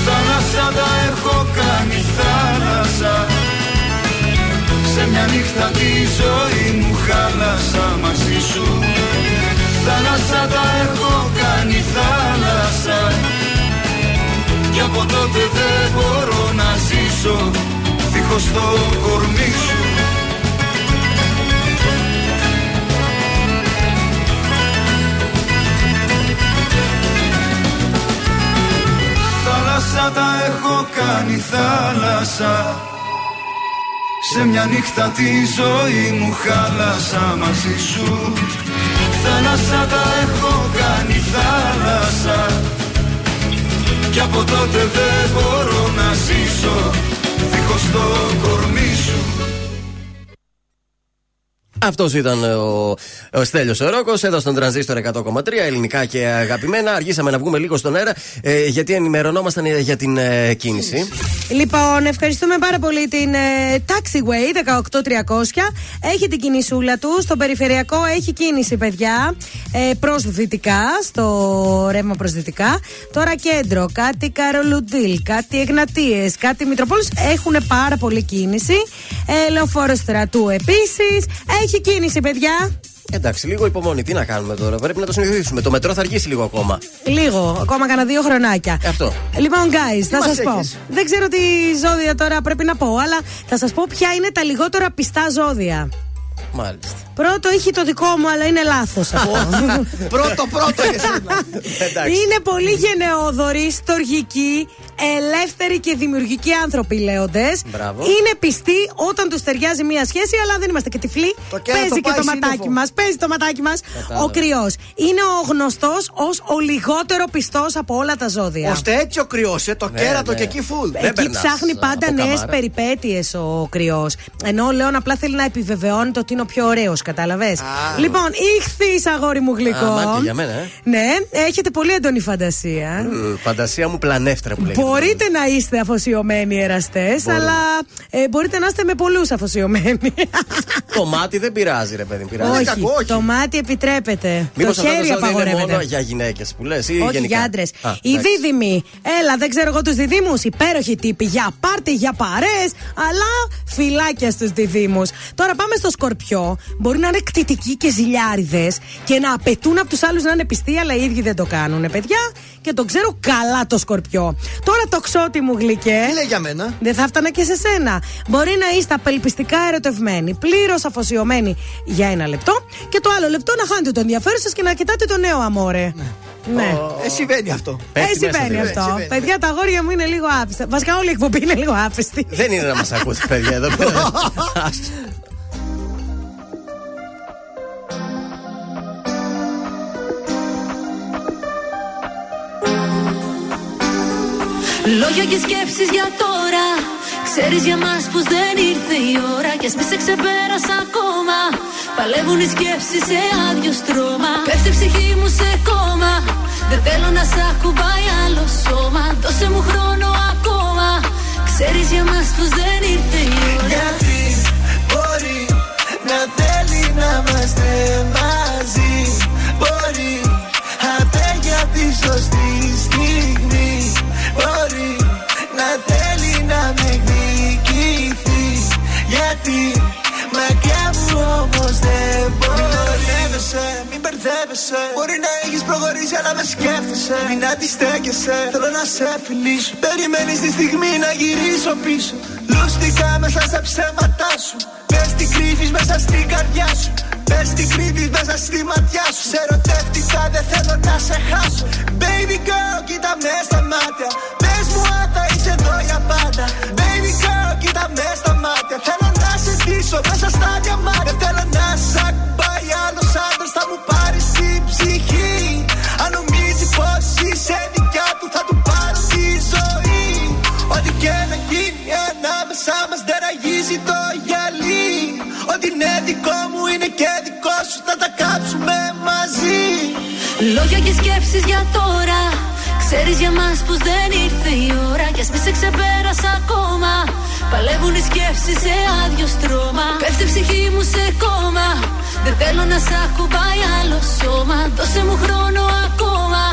Θάλασσα τα έχω κάνει θάλασσα, σε μια νύχτα τη ζωή μου χάλασα μαζί σου. Θάλασσα τα έχω κάνει θάλασσα κι από τότε δεν μπορώ να ζήσω δίχως το κορμί σου. Θάλασσα τα έχω κάνει θάλασσα, σε μια νύχτα τη ζωή μου χάλασα μαζί σου. Θάλασσα τα έχω κάνει θάλασσα κι από τότε δεν μπορώ να ζήσω δίχως το κορμί σου. Αυτός ήταν ο, ο Στέλιος ο Ρόκος, εδώ στον Τρανζίστορ εκατό κόμμα τρία, ελληνικά και αγαπημένα. Αργήσαμε να βγούμε λίγο στον αέρα, ε, γιατί ενημερωνόμασταν για την ε, κίνηση. Λοιπόν, ευχαριστούμε πάρα πολύ την ε, Taxiway δεκαοκτώ τριακόσια. Έχει την κινησούλα του. Στο περιφερειακό έχει κίνηση, παιδιά. Ε, προς δυτικά, στο ρεύμα προς δυτικά. Τώρα κέντρο, κάτι Καρολουντήλ, κάτι Εγνατίες, κάτι Μητροπόλης. Έχουν πάρα πολύ κίνηση. Ε, Λεωφόρο Στρατού επίσης. Έχει κίνηση, παιδιά. Εντάξει, λίγο υπομονή. Τι να κάνουμε τώρα, πρέπει να το συνηθίσουμε. Το μετρό θα αργήσει λίγο ακόμα. Λίγο, ακόμα κανένα δύο χρονάκια. Ε, αυτό. Λοιπόν, guys, θα σας πω. Δεν ξέρω τι ζώδια τώρα πρέπει να πω, αλλά θα σας πω ποια είναι τα λιγότερα πιστά ζώδια. Μάλιστα. Πρώτο είχε το δικό μου, αλλά είναι λάθος αυτό. Πρώτο, πρώτο εσένα. Είναι πολύ γενναιόδοροι, στοργικοί, ελεύθεροι και δημιουργικοί άνθρωποι, λέοντες. Είναι πιστοί όταν τους ταιριάζει μία σχέση, αλλά δεν είμαστε και τυφλοί. Παίζει και το ματάκι μας. Παίζει το ματάκι μας. Ο κρυός. Είναι ο γνωστός ως ο λιγότερο πιστός από όλα τα ζώδια. Ωστε έτσι ο κρυός, το κέρατο και εκεί φουλ. Εκεί ψάχνει πάντα νέες περιπέτειες ο κρυός. Ενώ ο Λέων απλά θέλει να επιβεβαιώνει το ότι είναι ο πιο ωραίος. Κατάλαβες. Ah. Λοιπόν, ήχθης, αγόρι μου γλυκό. Ah, μάτι για μένα, ε. Ναι, έχετε πολύ έντονη φαντασία. Mm, φαντασία μου πλανεύτρα που λέγεται. Μπορείτε να είστε αφοσιωμένοι εραστές, αλλά ε, μπορείτε να είστε με πολλούς αφοσιωμένοι. Το μάτι δεν πειράζει, ρε παιδί. Πειράζει. Όχι, κακό, όχι. Το μάτι επιτρέπεται. Μήπως το χέρι απαγορεύεται. Είναι μόνο για γυναίκες που λες ή όχι, γενικά. Για άντρες. Οι δίδυμοι. Έλα, δεν ξέρω εγώ τους διδύμους. Υπέροχοι τύποι για πάρτι, για παρέες, αλλά φυλάκια στους διδύμους. Τώρα πάμε στο Σκορπιό. Μπορεί να είναι κτητικοί και ζηλιάριδες και να απαιτούν από τους άλλους να είναι πιστοί, αλλά οι ίδιοι δεν το κάνουνε, παιδιά. Και τον ξέρω καλά το Σκορπιό. Τώρα το Τοξότη μου γλυκέ. Τι λέει για μένα. Δεν θα φτάνα και σε σένα. Μπορεί να είστε απελπιστικά ερωτευμένοι, πλήρως αφοσιωμένοι για ένα λεπτό και το άλλο λεπτό να χάνετε το ενδιαφέρον σας και να κοιτάτε το νέο αμόρε. Ναι. Ναι. Oh. Ε, συμβαίνει αυτό. Ε, συμβαίνει αυτό. Συμβαίνει. Παιδιά, τα αγόρια μου είναι λίγο άπιστα. Βασικά όλη η εκπομπή είναι λίγο άπιστη. Δεν είναι να μας ακούτε, παιδιά, εδώ πέρα. Λόγια και σκέψεις για τώρα. Ξέρεις για μας πως δεν ήρθε η ώρα. Κι ας μη σε ξεπέρασα ακόμα. Παλεύουν οι σκέψεις σε άδειο στρώμα. Πέφτει η ψυχή μου σε κόμμα. Δεν θέλω να σ' ακουμπάει άλλο σώμα. Δώσε μου χρόνο ακόμα. Ξέρεις για μας πως δεν ήρθε η ώρα. Γιατί μπορεί να θέλει να είμαστε μαζί. Μπορεί απέ για τη σωστή στιγμή. Μπορεί να θέλει να με εκδικηθεί. Γιατί μακριά μου όμως δεν μπορεί. Μην μπερδεύεσαι, μην μπερδεύεσαι. Μπορεί να έχεις προχωρήσει αλλά με σκέφτεσαι. Μην αντιστέκεσαι, θέλω να σε φιλήσω. Περιμένεις τη στιγμή να γυρίσω πίσω. Λούστηκα μέσα στα ψέματά σου. Πες τι κρύβεις μέσα στην καρδιά σου. Πες τι κρύβεις μέσα με στη ματιά σου. Σε ερωτεύτηκα, δεν θέλω να σε χάσω. Baby girl, κοίτα με στα μάτια. Πες μου αν θα είσαι εδώ για πάντα. Baby girl, κοίτα με στα μάτια. Θέλω να σε ντύσω μέσα στα διαμάτια. Θέλω να σ' ακουμπάει άλλος άντρας, θα μου πάρει την ψυχή. Αν νομίζει πως είσαι δικιά του, θα του πάρω τη ζωή. Ό,τι και να γίνει ανάμεσά μας δεν αγγίζει το γυαλί. Ό,τι είναι δικό μου είναι και δικό σου, θα τα κάψουμε μαζί. Λόγια και σκέψεις για τώρα. Ξέρεις για μας πως δεν ήρθε η ώρα. Κι ας μη σε ξεπέρασα ακόμα, παλεύουν οι σκέψεις σε άδειο στρώμα. Πέφτει η ψυχή μου σε κόμμα, δεν θέλω να σ' ακουμπάει άλλο σώμα. Δώσε μου χρόνο ακόμα,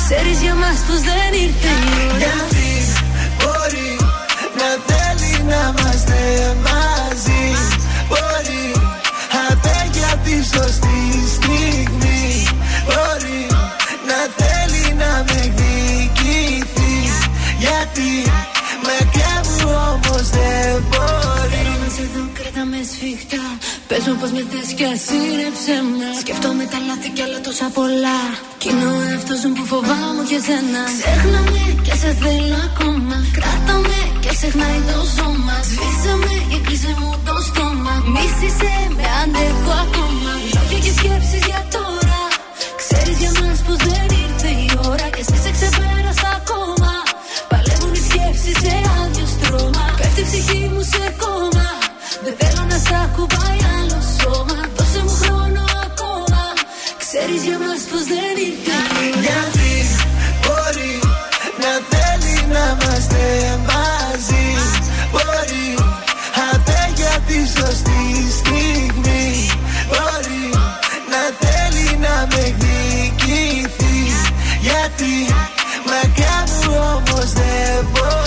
ξέρεις για μας πως δεν ήρθε η ώρα. Μπορεί να θέλει να είμαστε μαζί. Μπορεί απέγια τη σωστή στιγμή. Μπορεί να θέλει να με εκδικηθεί. Γιατί μακριά μου όμως δεν μπορεί. Θέλω να σε δω, κρατά με σφιχτά. Πες μου πως με θες κι ασύρεψε με. Σκεφτόμαι τα λάθη κι άλλα τόσα πολλά. Κι είναι ο εαυτός μου που φοβάμαι και σένα. Ξέχνα με και σε θέλω ακόμα. Κράτα με και ξεχνάει το σώμα. Σβήσε με και κλείσε μου το στόμα. Μίσησε με, αντέχω ακόμα. Λόγια και σκέψεις για τώρα. Ξέρεις για μας πως δεν ήρθε η ώρα. Κι εσύ σε ξεπέρασα ακόμα. Παλεύουν οι σκέψεις σε άδειο στρώμα. Πέφτει η ψυχή μου σε κόμμα. Δεν θέλω να σ' ακουμπάει άλλο σώμα. Δώσε μου χρόνο ακόμα. Ξέρεις για μας πως δεν ήρθε. Γιατί μπορεί να θέλει να είμαστε μαζί. Μπορεί απέγια τη σωστή στιγμή. Μπορεί να θέλει να με εκδικηθεί. Γιατί μακριά μου όμως δεν μπορεί.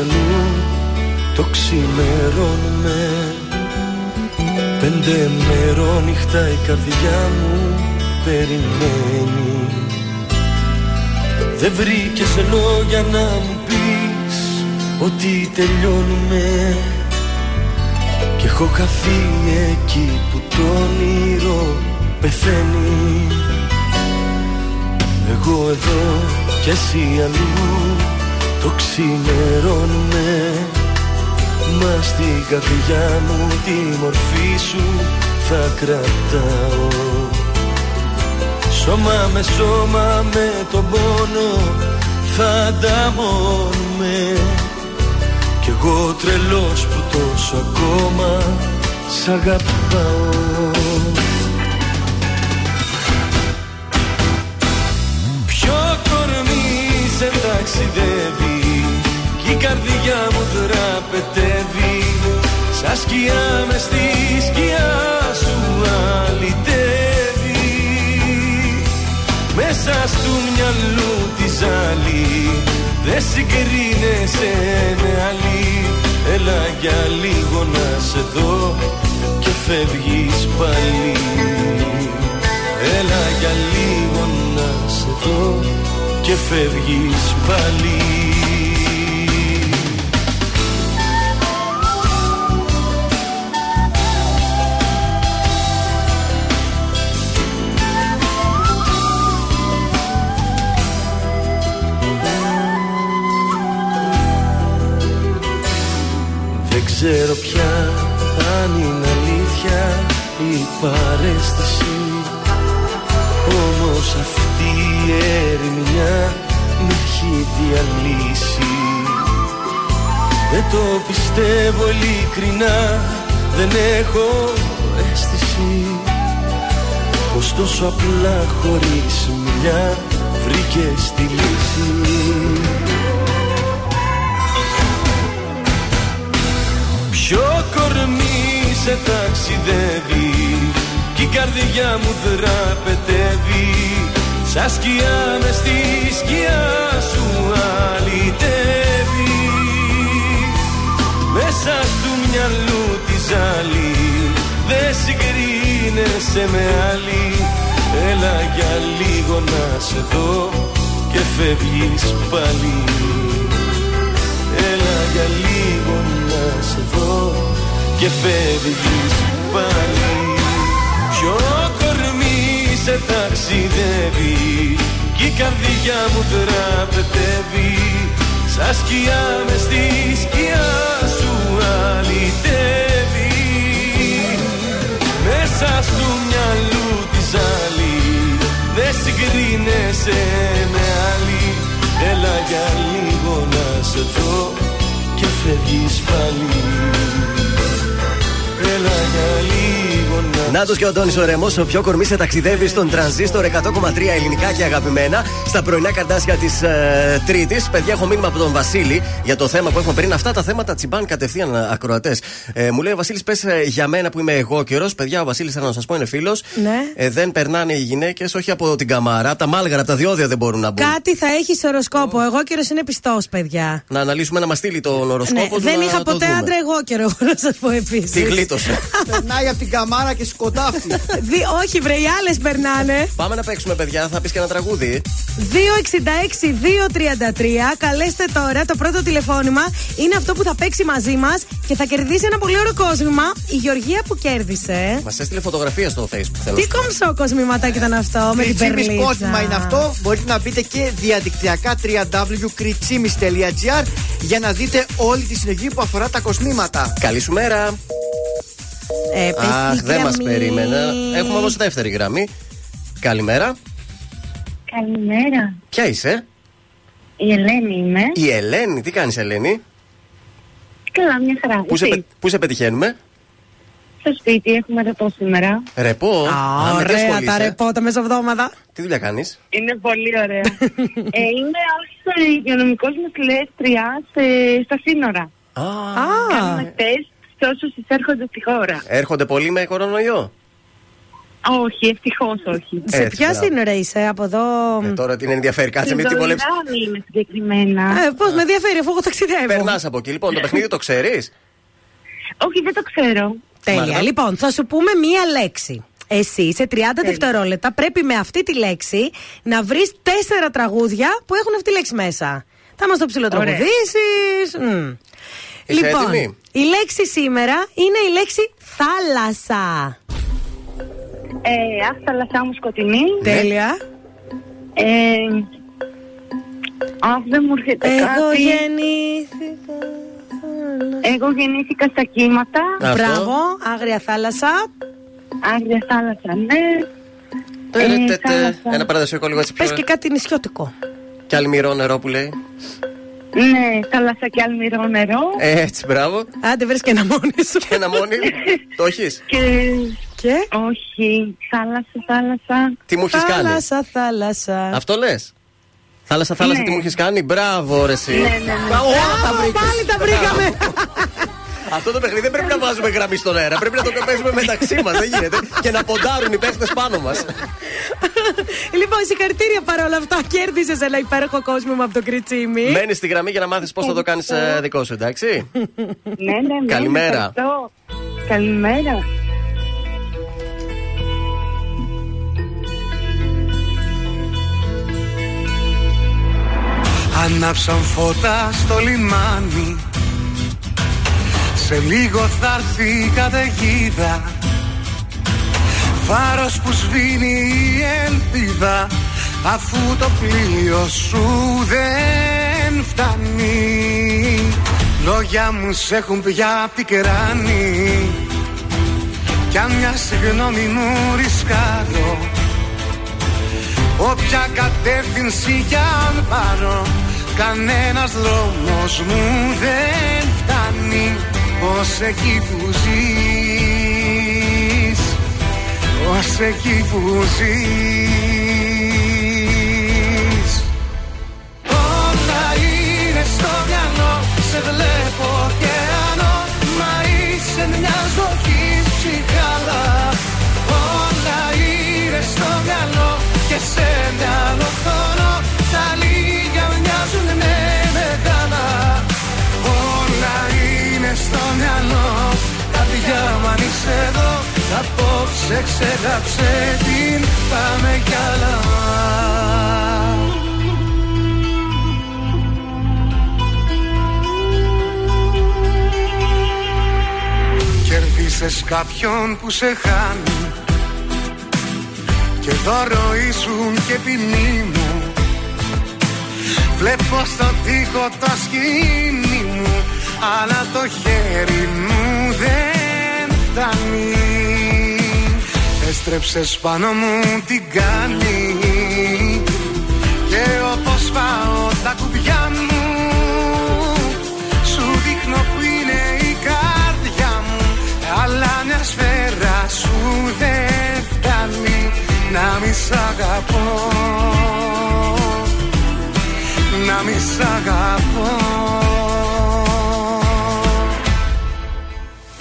Αλλού, το ξημερώνουμε. Πέντε μέρων νύχτα η καρδιά μου περιμένει. Δεν βρήκες λόγια να μου πεις ότι τελειώνουμε. Κι έχω χαθεί εκεί που το όνειρο πεθαίνει. Εγώ εδώ κι εσύ αλλού. Το ξημερώνουμε. Μα στην καρδιά μου τη μορφή σου θα κρατάω. Σώμα με σώμα με τον πόνο θα ανταμώνουμε. Κι εγώ τρελός που τόσο ακόμα σ' αγαπάω. Ποιο κορμί σε ταξιδεύει. Η καρδιά μου τραπετεύει σαν σκιά με στη σκιά σου αλυτεύει. Μέσα στου μυαλού τη ζάλη δεν συγκρίνεσαι με άλλη. Έλα για λίγο να σε δω και φεύγεις πάλι. Έλα για λίγο να σε δω και φεύγεις πάλι. Δεν ξέρω πια αν είναι αλήθεια η παρέστηση. Όμως αυτή η ερημιά μ' έχει διαλύσει. Δεν το πιστεύω ειλικρινά, δεν έχω αίσθηση πως τόσο απλά χωρίς μιλιά βρήκες τη λύση. Ποιο κορμί σε ταξιδεύει κι η καρδιά μου δραπετεύει σαν σκιά μες στη σκιά σου αλυτεύει. Μέσα του μυαλού τη ζάλη δεν συγκρίνεσαι με άλλη. Έλα για λίγο να σε δω και φεύγεις πάλι. Έλα για λίγο να σε δω και φεύγεις πάλι. Ποιο κορμί σε ταξιδεύει κι η καρδιά μου τραπετεύει σαν σκιά μες στη σκιά σου αλυτεύει. Μέσα στο μυαλού της άλλη δεν συγκρίνεσαι με άλλη. Έλα για λίγο να σε δω και φεύγεις πάλι. Έλα για λίγο να... Νάτος και ο Αντώνης ο Ρεμός, ο πιο κορμί σε ταξιδεύει στον Τρανζίστορ εκατό κόμμα τρία ελληνικά και αγαπημένα, στα πρωινά Καρντάσια της ε, Τρίτης. Παιδιά, έχω μήνυμα από τον Βασίλη για το θέμα που έχουμε πριν. Αυτά τα θέματα τσιμπάν κατευθείαν ακροατές. Ε, μου λέει ο Βασίλης, πες ε, για μένα που είμαι εγώ καιρός. Παιδιά, ο Βασίλης, θέλω να σας πω, είναι φίλος. Ναι. Ε, δεν περνάνε οι γυναίκες, όχι από την καμάρα, από τα μάλγαρα, από τα διόδια δεν μπορούν να μπουν. Κάτι θα έχει σε οροσκόπο. Oh. Εγώ καιρός είναι πιστός, παιδιά. Να αναλύσουμε, να μας στείλει τον οροσκόπο. Ναι. Δεν να, είχα ποτέ άντρα εγώ καιρό, να σας πω επίσης. Περνάει από την καμάρα και σκοτάφτει. Όχι, βρε, οι άλλες περνάνε. Πάμε να παίξουμε, παιδιά, θα πεις και ένα τραγούδι. δύο εξήντα έξι δύο τριάντα τρία, καλέστε τώρα. Το πρώτο τηλεφώνημα είναι αυτό που θα παίξει μαζί μας και θα κερδίσει ένα πολύ ωραίο κόσμημα. Η Γεωργία που κέρδισε μας έστειλε φωτογραφία στο Facebook. Τι κομψό κοσμηματάκι ήταν αυτό με την περλίτσα. Κριτσίμις κόσμημα είναι αυτό. Μπορείτε να μπείτε και διαδικτυακά double-u double-u double-u τελεία κριτσίμις τελεία τζι άρ για να δείτε όλη τη συλλογή που αφορά τα κοσμήματα. Καλή σου μέρα. Έπεσε. Αχ, δεν μας περίμενα. Έχουμε όμως δεύτερη γραμμή. Καλημέρα. Καλημέρα. Ποια είσαι? Η Ελένη είμαι. Η Ελένη, τι κάνεις, Ελένη? Καλά, μια χαρά. Πού σε, πού σε πετυχαίνουμε? Στο σπίτι, έχουμε ρεπό σήμερα. Ρεπό? Α, ωραία τα ρεπό, τα μεσοβδόματα. Τι δουλειά κάνεις? Είναι πολύ ωραία. ε, είμαι ως υγειονομικός νοσηλεύτρια στα σύνορα. Α, κάνουμε τεστ. Όσους εισέρχονται στη χώρα. Έρχονται πολλοί με κορονοϊό? Όχι, ευτυχώς όχι. Σε ποια πράγμα. Σύνορα είσαι από εδώ? Ε, τώρα την ενδιαφέρει, κάτσε μην την πολέψεις. Στην είμαι συγκεκριμένα. Ε, πώς Α. με ενδιαφέρει, αφού εγώ ταξιδεύω. Περνάς από εκεί, λοιπόν, το παιχνίδι το ξέρεις? Όχι, δεν το ξέρω. Τέλεια, Μάλιστα. Λοιπόν, θα σου πούμε μία λέξη. Εσύ σε τριάντα δευτερόλεπτα πρέπει με αυτή τη λέξη να βρεις τέσσερα τραγούδια που έχουν αυτή τη λέξη μέσα. Θα μας το ψιλοτραγουδήσεις. Είσαι λοιπόν, έτοιμη? Η λέξη σήμερα είναι η λέξη θάλασσα. Ε, αχ, θάλασσά μου σκοτεινή. Τέλεια. Ε, αχ, δεν μου έρχεται κάτι. Εγώ γεννήθηκα. Εγώ γεννήθηκα στα κύματα. Μπράβο, άγρια θάλασσα. Άγρια θάλασσα, ναι. Ένα παραδοσιακό λίγο έτσι πιο... Πες και κάτι νησιώτικο. Κι αλμυρό νερό που λέει. Ναι, θάλασσα και αλμυρό νερό. Έτσι, μπράβο. Άντε, βρες και ένα μόνη σου. Και ένα μόνη. Το έχεις? Και... και... όχι, θάλασσα, θάλασσα. Τι μου έχεις κάνει? Θάλασσα, θάλασσα. Αυτό λες? Θάλασσα, θάλασσα, ναι. Τι μου έχεις κάνει? Μπράβο, ρε εσύ. Ναι, ναι, ναι. Μπράβο, μπράβο, πάλι τα βρήκαμε. Αυτό το παιχνίδι δεν πρέπει να βάζουμε γραμμή στον αέρα. Πρέπει να το παίζουμε μεταξύ μας. Δεν γίνεται. Και να ποντάρουν οι παίχτες πάνω μας. Λοιπόν, συγχαρητήρια παρόλα αυτά. Κέρδισες ένα υπέροχο κόσμο από το Κριτσίμι. Μένεις στη γραμμή για να μάθεις πώς θα το κάνεις ε, δικό σου, εντάξει? Ναι, ναι, ναι. Καλημέρα. Καλημέρα. Ανάψαν φώτα στο λιμάνι. Σε λίγο θα έρθει η καταιγίδα. Φάρος που σβήνει η ελπίδα, αφού το πλοίο σου δεν φτάνει. Λόγια μου σ' έχουν πια πικράνει. Κι αν μια συγγνώμη μου ρισκάρω. Όποια κατεύθυνση κι αν πάρω, κανένας δρόμος μου δεν φτάνει ως εκεί που ζεις, ως εκεί που ζεις. Όλα είναι στο μυαλό, σε βλέπω ωκεανό, μα είσαι μια ζωή ψυχάλα. Όλα είναι στο μυαλό και σε μια άλλο χρόνο, τα λίγα μοιάζουν με μεγάλα. Όλα είναι στο μυαλό, καρδιά μου αν είσαι εδώ, απόψε ξεγάψε την, πάμε κι άλλα. Κερδίσες κάποιον που σε χάνει και δώρο ήσουν και ποινή μου. Βλέπω στο τοίχο το σκοινί μου, αλλά το χέρι μου δεν φτάνει. Έστρεψες πάνω μου την κάνει και όπως πάω τα κουμπιά μου, σου δείχνω που είναι η καρδιά μου, αλλά μια σφαίρα σου δεν φτάνει να μη σ' αγαπώ, να μη σ' αγαπώ.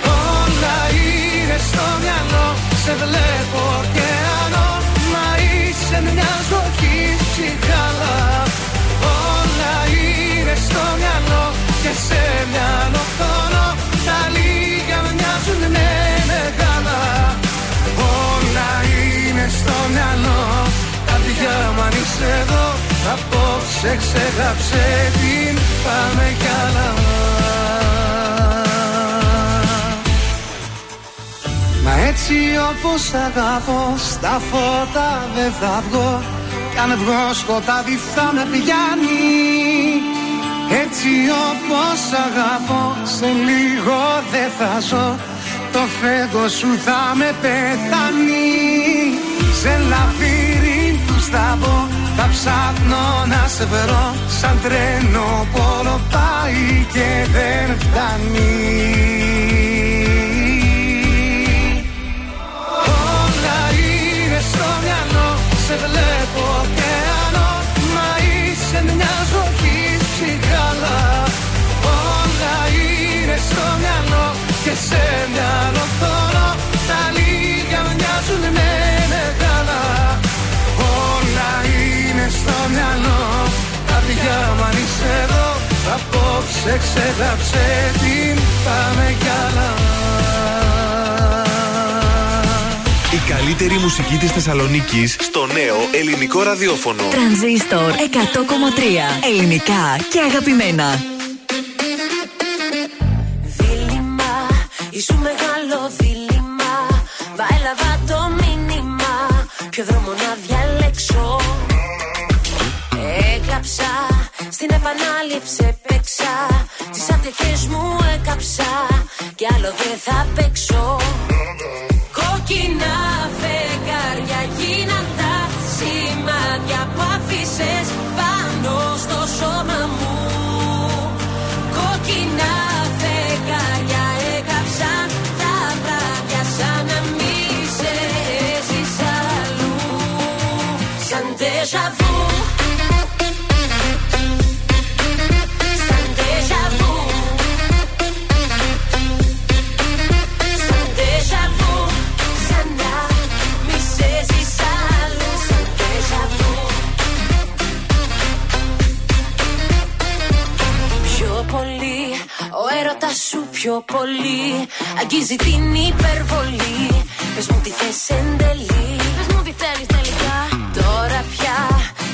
Όλα είναι στο μυαλό, σε βλέπω ωκεανό, μα είσαι μια ζωή ψυχάλα. Όλα είναι στο μυαλό και σε μια άλλο χρόνο, τα λίγα μοιάζουν με μεγάλα. Όλα είναι στο μυαλό, τα δυο μου αν είσαι εδώ, απόψε ξεγάψε την, πάμε καλά. Μα έτσι όπως αγαπώ, στα φώτα δεν θα βγω, κι αν βγω σκοτάδι θα με πιάνει. Έτσι όπως αγαπώ, σε λίγο δεν θα ζω, το φέγγο σου θα με πεθάνει. Σε λαβύρι του θα μπω, θα ψάχνω να σε βρω, σαν τρένο που όλο πάει και δεν φτάνει. Όλα είναι στο μυαλό, σε βλέπω ωκεανό, μα είσαι μια ζωή ψυχάλα. Όλα είναι στο μυαλό και σε μυαλό θωρώ, τα λίγα μοιάζουν με μεγάλα. Όλα είναι στο μυαλό, καρδιά μου αν είσαι εδώ, απόψε ξεγάψε την, πάμε κι άλλα. Η καλύτερη μουσική της Θεσσαλονίκης στο νέο ελληνικό ραδιόφωνο. Τρανζίστορ εκατό κόμμα τρία. Ελληνικά και αγαπημένα. Δίλημμα, ήσουν μεγάλο δίλημμα. Βαέλαβα το μήνυμα, ποιο δρόμο να διαλέξω. Έκλαψα, στην επανάληψη έπαιξα, τις ατυχές μου έκαψα και άλλο δεν θα παίξω. Κόκκινα φεγγάρια γίναν τα σημάδια που άφησες πάνω στο σώμα μου. Κόκκινα φεγγάρια έκαψαν τα βράδια, σαν να μην σε ζεις αλλού, σαν déjà vu, σαν déjà vu, σαν déjà vu. Πολύ, ο έρωτας σου πιο πολύ αγγίζει την υπερβολή. Πες μου τι θες εν τέλει, πες μου τι θέλεις τελικά. Τώρα πια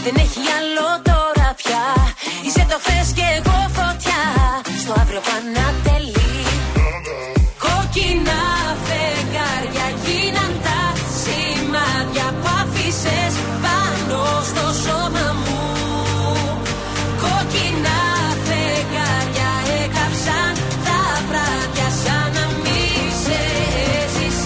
δεν έχει άλλο, τώρα πια είσαι το χθες και εγώ φωτιά, στο αύριο πανατέλει. Κόκκινα φεγγάρια γίναν τα σημάδια που άφησες πάνω στο σώμα μου. Κόκκινα φεγγάρια έκαψαν τα βράδια, σαν να μη σε ζεις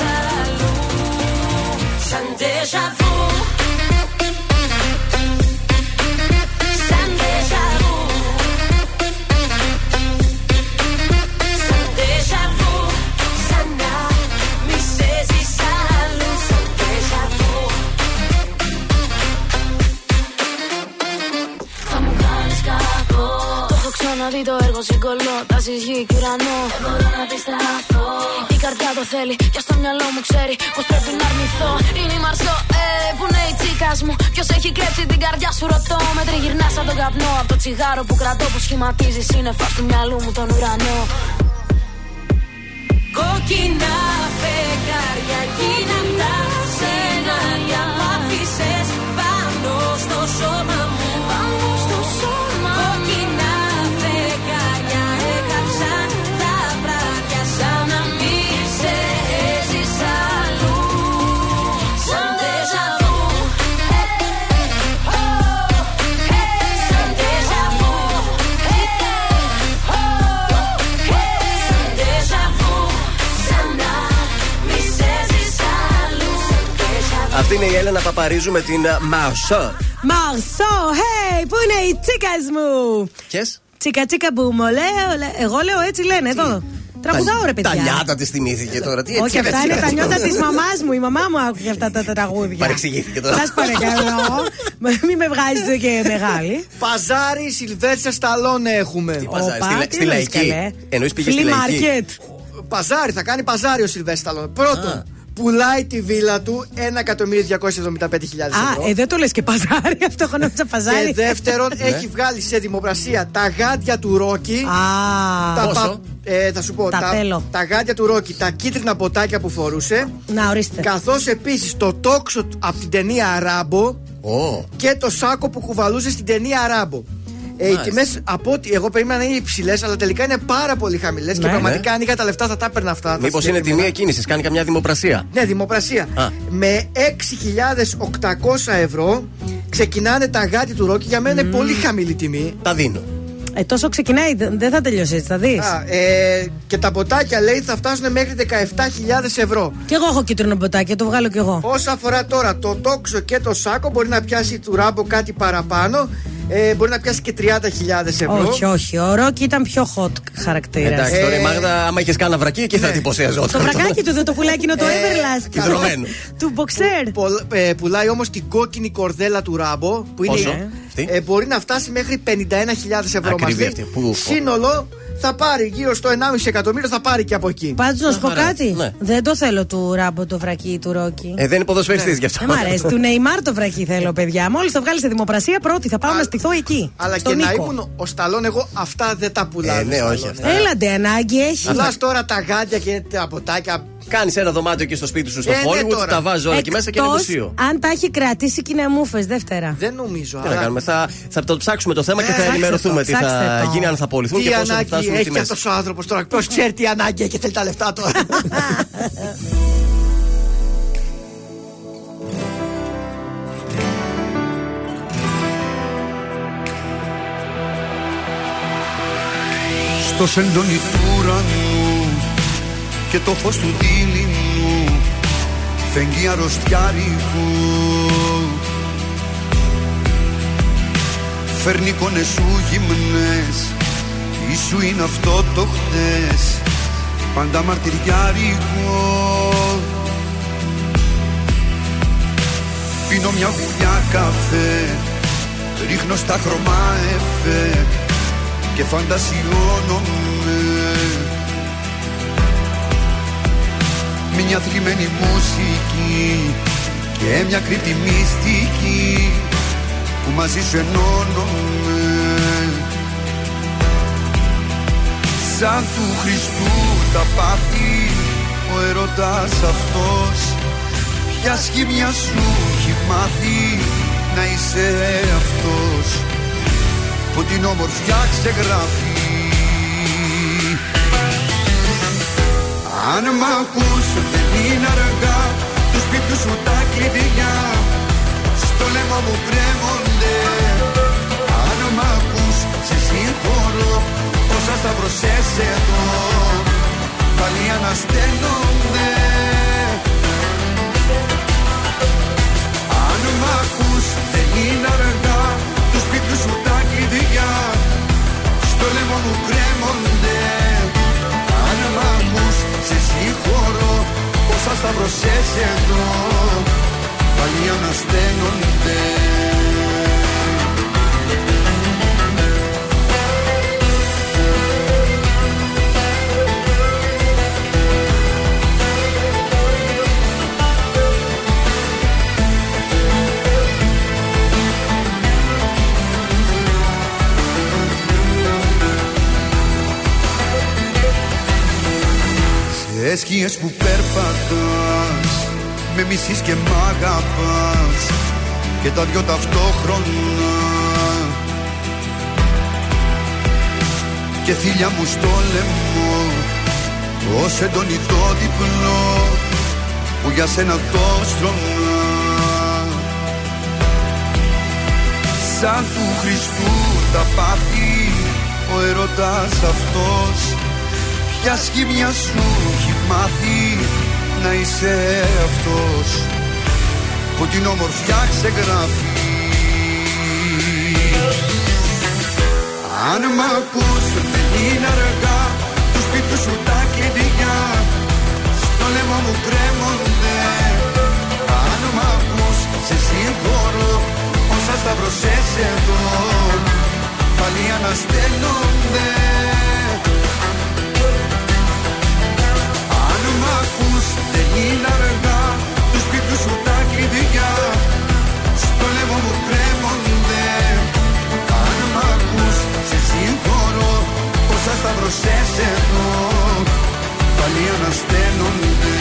συγκολώ, τάζει γη και ουρανό. Δεν μπορώ να αντισταθώ. Η καρδιά το θέλει, και στο μυαλό μου ξέρει πως πρέπει να αρνηθώ. Είναι η Μαρσό, ε, που είναι η τσίκα μου. Ποιος έχει κλέψει την καρδιά σου, ρωτώ. Με τριγυρνά σαν τον καπνό. Από το τσιγάρο που κρατώ, που σχηματίζει σύννεφα του μυαλού μου τον ουρανό. Κόκκινα φεγγάρια, εκείνα τα σενάρια. Μ' άφησες πάνω στο σώμα μου. Πάνω στο σώμα μου. Κόκκινα φεγγάρια, έκαψαν τα βράδια. Σαν να μην σε έζησα αλλού. Σαν τέζα μου. Σαν τέζα μου. Σαν τέζα μου. Αυτή είναι η Έλενα Παπαρίζου με την Μαρσό. Μαρσό, hey, πού είναι οι τσίκες μου. Ποιες? Τσίκα τσίκα που μου λέω, εγώ λέω έτσι λένε εδώ. Τραγουδάω ρε παιδιά. Τα νιάτα της θυμήθηκε τώρα. Τι, όχι, αυτά είναι τα νιάτα της μαμάς μου. Η μαμά μου άκουγε αυτά τα τραγούδια. Παρεξηγήθηκε τώρα. Σας παρακαλώ. Μην με βγάζετε και μεγάλη. Παζάρι Σιλβέστερ Σταλόνε έχουμε. Τι παζάρι, στη λαϊκή. Εννοείς πήγε στη λαϊκή. Παζάρι, θα κάνει παζάρι ο Σιλβέστερ Σταλόνε. Πρώτον. Πουλάει τη βίλα του ένα εκατομμύριο διακόσιες εβδομήντα πέντε χιλιάδες ευρώ. Α, ε, δεν το λες και παζάρι, αυτό έχω νόμιζα παζάρι. Και δεύτερον, έχει βγάλει σε δημοπρασία τα γάντια του Ρόκι. Α, πόσο? Ε, θα σου πω, τα, τα, τα γάντια του Ρόκι, τα κίτρινα ποτάκια που φορούσε. Να ορίστε. Καθώς επίσης το τόξο από την ταινία Ράμπο oh. και το σάκο που κουβαλούσε στην ταινία Ράμπο. Ε, nice. Οι τιμές από ό,τι εγώ περίμενα να είναι υψηλές, αλλά τελικά είναι πάρα πολύ χαμηλές. Ναι, και πραγματικά ναι. αν είχα τα λεφτά θα τα έπαιρνα αυτά. Μήπως είναι τιμή εκκίνησης, κάνει καμιά δημοπρασία. Ναι, δημοπρασία. Α. Με έξι χιλιάδες οκτακόσια ευρώ ξεκινάνε τα γάτι του Ρόκι. Για μένα mm. είναι πολύ χαμηλή τιμή. Τα δίνω. Ε, τόσο ξεκινάει, δεν θα τελειώσει έτσι, θα δεις. Α, ε, και τα ποτάκια λέει θα φτάσουν μέχρι δεκαεπτά χιλιάδες ευρώ. Κι εγώ έχω κίτρινο ποτάκι, το βγάλω κι εγώ. Όσον αφορά τώρα το τόξο και το σάκο, μπορεί να πιάσει του Ράμπο κάτι παραπάνω. Ε, μπορεί να πιάσει και τριάντα χιλιάδες ευρώ. Όχι, όχι. Ο Ρόκι ήταν πιο hot χαρακτήρας. Εντάξει, τώρα η Μάγδα, άμα είχε κάνα βρακί, εκεί ναι. θα εντυπωσιαζόταν. Το βρακάκι του δεν το πουλάει, εκείνο το Everlast. Του boxer. Που, που, ε, πουλάει όμως την κόκκινη κορδέλα του Ράμπο. Που είναι, πόσο? Ε, ε, μπορεί να φτάσει μέχρι πενήντα ένα χιλιάδες ευρώ μαζί. Σύνολο θα πάρει γύρω στο ενάμιση εκατομμύριο, θα πάρει και από εκεί. Πάντως να σου πω κάτι. Ναι. Δεν το θέλω του Ράμπο το βρακί του Ρόκι. Ε, δεν είναι ποδοσφαιριστής ναι. γι' αυτό. Δεν μ' αρέσει. Του Νεϊμάρ το βρακί θέλω, παιδιά. Μόλις το βγάλει σε δημοπρασία, πρώτη θα πάω να στηθώ εκεί. Αλλά και Νίκο. Να ήμουν ο Σταλόν, εγώ αυτά δεν τα πουλάω. Ε, ναι, όχι. Αυτά. Έλαντε, ανάγκη έχει. Πουλά τώρα τα γάντια και τα ποτάκια. Κάνεις ένα δωμάτιο και στο σπίτι σου στο Hollywood, τα βάζω όλα εκεί μέσα και είναι μουσείο. Αν τα έχει κρατήσει και είναι μούφες Δεύτερα. Δεν νομίζω. Τι να κάνουμε, θα, θα το ψάξουμε το θέμα ε, και θα ενημερωθούμε τι θα γίνει, αν θα απολυθούν και πώς θα φτάσουν. Έχει αυτός ο άνθρωπος τώρα. Ποιος ξέρει τι ανάγκη έχει και θέλει τα λεφτά τώρα. Στο σεντόνι του ουρανού και το φως του δίλη μου φεγγεί αρρωστιάρικου. Φέρνει εικόνες σου γυμνές, ή σου είναι αυτό το χτες, πάντα μαρτυριάρικο. Πίνω μια γουλιά καφέ, ρίχνω στα χρώμα εφέ και φαντασιώνομαι. Μια θλιμμένη μουσική και μια κρύπτη μυστική που μαζί σου ενώνομαι. Σαν του Χριστού τα πάθη ο ερώτας αυτός, ποια σχήμια σου έχει μάθει να είσαι αυτός που την όμορφιά ξεγράφει. Αν μ' ακούς δεν είναι αργά, του σπίτου σου τα κλειδιά στο λαιμό μου κρέμονται. Αν μ' ακούς σε συγχωρώ, όσα σταυρωσές εδώ πάλι ανασταίνονται. Αν μ' ακούς δεν είναι αργά, του σπίτου σου τα κλειδιά στο λαιμό μου κρέμονται. Αν μ' ακούς σε συγχωρώ, όσα σταυρωσές εδώ πάλι ανασταίνονται. Ηλικίες που περπατάς, με μισείς και μ' αγαπάς, και τα δυο ταυτόχρονα. Και θύλια μου στο λαιμό, ως εντόνι το διπλό που για σένα το στρώμα. Σαν του Χριστού τα πάθη ο ερώτας αυτός, ποια σχήμια σου έχει μάθει να είσαι αυτός που την όμορφιά ξεγράφει. Αν μ' ακούς δεν είναι αργά, του σπίτου σου τα κλειδιά στο λαιμό μου κρέμονται. Αν μ' ακούς σε συγχωρώ, όσα σταυρωσές εδώ πάλι ανασταίνονται. Αν μ' ακούς δεν είναι αργά, του σπίτου σου τα κλειδιά στο λαιμό μου κρέμονται. Αν μ' ακούς σε συγχωρώ, όσα σταυρωσές εδώ πάλι ανασταίνονται.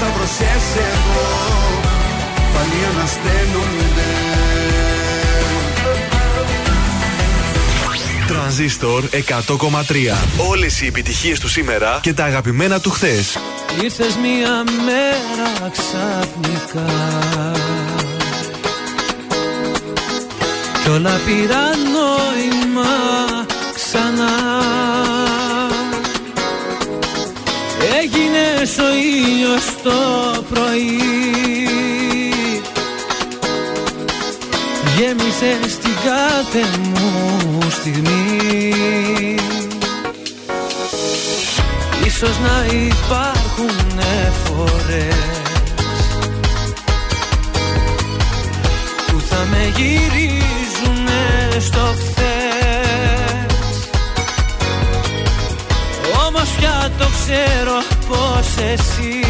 Θα προσέσαι εδώ, πάλι ανασταίνονται. Τρανζίστορ εκατό κόμμα τρία. Όλες οι επιτυχίες του σήμερα και τα αγαπημένα του χθες. Ήρθες μια μέρα ξαφνικά κι όλα πήραν νόημα ξανά. Έγινες ο ήλιος το πρωί, γέμισες την κάθε μου στιγμή. Ίσως να υπάρχουν φορές που θα με γυρίζουνε στο χθες, όμως πια το ξέρω πως εσύ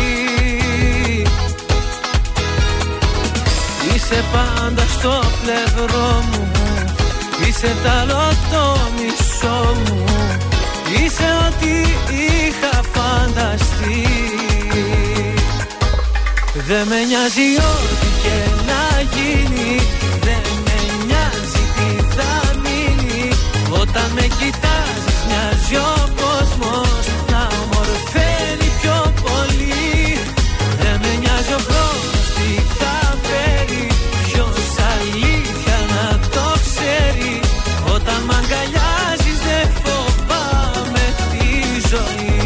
είσαι πάντα στο πλευρό μου, είσαι ταλό το μισό μου, είσαι ό,τι είχα φανταστεί. Δεν με νοιάζει ό,τι και να γίνει, δεν με νοιάζει τι θα μείνει. Όταν με κοιτάζεις μοιάζει ο κόσμος να ομορφαίνει πιο πολύ. Δεν με νοιάζει ο χρόνος. Όταν μ' αγκαλιάζεις δεν φοβάμαι τη ζωή.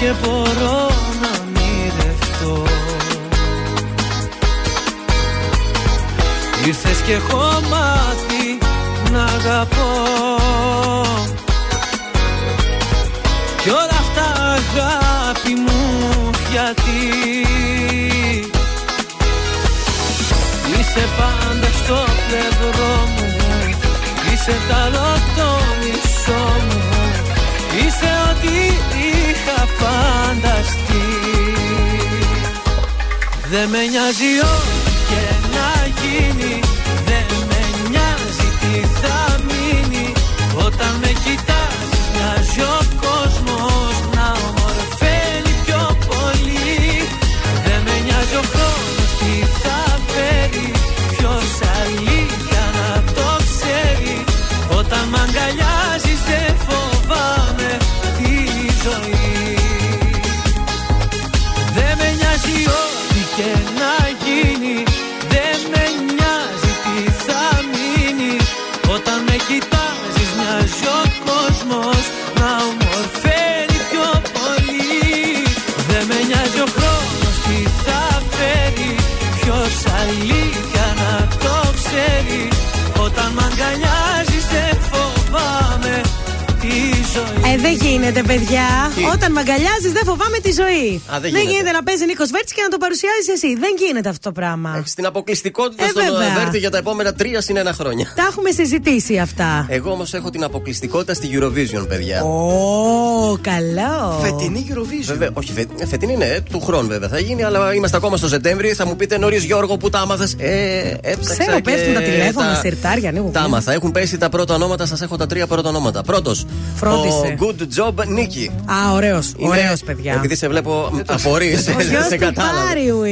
Και μπορώ να μοιρευτώ, ήρθες και έχω μάθει να αγαπώ, κι όλα αυτά αγάπη μου γιατί είσαι πάντα στο πλευρό μου, είσαι ταλό το μισό μου, είσαι ό,τι είχα φανταστεί. Δεν με νοιάζει ό,τι και να γίνει, δεν με νοιάζει τι θα μείνει. Όταν με κοιτάζεις μοιάζει ο κόσμος να ομορφαίνει πιο πολύ. Δεν με νοιάζει ο χρόνος τι θα φέρει, ποιος αλήθεια να το ξέρει. μοιάζει ο κόσμος να ομορφαίνει πιο πολύ. Δεν με νοιάζει ο χρόνος τι θα φέρει, ποιος αλήθεια να το ξέρει. Όταν μ' αγκαλιάζεις δεν φοβάμαι τη ζωή. Ε, δεν γίνεται, παιδιά. Τι? Όταν μ' αγκαλιάζεις δεν φοβάμαι τη ζωή. Α, δεν, δεν γίνεται. γίνεται να παίζει Νίκος Βέρτης και να το παρουσιάζεις εσύ. Δεν γίνεται αυτό το πράγμα. Έχεις την αποκλειστικότητα ε, στον Βέρτη για τα επόμενα τρία συν ένα χρόνια. Τα έχουμε συζητήσει αυτά. Εγώ όμως έχω την αποκλειστικότητα στη Eurovision, παιδιά. Ω, oh, καλό. Φετινή Eurovision. Βέβαια, όχι, φε, φετινή είναι του χρόνου, βέβαια. Θα γίνει, αλλά είμαστε ακόμα στο Σεπτέμβρη. Θα μου πείτε νωρίς, Γιώργο, που τα άμαθες. Ε, Ξέρω, πέφτουν τα τηλέφωνα, τα σιρτάρια, ανοίγουν. Τα άμαθα. Έχουν πέσει τα πρώτα ονόματα, σας έχω τα τρία πρώτα ονόματα. Πρώτος. Φρόντισε. Good Job Nicky. Α, ωραίος. Ωραίος, παιδιά. Επειδή σε βλέπω, απορείς. Σε κατάλαβα.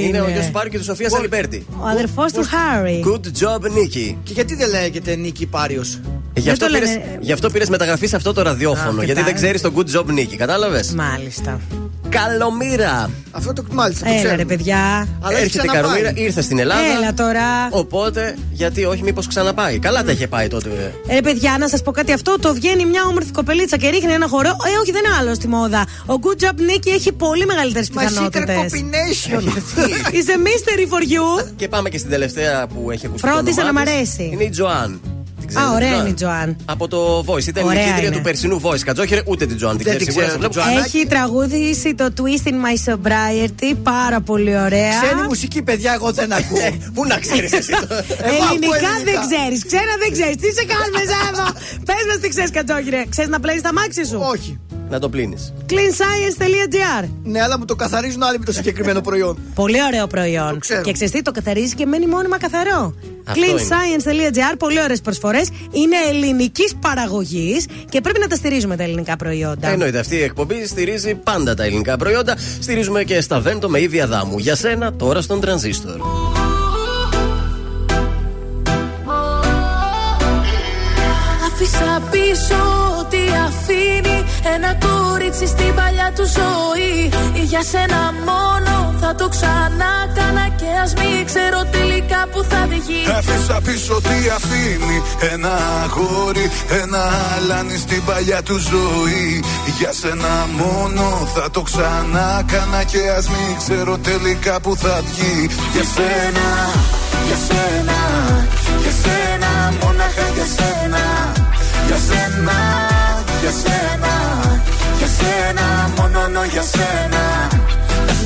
Είναι ο γιος του Πάριου και τη Σοφία Αλιμπέρτη. Ο αδερφός του Χάρι. Good Job Nicky. Και γιατί δεν λέγεται Νίκη Πάριος? Γι' αυτό, πήρες, λένε... γι' αυτό πήρες μεταγραφή σε αυτό το ραδιόφωνο. Α, γιατί δεν ξέρεις το Good Job Nicky, κατάλαβες? Μάλιστα. Καλομήρα! Αυτό το μάλιστα. Έλα ρε παιδιά. Αλλά έρχεται η Καλομήρα, ήρθε στην Ελλάδα. Έλα τώρα. Οπότε, γιατί όχι, μήπως ξαναπάει. Καλά mm. τα είχε πάει τότε. Ε, παιδιά, να σας πω κάτι. Αυτό το βγαίνει μια όμορφη κοπελίτσα και ρίχνει ένα χορό. Ε, όχι, δεν είναι άλλο στη μόδα. Ο Good Job Nicky έχει πολύ μεγαλύτερες πιθανότητες. Combination. It's a mystery for you. Και πάμε και στην τελευταία που έχει ακουστεί. Φρόντισε να μ' αρέσει. Είναι η Τζοάν. Α, ωραία είναι η Τζοάν. Από το Voice. Ήταν η κέντρια του περσινού Voice. Κατζόχυρε, ούτε την Τζοάν την ξέρει. Έχει τραγουδήσει το Twist in My Sobriety. Πάρα πολύ ωραία. Ξέρει μουσική, παιδιά, εγώ δεν ακούω. Πού να ξέρει εσύ το. Ελληνικά δεν ξέρει. Ξένα δεν ξέρει. Τι σε κάνουμε, Ζάβο. Πε μα τι ξέρει, Κατζόχυρε. Ξέρει να πλένει τα μάξι σου? Όχι. Να το πλύνεις. Cleanscience.gr. Ναι, αλλά μου το καθαρίζουν άλλοι με το συγκεκριμένο προϊόν. Πολύ ωραίο προϊόν. Και ξέρεις τι, το καθαρίζει και μένει μόνιμα καθαρό. Cleanscience.gr. Πολύ ωραίες προσφορές. Είναι ελληνικής παραγωγής και πρέπει να τα στηρίζουμε τα ελληνικά προϊόντα. Εννοείται, αυτή η εκπομπή στηρίζει πάντα τα ελληνικά προϊόντα. Στηρίζουμε και στα Βέντο με Ήβη Αδάμου. Για σένα, τώρα στον Τρανζίστορ. Αφήσα πίσω ό,τι αφήνει ένα κόριτσι στην παλιά του ζωή. Για σένα μόνο θα το ξανακάνα και ας μην ξέρω τελικά που θα βγει. Αφήσα πίσω ό,τι αφήνει ένα αγόρι, ένα αλάνι στην παλιά του ζωή. Για σένα μόνο θα το ξανακάνα και ας μην ξέρω τελικά που θα βγει. Για σένα, για σένα, για σένα, μόναχα για σένα. Για σένα, για σένα, για σένα, μόνο για σένα.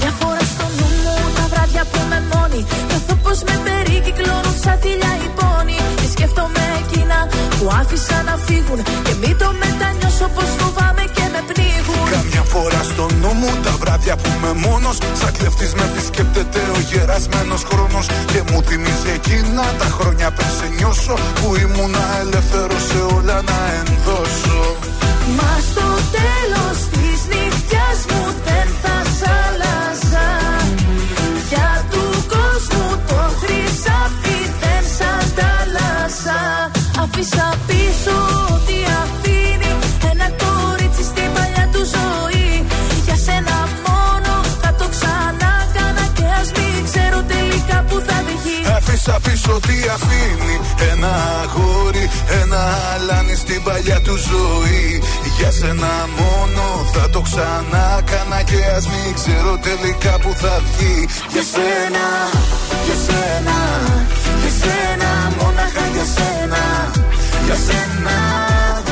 Μια φορά στο νου μου τα βράδια που με μόνη, καθώ πως με περικυκλώνουν σαν θηλιά οι πόνοι. Και σκέφτομαι εκείνα που άφησα να φύγουν και μην το μετανιώσω πως φοβάμαι και με πνίγουν. Καμιά φορά στο νου μου τα βράδια που με μόνος, σαν κλέφτης με επισκέπτεται ο γερασμένος χρόνος. Και μου θυμίζει εκείνα τα χρόνια πριν σε νιώσω, που ήμουνα ελεύθερος σε όλα να ενδώσω. Μα στο τέλος της νυχτιάς μου δεν θα σ' άλλαζα. Για του κόσμου το χρυσάφι δεν σ' αντάλλαζα. Αφήσα πίσω ό,τι αφήνει ένα κορίτσι στην παλιά του ζωή. Για σένα μόνο θα το ξανακάνα και ας μην ξέρω τελικά που θα βγει. Αφήσα πίσω ό,τι αφήνει ένα αγόρι, ένα αλάνι στην παλιά του ζωή. Για σένα μόνο θα το ξανακάνα και ας μην ξέρω τελικά που θα βγει. Για σένα, για σένα, για σένα, μόναχα για σένα. Για σένα,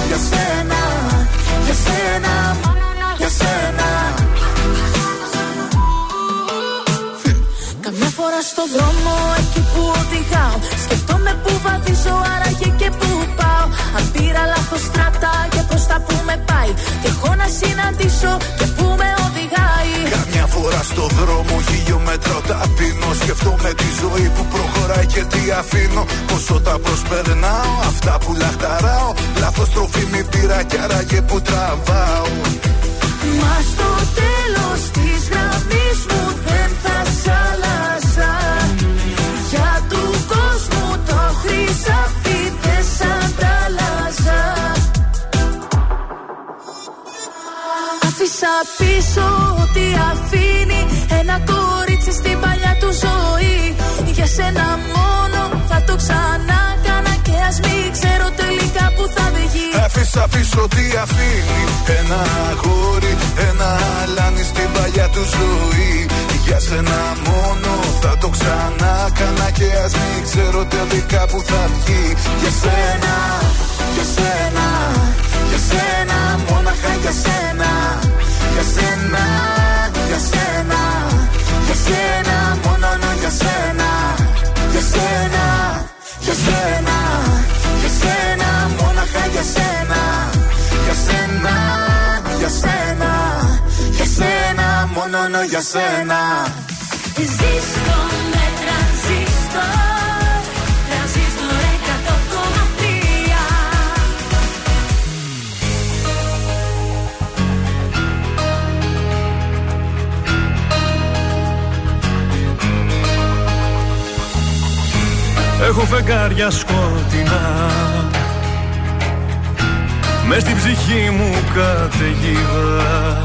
για σένα, για σένα, για σένα. Καμιά φορά στον δρόμο εκεί που οδηγάω, σκεφτόμαι που βαδίζω άραγε και που πάω. Αν πήρα λάθος στράτα και προς τα που με πάει, και έχω να συναντήσω και που με οδηγάει. Καμιά φορά στον δρόμο χιλιόμετρο ταπεινώ, σκεφτόμαι τη ζωή που προχωράει και τι αφήνω. Πόσο τα προσπερνάω, αυτά που λαχταράω, λάθος τροφή μη πήρα κι άραγε που τραβάω. Μα στο τέλος της γραμμής μου δεν θα σ' άλλαζα. Για του κόσμου το χρυσάφι δεν σ' αντάλλαζα. Αφήσα πίσω ό,τι αφήνει ένα κορίτσι στην παλιά του ζωή. Για σένα μόνο θα το ξανακάνα και ας μην ξέρω τελικά που θα βγει. γύρισα πίσω, τι αφήνει. Ένα αγόρι, ένα αλάνι στην παλιά του ζωή. Για σένα μόνο θα το ξανά κάνα και ας μην ξέρω τελικά που θα βγει. Για σένα, για σένα, για σένα, μόναχα για σένα. Για σένα, για σένα, για σένα, μόνο για σένα. Για σένα, για σένα, για σένα, μόναχα για σένα. Για σένα, για σένα, για σένα, μόνο για σένα. Ζήστο με τρανζίστορ. Έχω φεγγάρια σκοτεινά, μες στην ψυχή μου καταιγίδα.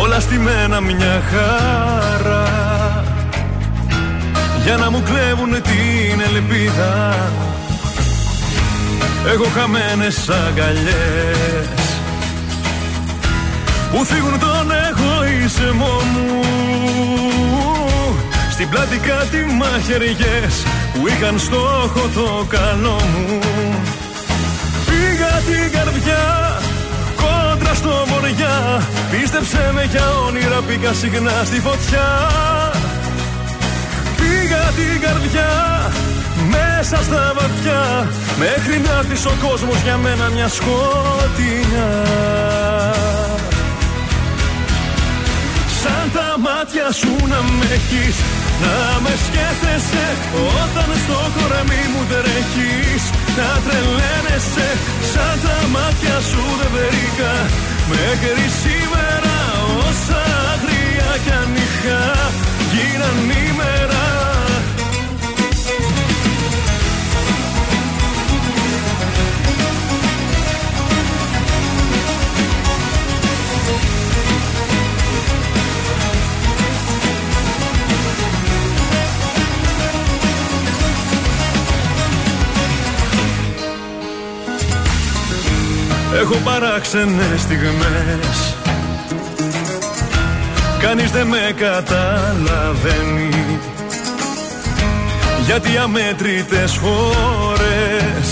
Όλα στη μένα μια χαρά, για να μου κλέβουν την ελπίδα. Έχω χαμένες αγκαλιές που φύγουν τον εγωισμό μου. Στην πλάτη κάτι μαχαιριές που είχαν στόχο το καλό μου. Πήγα την καρδιά κόντρα στο βοριά, πίστεψε με για όνειρα, πήγα συχνά στη φωτιά. Πήγα την καρδιά μέσα στα βαθιά, μέχρι να έρθεις ο κόσμος για μένα μια σκοτεινιά. Σαν τα μάτια σου να με έχεις, να με σκέφτεσαι όταν στο κορμί μου τρέχεις. Να τρελαίνεσαι, σαν τα μάτια σου δεν βρήκα μέχρι σήμερα, όσα άγρια κι αν είχα γίναν ημέρα. Έχω παράξενες στιγμές, κανείς δεν με καταλαβαίνει, γιατί αμέτρητες φορές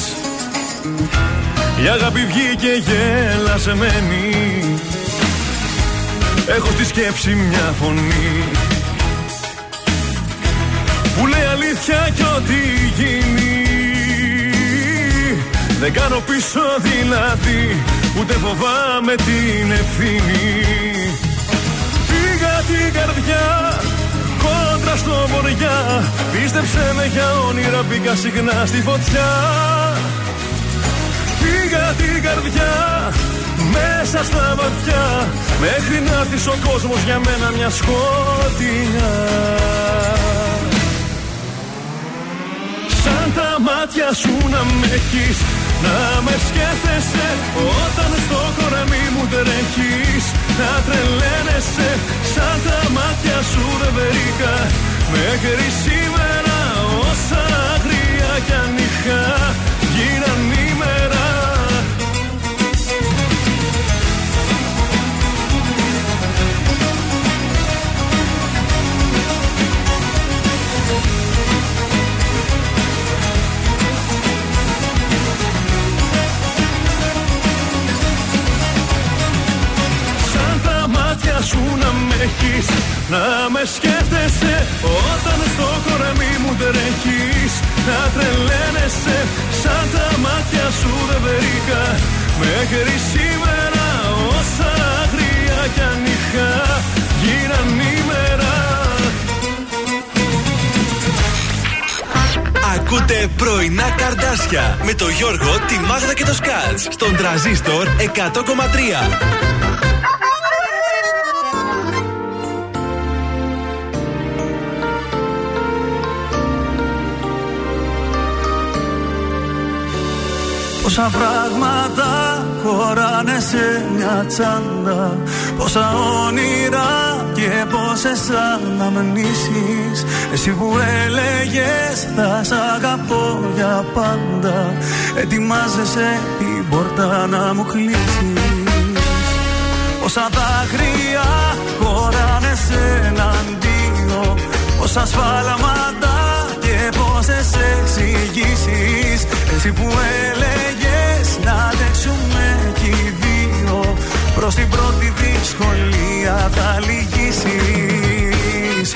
η αγάπη βγήκε γελασμένη. Έχω στη σκέψη μια φωνή που λέει αλήθεια κι ό,τι γίνει. Δεν κάνω πίσω δηλαδή, ούτε φοβάμαι την ευθύνη. Πήγα την καρδιά κόντρα στο βοριά, πίστεψε με για όνειρα, πήγα συχνά στη φωτιά. Πήγα την καρδιά μέσα στα βαθιά, μέχρι να έρθεις ο κόσμος για μένα μια σκοτεινιά. Σαν τα μάτια σου να με έχεις, να με σκέφτεσαι όταν στο κορμί μου τρέχεις. Να τρελαίνεσαι, σαν τα μάτια σου δεν βρήκα μέχρι σήμερα, όσα άγρια κι αν είχα γίναν ημέρα. Σου να με έχεις, να με σκέφτεσαι όταν στο κορμί μου τρέχεις. Να τρελαίνεσαι, σαν τα μάτια σου δεν βρήκα μέχρι σήμερα, όσα άγρια κι αν είχα γίναν ημέρα. Ακούτε πρωινά Καρντάσια με το Γιώργο, τη Μάγδα και το Σκατζ στον Τρανζίστορ εκατό κόμμα τρία. Πόσα πράγματα χωράνε σε μια τσάντα, πόσα όνειρα και πόσες αναμνήσεις. Εσύ που έλεγες θα σ' αγαπώ για πάντα, ετοιμάζεσαι τη την πόρτα να μου κλείσεις. Όσα δάκρυα χωράνε σε εναντίον, όσα σφάλματα και πόσες εξηγήσεις. Εσύ που έλεγες να αντέξουμε κι οι δύο, προς την πρώτη δυσκολία θα λυγίσεις.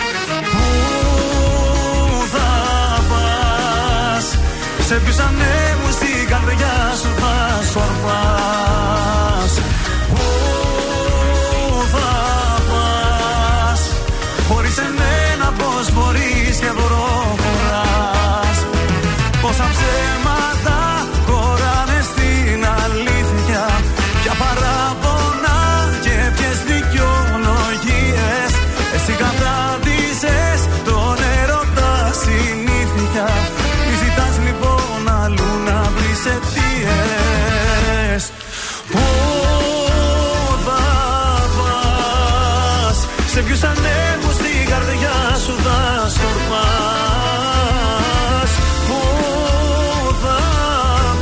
Σε πίσω ανέμου στην καρδιά σου θα σορπάς. Πού θα πας, χωρίς εμένα πως μπορείς και προχωράς. Πόσα ψέματα χωράνε στην αλήθεια, ποια παράπονα και ποιες δικαιολογίες. Εσύ κατάδυσες τον έρωτα συνήθεια. Λοιπόν, αλλού να βρεις αιτίες. Πού θα πας, σε ποιους ανέμους την καρδιά σου θα σκορπάς. Πού θα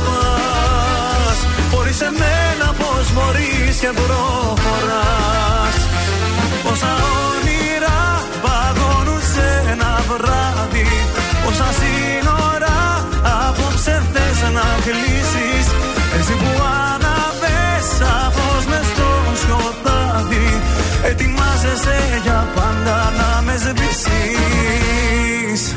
πας, χωρίς εμένα πως μπορείς και προχωράς. Όσα όνειρα παγώνουν σε ένα βράδυ, όσα σύνορα απόψε θες να κλείσεις. Εσύ που αναβες σαφώς μες στο σκοτάδι, ετοιμάζεσαι για πάντα να με σβήσεις.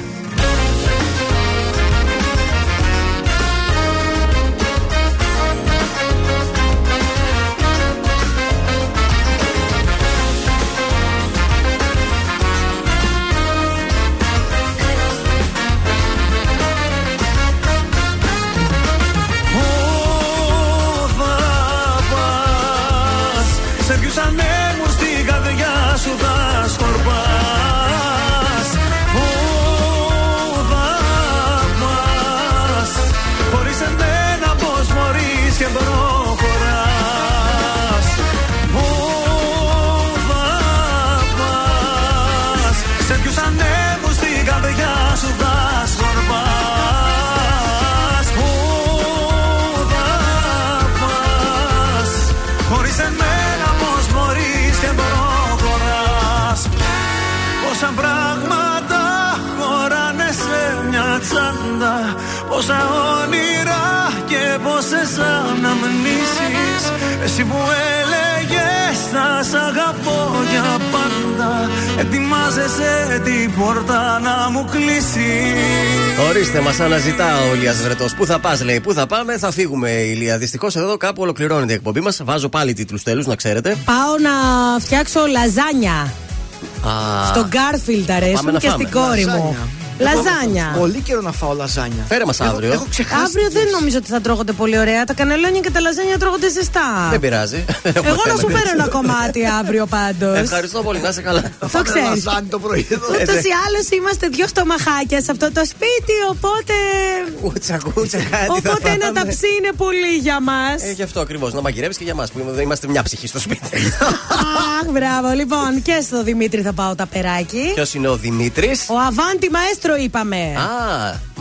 Ποιους ανέμους στην καρδιά σου θα σκορπάς. Πού θα πας, χωρίς εμένα πως μπορείς και προχωράς. Πού θα πας, σε ποιους ανέμους στην καρδιά σου θα σκορπάς. Πού θα πας, χωρίς εμένα και προχωράς. Πόσα πράγματα χωράνε σε μια τσάντα, πόσα όνειρα και πόσες αναμνήσεις. Εσύ που έλεγες να σ' αγαπώ για πάντα, ετοιμάζεσαι την πόρτα να μου κλείσεις. Ορίστε, μας αναζητά ο Ηλίας Βρετός. Πού θα πας, λέει. Πού θα πάμε, θα φύγουμε, Ηλία. Δυστυχώς εδώ κάπου ολοκληρώνεται η εκπομπή μας. Βάζω πάλι τίτλους τέλους, να ξέρετε. Πάω να φτιάξω λαζάνια. Α, στον Γκάρφιλντ αρέσουν και στην κόρη λαζάνια μου. Λαζάνια. Πολύ καιρό να φάω λαζάνια. Φέρε μας αύριο. Έχω, έχω αύριο δεν νομίζω ότι θα τρώγονται πολύ ωραία. Τα κανελόνια και τα λαζάνια τρώγονται ζεστά. Δεν πειράζει. Εγώ να σου φέρω ένα κομμάτι αύριο πάντως. Ευχαριστώ πολύ, να είσαι καλά. Το ξέρεις. Ούτως ή άλλως είμαστε δύο στομαχάκια σε αυτό το σπίτι, οπότε. Κούτσα, κούτσα, κάτι. Οπότε ένα ταψί είναι πολύ για μας. Ε, γι' αυτό ακριβώς. Να μαγειρεύεις και για μας που είμαστε μια ψυχή στο σπίτι. Αχ, μπράβο. Λοιπόν, και στο Δημήτρη θα πάω τα περάκι. Ποιος είναι ο Δημήτρης? Ο Αβάντι Μαέστρο. Είπαμε. Α,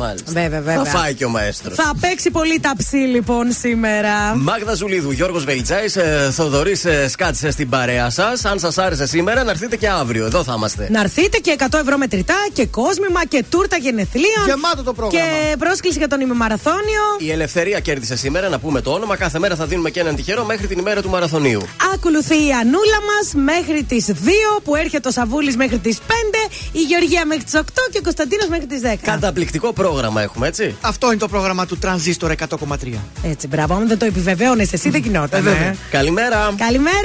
μάλιστα. Βέβαια, βέβαια. Θα φάει και ο μαέστρος. Θα παίξει πολύ ταψί λοιπόν σήμερα. Μάγδα Ζουλίδου, Γιώργος Βελιντσιάδης, ε, Θοδωρής ε, Σκάτσε στην παρέα σας. Αν σας άρεσε σήμερα, να έρθετε και αύριο. Εδώ θα είμαστε. Να έρθετε και εκατό ευρώ μετρητά και κόσμημα και τούρτα γενεθλίων. Γεμάτο το πρόγραμμα. Και πρόσκληση για τον ημιμαραθώνιο. Η Ελευθερία κέρδισε σήμερα, να πούμε το όνομα. Κάθε μέρα θα δίνουμε και έναν τυχερό μέχρι την ημέρα του μαραθωνίου. Ακολουθεί η Ανούλα μας μέχρι τις δύο, που έρχεται ο Σαβούλης μέχρι τις πέντε, η Γεωργία μέχρι τις οκτώ και ο Κωνσταντίνος μέχρι τις δέκα. Καταπληκτικό πρόγραμμα έχουμε, έτσι. Αυτό είναι το πρόγραμμα του Tranzistor εκατό κόμμα τρία. Έτσι, μπράβο. Αν δεν το επιβεβαίωνες εσύ, δεν γινόταν. Ε, ε. Καλημέρα. Καλημέρα.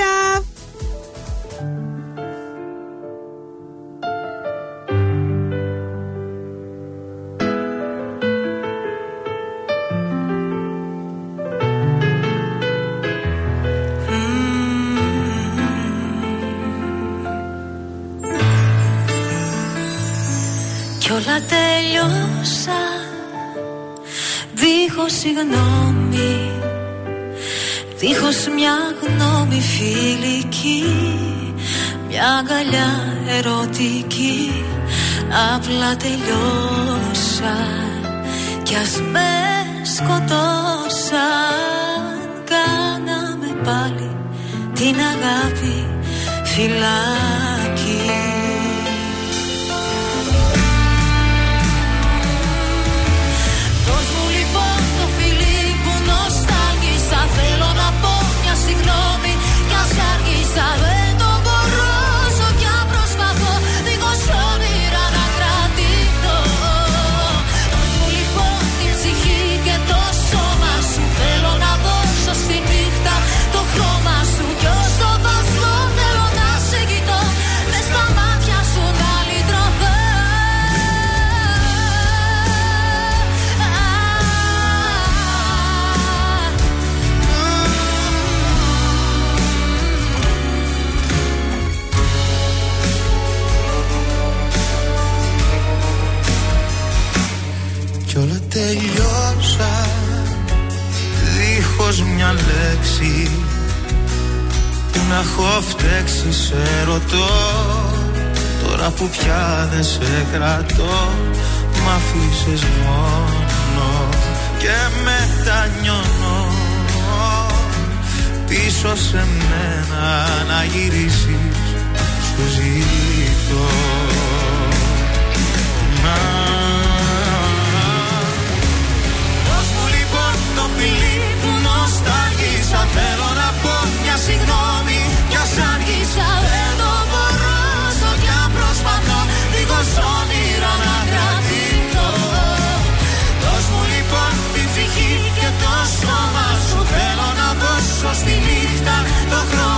Όλα τέλειωσα δίχως συγγνώμη, δίχως μια γνώμη φιλική, μια αγκαλιά ερωτική. Απλά τελειώσα κι ας με σκοτώσαν. πάλι την αγάπη φυλάκι. Δώσ' μου λοιπόν το φιλί που νοστάλγησα, θέλω να πω μια συγγνώμη κι ας άργησα, δεν το μπορώ κι αν προσπαθώ δίχως όνειρα να κρατηθώ. Δώσ' μου λοιπόν την ψυχή και το σώμα σου, θέλω να δώσω στη νύχτα το χρώμα σου κι ως το βαθμό θέλω να σε κοιτώ, μες στα μάτια σου να λυτρωθώ. Κι όλα τελειώσα δίχως μια λέξη, που να έχω φταίξει σε ρωτώ, τώρα που πια δεν σε κρατώ, μ' αφήσες μόνο και μετανιώνω. Πίσω σε μένα να γυρίσεις σου ζητώ. Νοσταλγήσα, θέλω να πω μια συγγνώμη κι ας άργησα, δεν το μπορώ όσο κι αν προσπαθώ δίχως όνειρα να κρατηθώ. Δώσ' μου λοιπόν την ψυχή και το σώμα σου, θέλω να δώσω στη νύχτα το χρόνο